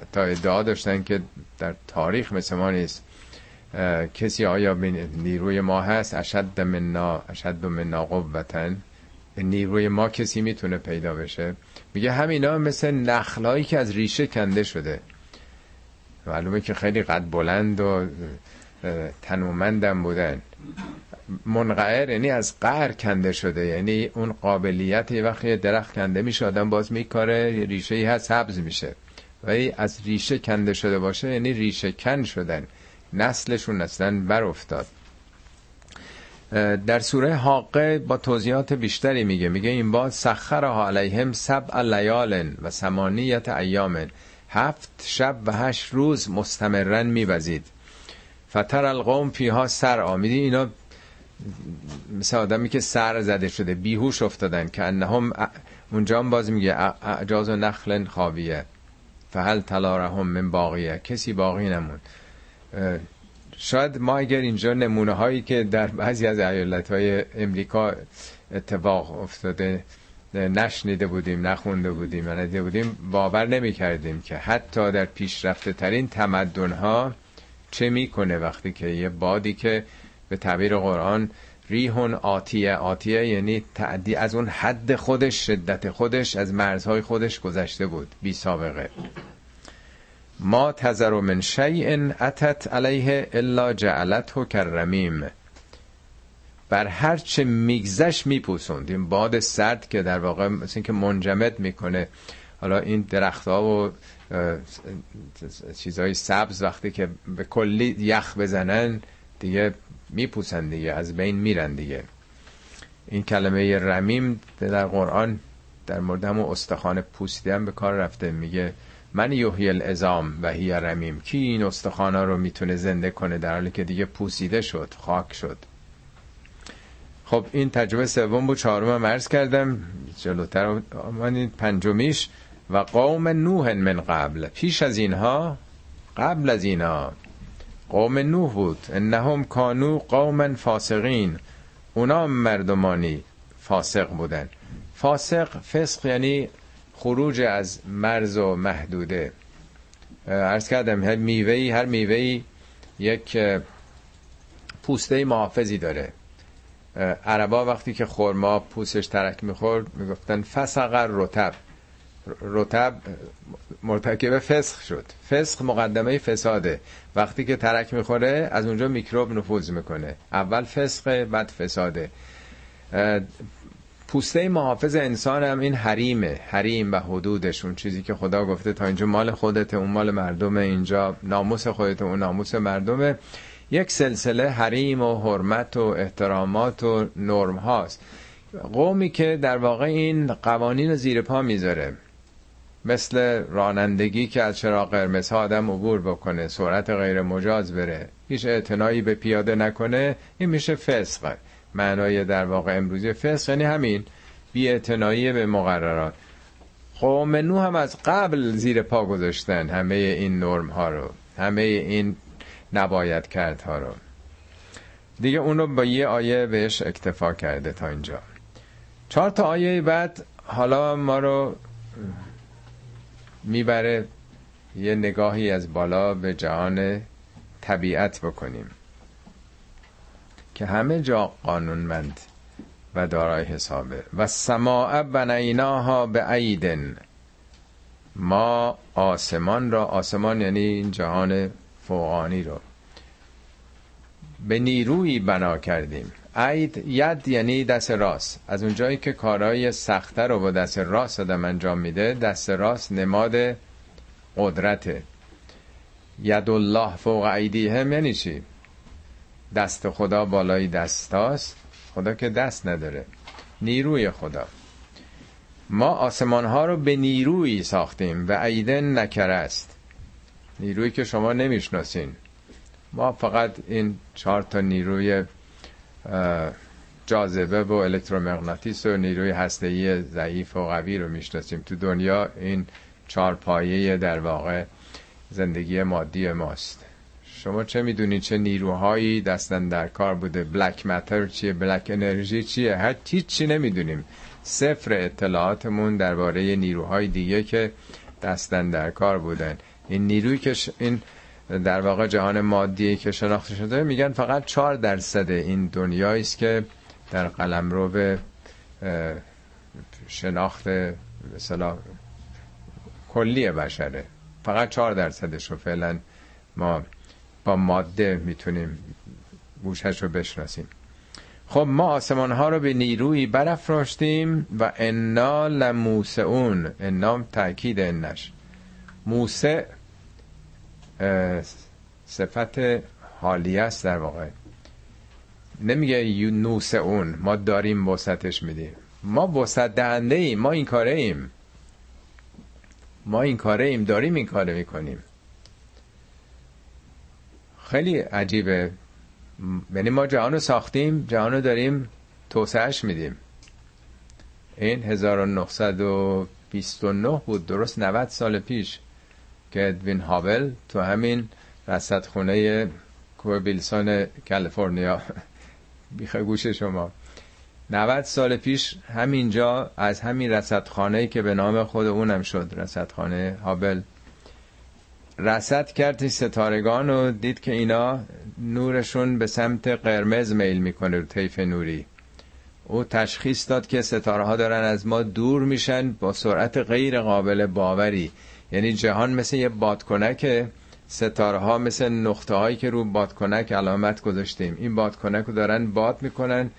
حتی ادعا داشتن که در تاریخ مثل ما نیست کسی. آیا نیروی ما هست؟ اشد منا قوتن، نیروی ما کسی میتونه پیدا بشه؟ میگه همینا مثل نخلایی که از ریشه کنده شده، معلومه که خیلی قد بلند و تنومندم بودن. منقعر یعنی از قهر کنده شده، یعنی اون قابلیت، یه وقتی درخت کنده میشه آدم باز میکاره، ریشه ای هست حبس میشه، ولی از ریشه کنده شده باشه یعنی ریشه کن شدن، نسلشون اصلا بر افتاد. در سوره حاقه با توضیحات بیشتری میگه این باد سخرها علیهم سبع لیال و ثمانیة ایام، 7 شب و 8 روز مستمرا میوزید. فتر القوم فیها سرعا، میدین اینا مثل آدمی که سر زده شده بیهوش افتادن، که انهم اونجا هم باز میگه اعجاز نخل خاویه فهل تلارهم من باقیه، کسی باقی نمون. شاید ما اگر اینجا نمونه هایی که در بعضی از ایالت های امریکا اتفاق افتاده نشنیده بودیم، نخونده بودیم، ندیده بودیم، باور نمی کردیم که حتی در پیشرفته ترین تمدن ها چه میکنه وقتی که یه بادی که به تعبیر قرآن ریحون آتیه یعنی تعدی از اون حد خودش، شدت خودش، از مرزهای خودش گذشته بود، بی سابقه. ما تذر من شیء اتت علیه الا جعلته کرمیم، بر هر چه میگذشت میپوسند. این باد سرد که در واقع مثل این که منجمد میکنه، حالا این درختها و چیزهای سبز وقتی که به کلی یخ بزنن دیگه میپوسن دیگه، از بین میرن دیگه. این کلمه رمیم در قرآن در مورد همون استخوان پوسیده هم به کار رفته، میگه من یحیی العظام و هی رمیم، کی این استخوانا رو میتونه زنده کنه در حالی که دیگه پوسیده شد، خاک شد. خب این تجربه سوم بود، چهارم عرض کردم جلوتر آمدید. پنجمیش و قوم نوح من قبل، پیش از اینها، قبل از اینها قوم نوح بود. انهم کانوا قوما فاسقین، اونا مردمانی فاسق بودن. فاسق، فسق یعنی خروج از مرز و محدوده. عرض کردم هر میوه‌ای یک پوسته محافظی داره. عربا وقتی که خرما پوستش ترک میخورد میگفتن فسق الرطب، رطب مرتکب فسق شد. فسق مقدمه فساده، وقتی که ترک میخوره از اونجا میکروب نفوذ میکنه، اول فسقه بعد فساده. پوسته محافظ انسان هم این حریمه، حریم و حدودش، اون چیزی که خدا گفته تا اینجا مال خودته، اون مال مردمه، اینجا ناموس خودته، اون ناموس مردمه. یک سلسله حریم و حرمت و احترامات و نرم هاست. قومی که در واقع این قوانین رو زیر پا میذاره، مثل رانندگی که از چراغ قرمز ها آدم عبور بکنه، سرعت غیر مجاز بره، هیچ اعتنایی به پیاده نکنه، این میشه فسق. معنای در واقع امروزی فسق یعنی همین، بی اعتنایی به مقررات. قوم نوح هم از قبل زیر پا گذاشتن همه این نرم ها رو، همه این نباید کرد ها رو. دیگه اون رو با یه آیه بهش اکتفا کرده تا اینجا. 4 تا آیه بعد حالا ما رو میبره یه نگاهی از بالا به جهان طبیعت بکنیم که همه جا قانونمند و دارای حسابه. و سماع بنیناها بعیدن، ما آسمان را، آسمان یعنی این جهان فوقانی رو، به نیروی بنا کردیم. عید ید یعنی دست راست، از اون جایی که کارهای سخت‌تر رو با دست راست آدم انجام میده، دست راست نماد قدرته. ید الله فوق ایدیهم یعنی چی؟ دست خدا بالای دستاست، خدا که دست نداره، نیروی خدا. ما آسمان‌ها رو به نیروی ساختیم و عیدن نکره است، نیرویی که شما نمیشناسین. ما فقط این 4 تا نیروی جاذبه و الکترومغناطیس و نیروی هسته‌ای ضعیف و قوی رو میشناسیم. تو دنیا این 4 پایه در واقع زندگی مادی ماست. شما چه میدونید چه نیروهایی دستن در کار بوده؟ بلک ماتر چیه؟ بلک انرژی چیه؟ هیچی نمیدونیم. 0 اطلاعاتمون درباره نیروهای دیگه که دستن در کار بودن. این نیرویی که این در واقع جهان مادی که شناخته شده، میگن فقط 4% این دنیایی است که در قلمرو به شناخت مثلا کلی بشره. فقط 4% رو فعلا ما با ماده میتونیم گوشش رو بشناسیم. خب ما آسمان ها رو به نیروی برافراشتیم و انا لموسعون، انام تأکید انش، موسع صفت حالیه است در واقع. نمیگه نوسعون ما داریم وسعتش میدیم، ما وسعت دهنده ایم، ما این کاره ایم، داریم این کاره میکنیم. خیلی عجیبه، یعنی ما جهانو ساختیم، جهانو داریم توسعهش میدیم. این 1929 بود، درست 90 سال پیش که ادوین هابل تو همین رصدخونه کوه بیلسون کالیفرنیا بیخه گوش شما 90 سال پیش همینجا از همین رصدخانه‌ای که به نام خود اونم شد رصدخانه هابل، رصد کرد ستارگان و دید که اینا نورشون به سمت قرمز میل میکنه، طیف نوری. او تشخیص داد که ستاره‌ها دارن از ما دور میشن با سرعت غیر قابل باوری. یعنی جهان مثل یه بادکنکه، ستاره‌ها مثل نقطه‌هایی که رو بادکنک علامت گذاشتیم، این بادکنک رو دارن باد میکنن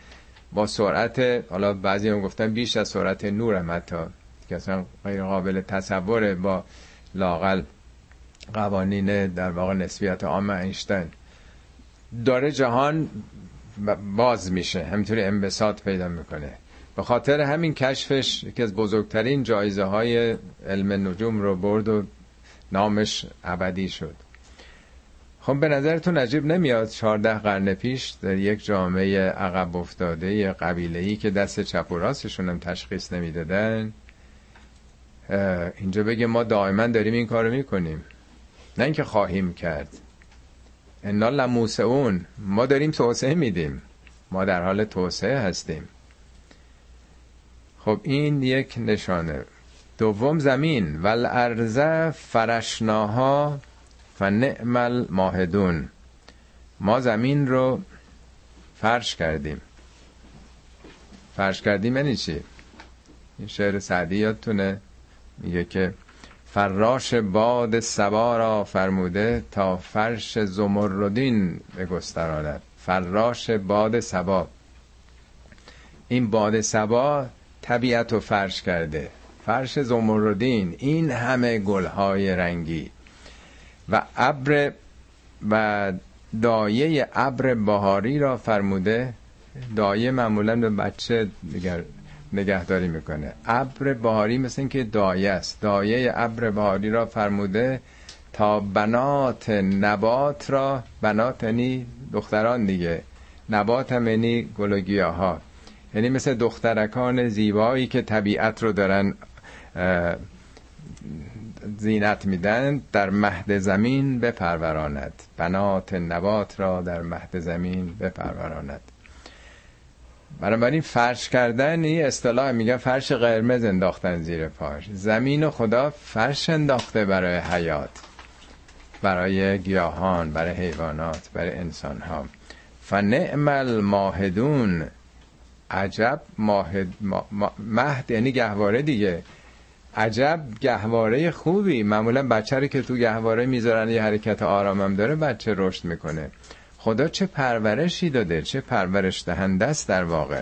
با سرعت، حالا بعضی هم گفتن بیش از سرعت نور، حتی که اصلا غیر قابل تصوره با لااقل قوانین در واقع نسبیت عام اینشتین. داره جهان باز میشه، همینطوری انبساط پیدا میکنه. به خاطر همین کشفش یکی از بزرگترین جایزه های علم نجوم رو برد و نامش ابدی شد. خب به نظرتون عجیب نمیاد 14 قرن پیش در یک جامعه عقب افتاده قبیله‌ای که دست چپ و راستشون هم تشخیص نمیدادن، اینجا بگه ما دائما داریم این کارو میکنیم، نه اینکه خواهیم کرد. انا لموسعون، ما داریم توسعه میدیم، ما در حال توسعه هستیم. خب این یک نشانه. دوم زمین، والارض فرشناها فنعم الماهدون، ما زمین رو فرش کردیم. فرش کردیم یعنی چی؟ این شعر سعدی یادتونه، میگه که فراش باد صبا را فرموده تا فرش زمردین بگستراند. فراش باد صبا، این باد صبا طبیعت رو فرش کرده، فرش زمردین، این همه گلهای رنگی و ابر و دایه ابر بهاری را فرموده. دایه معمولا به بچه نگهداری میکنه، ابر بهاری مثل این که دایه است. دایه ابر بهاری را فرموده تا بنات نبات را، بنات یعنی دختران دیگه، نبات هم یعنی گل و گیاها، یعنی مثل دخترکان زیبایی که طبیعت رو دارن زینت میدن، در مهد زمین بپروراند. بنات نبات را در مهد زمین بپروراند. بنابراین فرش کردن این اصطلاح، میگن فرش قرمز انداختن زیر پاش. زمین و خدا فرش انداخته برای حیات، برای گیاهان، برای حیوانات، برای انسان ها. فنعم الماهدون، عجب مهد یعنی گهواره دیگه، عجب گهواره خوبی. معمولا بچه رو که تو گهواره میذارن یه حرکت آرامم داره، بچه رشد میکنه. خدا چه پرورشی داده، چه پرورش دهنده است در واقع.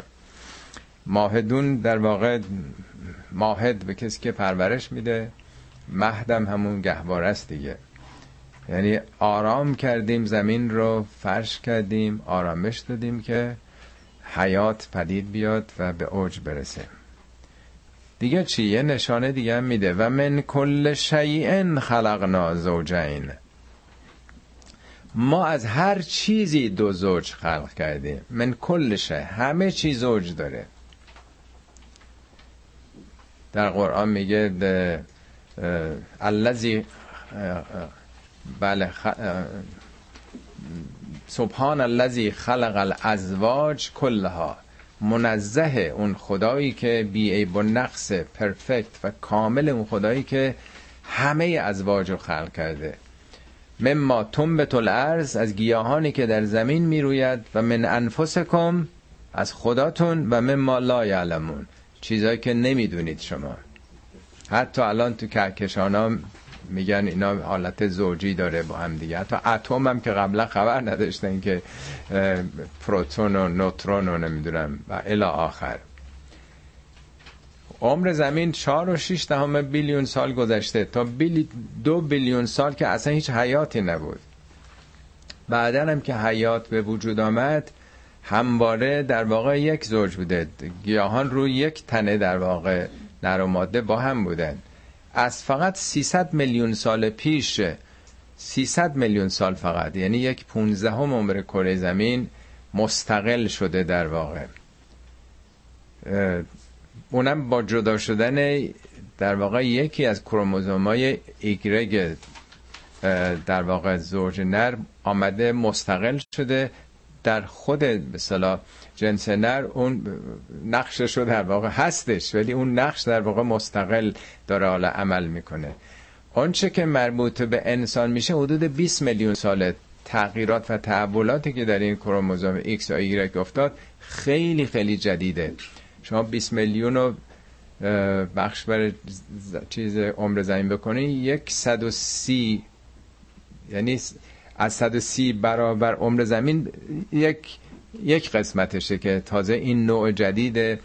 ماهدون در واقع ماهد به کسی که پرورش میده، مهدم همون گهواره است دیگه. یعنی آرام کردیم زمین رو، فرش کردیم، آرامش دادیم که حیات پدید بیاد و به اوج برسه. دیگه چیه؟ نشانه دیگه میده، و من کل شیء خلقنا زوجین، ما از هر چیزی دو زوج خلق کردیم. من کل شیء، همه چیز زوج داره. در قرآن میگه الذی، بله، سبحان الذی خلق الازواج کلها، منزه اون خدایی که بی عیب و نقص، پرفکت و کامل، اون خدایی که همه ازواج رو خلق کرده. مما تنبت الارض، از گیاهانی که در زمین می روید، و من انفسکم، از خوداتون، و مما لا یعلمون، چیزایی که نمی دونید شما. حتی الان تو کهکشان ها میگن اینا حالت زوجی داره با هم دیگه. حتی اتم هم که قبلا خبر نداشتن که پروتون و نوترون و نمیدونم و الی آخر. عمر زمین 4.6 بیلیون سال گذشته تا 2 بیلیون سال که اصلا هیچ حیاتی نبود. بعدن هم که حیات به وجود آمد، همواره در واقع یک زوج بوده. گیاهان روی یک تنه در واقع نر و ماده با هم بودن. از فقط 300 میلیون سال پیش، 300 میلیون سال فقط، یعنی 1/15 عمر کره زمین مستقل شده در واقع. اونم با جدا شدن در واقع یکی از کروموزوم‌های ایگرگ در واقع زوج نر آمده مستقل شده در خود به اصطلاح جنس نر. اون نقشش رو در واقع هستش، ولی اون نقش در واقع مستقل داره حالا عمل میکنه. آنچه که مربوط به انسان میشه حدود 20 میلیون سال تغییرات و تحولاتی که در این کروموزوم X و Y افتاد خیلی خیلی جدیده. شما 20 میلیون رو بخش بر چیز عمر زمین بکنید، 130، یعنی از 130 برابر عمر زمین یک قسمتشه که تازه این نوع جدید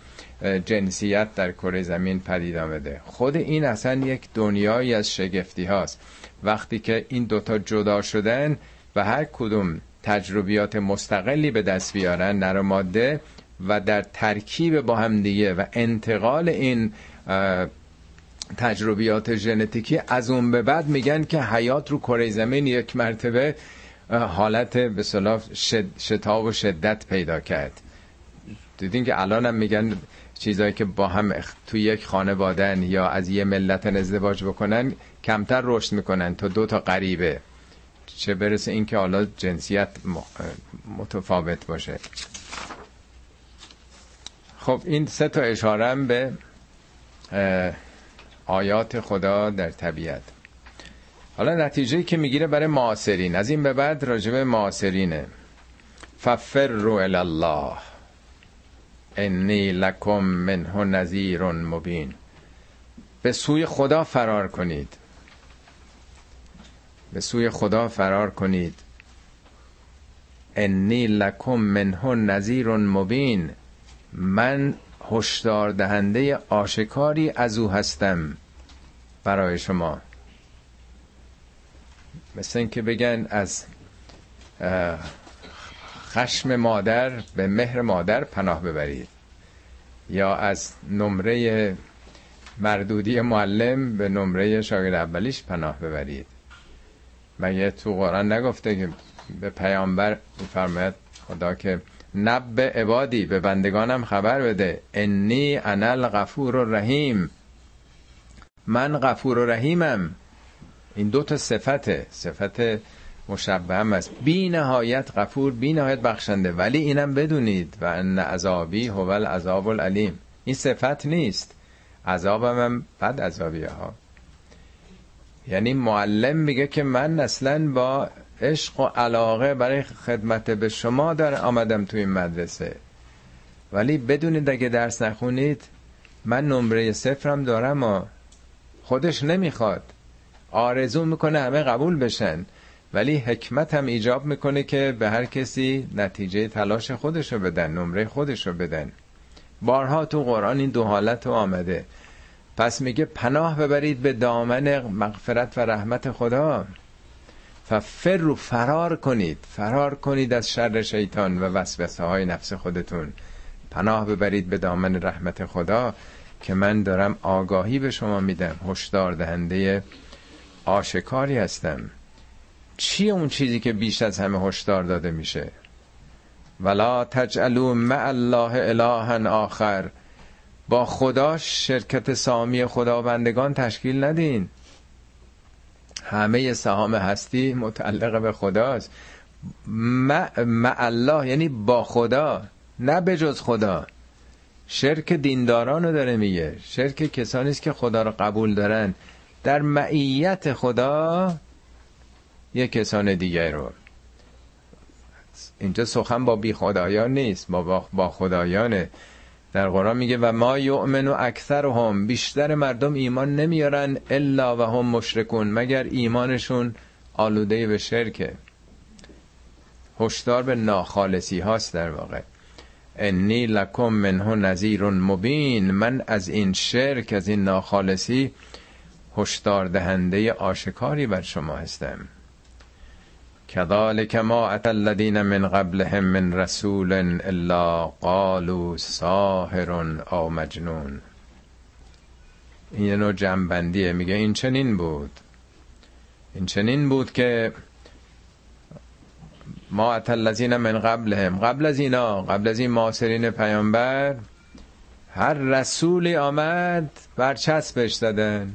جنسیت در کره زمین پدید آمده. خود این اصلا یک دنیایی از شگفتی هاست. وقتی که این دوتا جدا شدن و هر کدوم تجربیات مستقلی به دست بیارن، نر و ماده، و در ترکیب با هم دیگه و انتقال این تجربیات ژنتیکی، از اون به بعد میگن که حیات رو کره زمین یک مرتبه حالت به اصطلاح شتاب و شدت پیدا کرد. دیدین که الان هم میگن چیزایی که با هم تو یک خانوادن یا از یه ملتن ازدواج بکنن کمتر رشد میکنن تا 2 تا غریبه، چه برسه این که حالا جنسیت متفاوت باشه. خب این 3 تا اشارم به آیات خدا در طبیعت. حالا نتیجه‌ای که میگیره برای معاصرین، از این به بعد راجع به معاصرینه. ففروا الی الله انی لکم منه نذیر مبین، به سوی خدا فرار کنید، به سوی خدا فرار کنید. انی لکم منه نذیر مبین، من هشدار دهنده آشکاری از او هستم برای شما. مثل این که بگن از خشم مادر به مهر مادر پناه ببرید، یا از نمره مردودی معلم به نمره شاگرد اولیش پناه ببرید. مگه تو قرآن نگفته که به پیامبر می‌فرماید خدا که نبأ عبادی، به بندگانم خبر بده، انی انا الغفور الرحیم، من غفور و رحیمم. این دوتا صفته، صفت مشبه هم است، بی نهایت غفور، بی نهایت بخشنده. ولی اینم بدونید و ان عذابی هو العذاب العلیم، این صفت نیست، عذابم هم بد عذابیه ها. یعنی معلم میگه که من اصلا با عشق و علاقه برای خدمت به شما آمدم تو این مدرسه، ولی بدونید اگه درس نخونید من نمره صفرم دارم و خودش نمیخواد، آرزو میکنه همه قبول بشن، ولی حکمت هم ایجاب میکنه که به هر کسی نتیجه تلاش خودشو بدن، نمره خودشو بدن. بارها تو قرآن این دو حالت آمده. پس میگه پناه ببرید به دامن مغفرت و رحمت خدا، ففروا، فرار کنید، فرار کنید از شر شیطان و وسوسه های نفس خودتون، پناه ببرید به دامن رحمت خدا که من دارم آگاهی به شما میدم، هشدار دهنده آشکاری هستم. چیه اون چیزی که بیش از همه هشدار داده میشه؟ ولا تجعلوا مع الله الها آخر، با خدا شرکت سامی خداوندگان تشکیل ندین. همه سهام هستی متعلق به خداست. مع الله یعنی با خدا، نه به جز خدا. شرک دینداران رو داره میگه، شرک کسانی است که خدا رو قبول دارن، در معیت خدا یک کسان دیگه رو. اینجا سخن با بی خدایان نیست، با خدایانه. در قرآن میگه و ما یؤمن و اکثرهم، بیشتر مردم ایمان نمیارن الا و هم مشرکون، مگر ایمانشون آلوده به شرکه. هشدار به ناخالصی هاست در واقع. انی لکم منه نذیر مبین، من از این شرک، از این ناخالصی هشدار دهنده آشکاری بر شما هستم. کذالک ما اتی الذین من قبلهم من رسول الا قالوا ساحر او مجنون. این یه نوع جمع‌بندیه، میگه این چنین بود، این چنین بود که ما اتی الذین من قبلهم، قبل از اینا، قبل از این معاصرین پیامبر، هر رسولی آمد برچسبش دادن،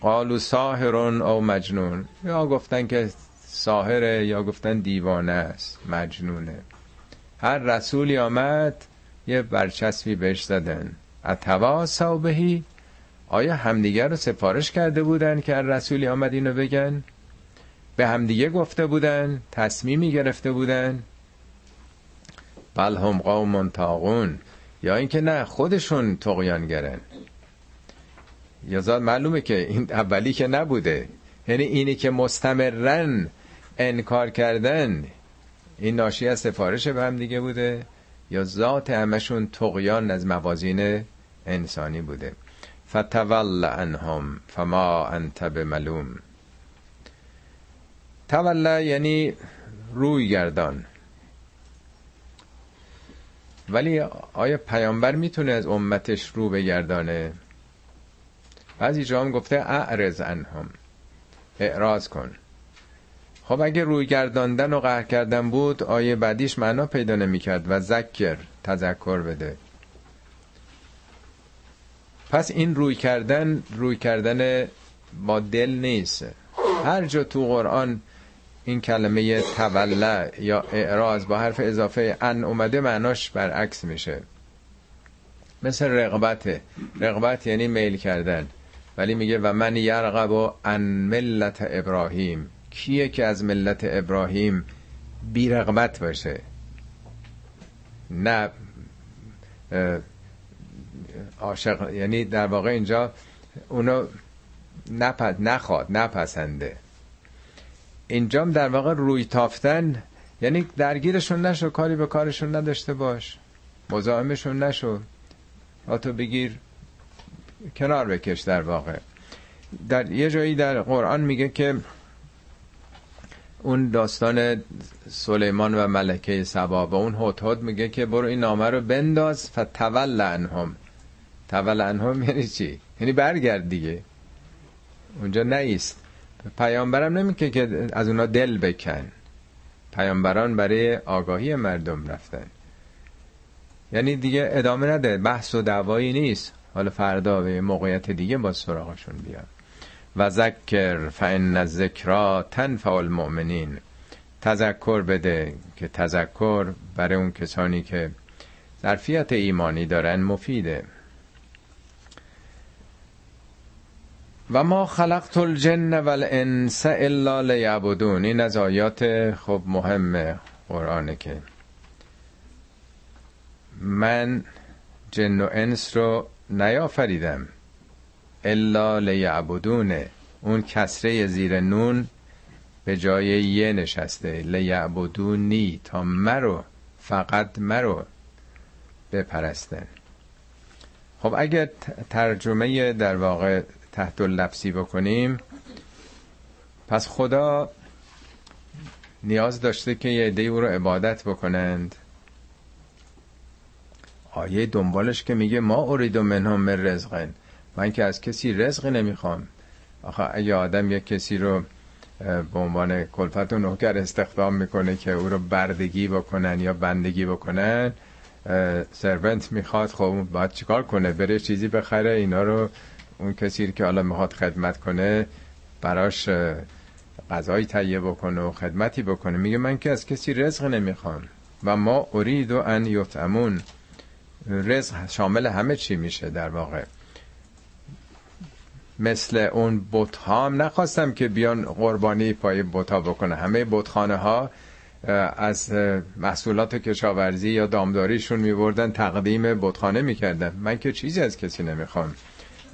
قالوا ساحر او مجنون، یا گفتن که ساحره، یا گفتن دیوانه است، مجنونه. هر رسولی آمد یه برچسبی بهش زدن. اتواصوا به، آیا همدیگه رو سفارش کرده بودن که هر رسولی آمد اینو بگن؟ به همدیگه گفته بودن، تصمیمی گرفته بودن؟ بل هم قوم طاغون، یا اینکه نه، خودشون طغیانگرن. یازاد معلومه که این اولی که نبوده، یعنی اینی که مستمرن انکار کردن، این ناشی از سفارش به هم دیگه بوده، یا ذات همشون طغیان از موازین انسانی بوده. فتول عنهم فما انت بملوم. تول یعنی روی گردان. ولی آیا پیامبر میتونه از امتش رو بگردانه؟ بعضی جا هم گفته اعرض عنهم، اعراض کن. خب اگه روی گرداندن و قهر کردن بود، آیه بعدیش معنا پیدا نمی کرد. و ذکر، تذکر بده. پس این روی کردن با دل نیست. هر جا تو قرآن این کلمه توله یا اعراض با حرف اضافه ان اومده، معناش برعکس میشه. مثل رغبت یعنی میل کردن، ولی میگه و من یرغب عن ملت ابراهیم، کیه که از ملت ابراهیم بی رغبت باشه؟ نه عاشق، یعنی در واقع اینجا اونو نخواد، نپسنده. اینجام در واقع روی تافتن، یعنی درگیرشون نشو، کاری به کارشون نداشته باش. مزاحمشون نشو، هاتو بگیر کنار بکش. در واقع در یه جایی در قرآن میگه که اون داستان سلیمان و ملکه سبا و اون هدهد میگه که برو این نامه رو بنداز فتول عنهم. تول عنهم یعنی چی؟ یعنی برگرد دیگه، اونجا نیست. پیامبرم نمیگه که از اونا دل بکن، پیامبران برای آگاهی مردم رفتن، یعنی دیگه ادامه نده، بحث و دعوایی نیست، حالا فردا به موقعیت دیگه با سراغشون بیان. و ذکر فان الذکرا تنفع المؤمنین، تذکر بده که تذکر برای اون کسانی که ظرفیت ایمانی دارن مفیده. و ما خلقت الجن والانس الا لیعبدون، این از آیات خب مهم قرآنه که من جن و انس رو نیافریدم الا لیعبدونه. اون کسره زیر نون به جای یه نشسته، لیعبدونی، تا مرو، فقط مرو بپرستن. خب اگر ترجمه در واقع تحت اللفظی بکنیم، پس خدا نیاز داشته که یه عده او رو عبادت بکنند. آیه دنبالش که میگه ما ارید منهم من رزق، من که از کسی رزقی نمیخوام. آخه اگه آدم یک کسی رو به عنوان کلفت و نوکر استخدام میکنه که او رو بردگی بکنن یا بندگی بکنن، سرونت میخواد، خب باید چیکار کنه؟ بره چیزی بخره، اینا رو اون کسی که حالا میخواد خدمت کنه براش غذایی تهیه بکنه و خدمتی بکنه. میگه من که از کسی رزق نمیخوام. و ما ارید و ان یطعمون، رزق شامل همه چی میشه در واقع. مثل اون بت ها هم نخواستم که بیان قربانی پای بت ها بکنه. همه بتخانه ها از محصولات کشاورزی یا دامداریشون میبردن تقدیم بتخانه میکردن. من که چیزی از کسی نمیخوام.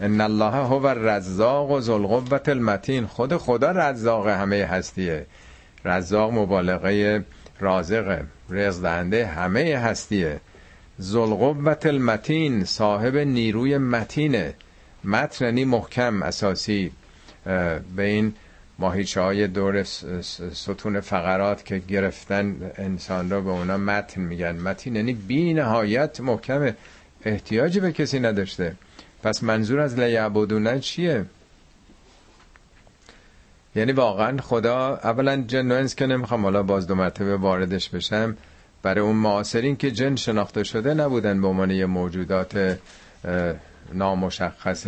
ان الله هو الرزاق و ذو القوة المتین، خود خدا رزاق همه هستیه. رزاق مبالغه رازقه، رزق دهنده همه هستیه. ذو القوة المتین، صاحب نیروی متینه. متنی محکم اساسی. به این ماهیچه های دور ستون فقرات که گرفتن انسان را، به اونا متن میگن. متین یعنی بی نهایت محکمه، احتیاجی به کسی نداشته. پس منظور از لیعبدونه چیه؟ یعنی واقعا خدا اولا جن و انس که نمیخوام حالا باز دو مرتبه واردش بشم، برای اون معاصرین که جن شناخته شده نبودن به عنوان یه موجودات نامشخص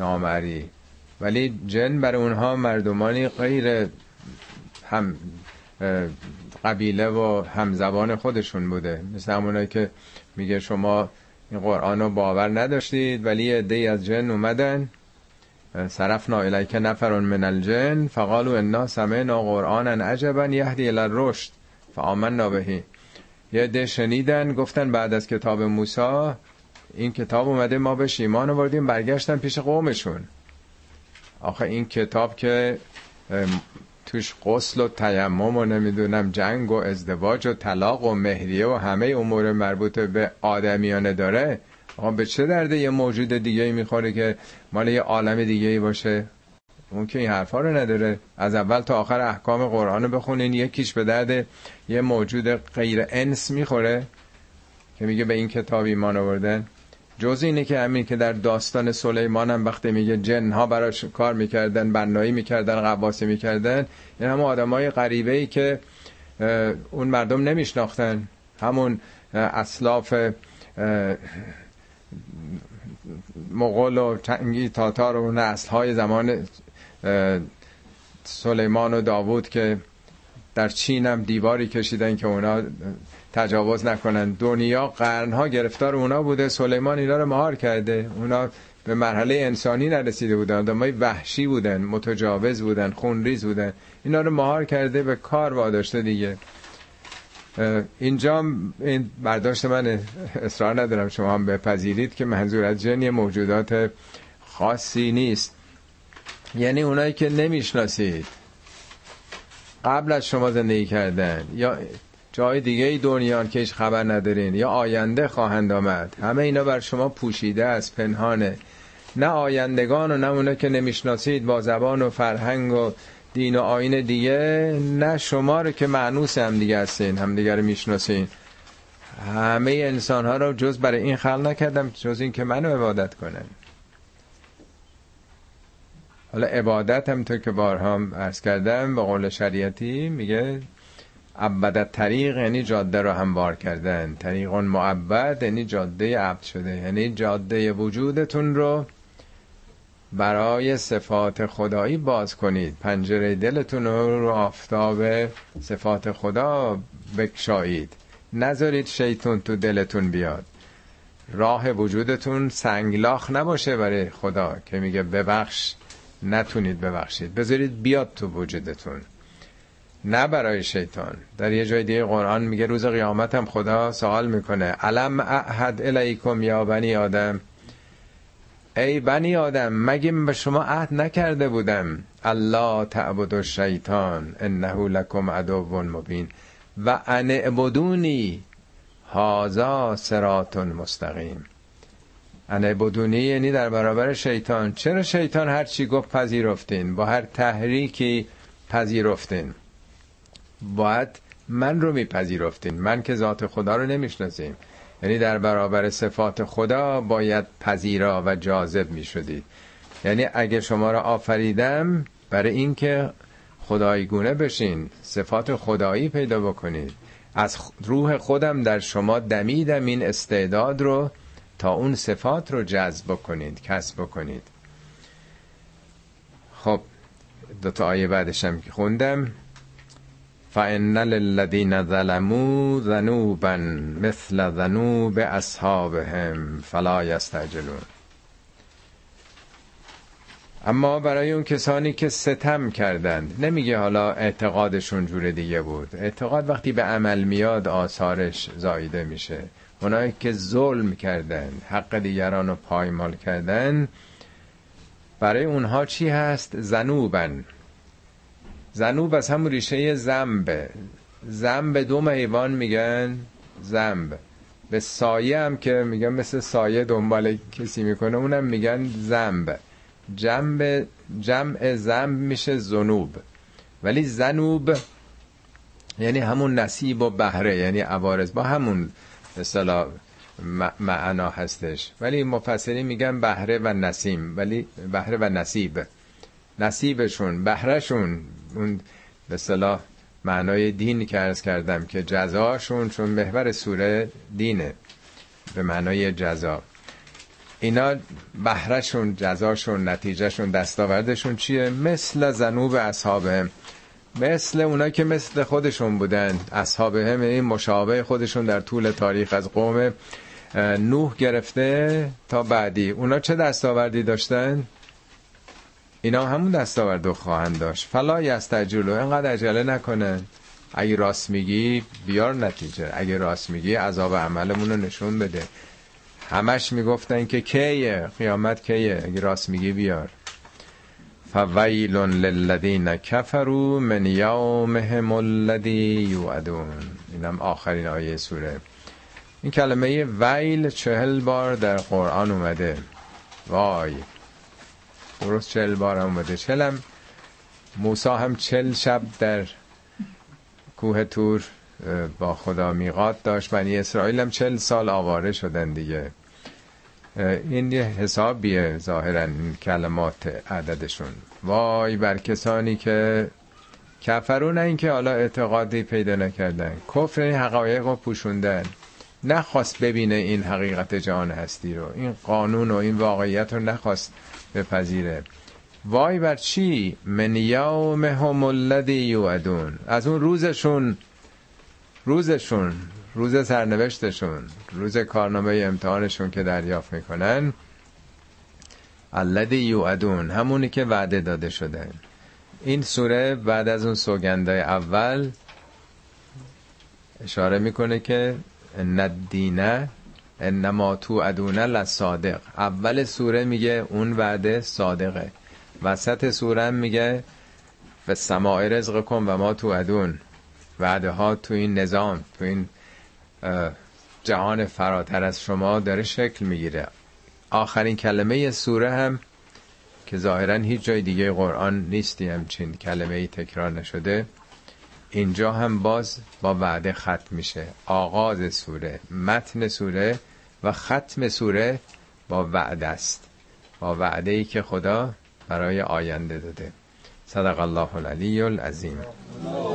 نامری، ولی جن برای اونها مردمانی غیر هم قبیله و هم زبان خودشون بوده. مثل همونایی که میگه شما این قرآن رو باور نداشتید، ولی یه عده‌ای از جن اومدن، صرفنا الیک نفرا من الجن فقالوا انا سمعنا قرآنا عجبا یهدی الی الرشد فآمنا به. یه عده شنیدن گفتن بعد از کتاب موسی این کتاب اومده، ما بهش ایمان آوردیم. برگشتن پیش قومشون، آخه این کتاب که توش غسل و تیمم و نمیدونم جنگ و ازدواج و طلاق و مهریه و همه امور مربوط به آدمیانه داره، آقا به چه درده یه موجود دیگه میخوره که مال یه عالم دیگه باشه؟ اون که این حرفا رو نداره. از اول تا آخر احکام قرآن رو بخونین، یکیش به درد یه موجود غیر انس میخوره که میگه به این کتاب ایمان آوردن؟ جز اینه که همین که در داستان سلیمان هم وقتی میگه جنها براش کار میکردن، بنایی میکردن، غواصی میکردن، این همه آدمای غریبه‌ای که اون مردم نمیشناختن، همون اسلاف مغول و چنگی تاتار و نسل‌های زمان سلیمان و داوود که در چین هم دیواری کشیدن که اونا تجاوز نکنن. دنیا قرنها گرفتار اونا بوده، سلیمان اینا رو مهار کرده. اونا به مرحله انسانی نرسیده بودن، آدمای وحشی بودن، متجاوز بودن، خونریز بودن، اینا رو مهار کرده، به کار واداشته دیگه. اینجا این برداشت من، اصرار ندارم شما هم بپذیرید که منظور از جن موجودات خاصی نیست، یعنی اونایی که نمیشناسید قبل از شما زندگی کردن یا جای دیگه ای دنیا که هیچ خبر ندارین، یا آینده خواهند آمد. همه اینا بر شما پوشیده است، پنهانه. نه آیندگان و نه اونا که نمیشناسید با زبان و فرهنگ و دین و آیین دیگه، نه شما رو که مانوس هم دیگه هستین، هم دیگه رو میشناسین. همه انسان ها رو جز برای این خلق نکردم، جز این که منو عبادت کنن. حالا عبادت هم تو که بارها عرض کردم به قول شریعتی میگه عبدت طریق، یعنی جاده رو هموار کردن. طریق معبد یعنی جاده عبد شده، یعنی جاده وجودتون رو برای صفات خدایی باز کنید، پنجره دلتون رو آفتاب صفات خدا بکشایید، نذارید شیطان تو دلتون بیاد، راه وجودتون سنگلاخ نباشه برای خدا که میگه ببخش نتونید ببخشید، بذارید بیاد تو وجودتون، نه برای شیطان. در یه جای دیگه قرآن میگه روز قیامت هم خدا سوال میکنه علم اعهد الیکم یا بنی آدم، ای بنی آدم مگه به شما عهد نکرده بودم الله تعبد الشیطان انه لکم عدو مبین و ان اعبدونی هذا صراط مستقیم. ان اعبدونی یعنی در برابر شیطان. چرا شیطان هر چی گفت پذیرفتین؟ با هر تحریکی پذیرفتین، باید من رو میپذیرفتین، من که ذات خدا رو نمیشناسیم، یعنی در برابر صفات خدا باید پذیرا و جاذب میشدید. یعنی اگه شما رو آفریدم برای این که خدایی گونه بشین، صفات خدایی پیدا بکنید، از روح خودم در شما دمیدم این استعداد رو تا اون صفات رو جذب بکنید، کسب بکنید. خب دوتا آیه بعدش هم که خوندم فَإِنَّ لِلَّذِينَ ظَلَمُوا ذَنُوبًا مِثْلَ ذَنُوبِ أَصْحَابِهِمْ فَلَا يَسْتَعْجِلُونَ. اما برای اون کسانی که ستم کردند، نمیگه حالا اعتقادشون جور دیگه بود، اعتقاد وقتی به عمل میاد آثارش زایده میشه. اونایی که ظلم کردند، حق دیگران رو پایمال کردند، برای اونها چی هست؟ ذنوبن. ذنوب از همون ریشه ذنبه. ذنب دوم حیوان میگن ذنب، به سایه هم که میگن مثل سایه دنبال کسی میکنه اونم میگن ذنب. جمع ذنب میشه ذنوب. ولی ذنوب یعنی همون نصیب و بهره، یعنی عوارض، با همون اصطلاح معنا هستش. ولی مفسرین میگن بهره و نسیم، ولی بهره و نصیب، نصیبشون، بهرهشون، اون به اصطلاح معنای دین که عرض کردم که جزاشون، چون محور سوره دینه به معنای جزا، اینا بهرهشون، جزاشون، نتیجهشون، دستاوردشون چیه؟ مثل ذنوب اصحابهم، مثل اونا که مثل خودشون بودن. اصحابهم این مشابه خودشون در طول تاریخ از قوم نوح گرفته تا بعدی. اونا چه دستاوردی داشتن؟ اینا همون دستاوردو خواهند داشت. فلا یستعجلوا، اینقدر عجله نکنن. اگه راست میگی بیار نتیجه، اگه راست میگی عذاب عملمون رو نشون بده. همش میگفتن که کیه قیامت، کیه، اگه راست میگی بیار. فویل للذین کفروا من یومهم الذی یوعدون. اینم آخرین آیه سوره. این کلمه ویل 40 بار در قرآن اومده. وای، درست 40 بار هم اومده. 40 موسی هم 40 شب در کوه طور با خدا میقات داشت. بنی اسرائیل هم 40 سال آواره شدن دیگه. این یه حسابیه ظاهرا این کلمات عددشون. وای بر کسانی که کفرون، اینکه حالا اعتقادی پیدا نکردن. کفر این حقایق رو پوشوندن، نخواست ببینه این حقیقت جهان هستی رو، این قانون و این واقعیت رو نخواست بپذیره. وای بر چی؟ من یومهم الذی یوعدون، از اون روزشون، روز سرنوشتشون، روز کارنامه امتحانشون که دریافت میکنن. الذی یوعدون، همونی که وعده داده شده. این سوره بعد از اون سوگندای اول اشاره میکنه که ندینه انما توعدونه لصادق. اول سوره میگه اون وعده صادقه، وسط سوره میگه به سماع رزق کن و ما توعدون، وعده ها تو این نظام، تو این جهان فراتر از شما داره شکل میگیره. آخرین کلمه سوره هم که ظاهرا هیچ جای دیگه قرآن نیستی همچین کلمه ای تکرار نشده، اینجا هم باز با وعده ختم میشه. آغاز سوره، متن سوره و ختم سوره با وعده است، با وعده ای که خدا برای آینده داده. صدق الله العلی العظیم.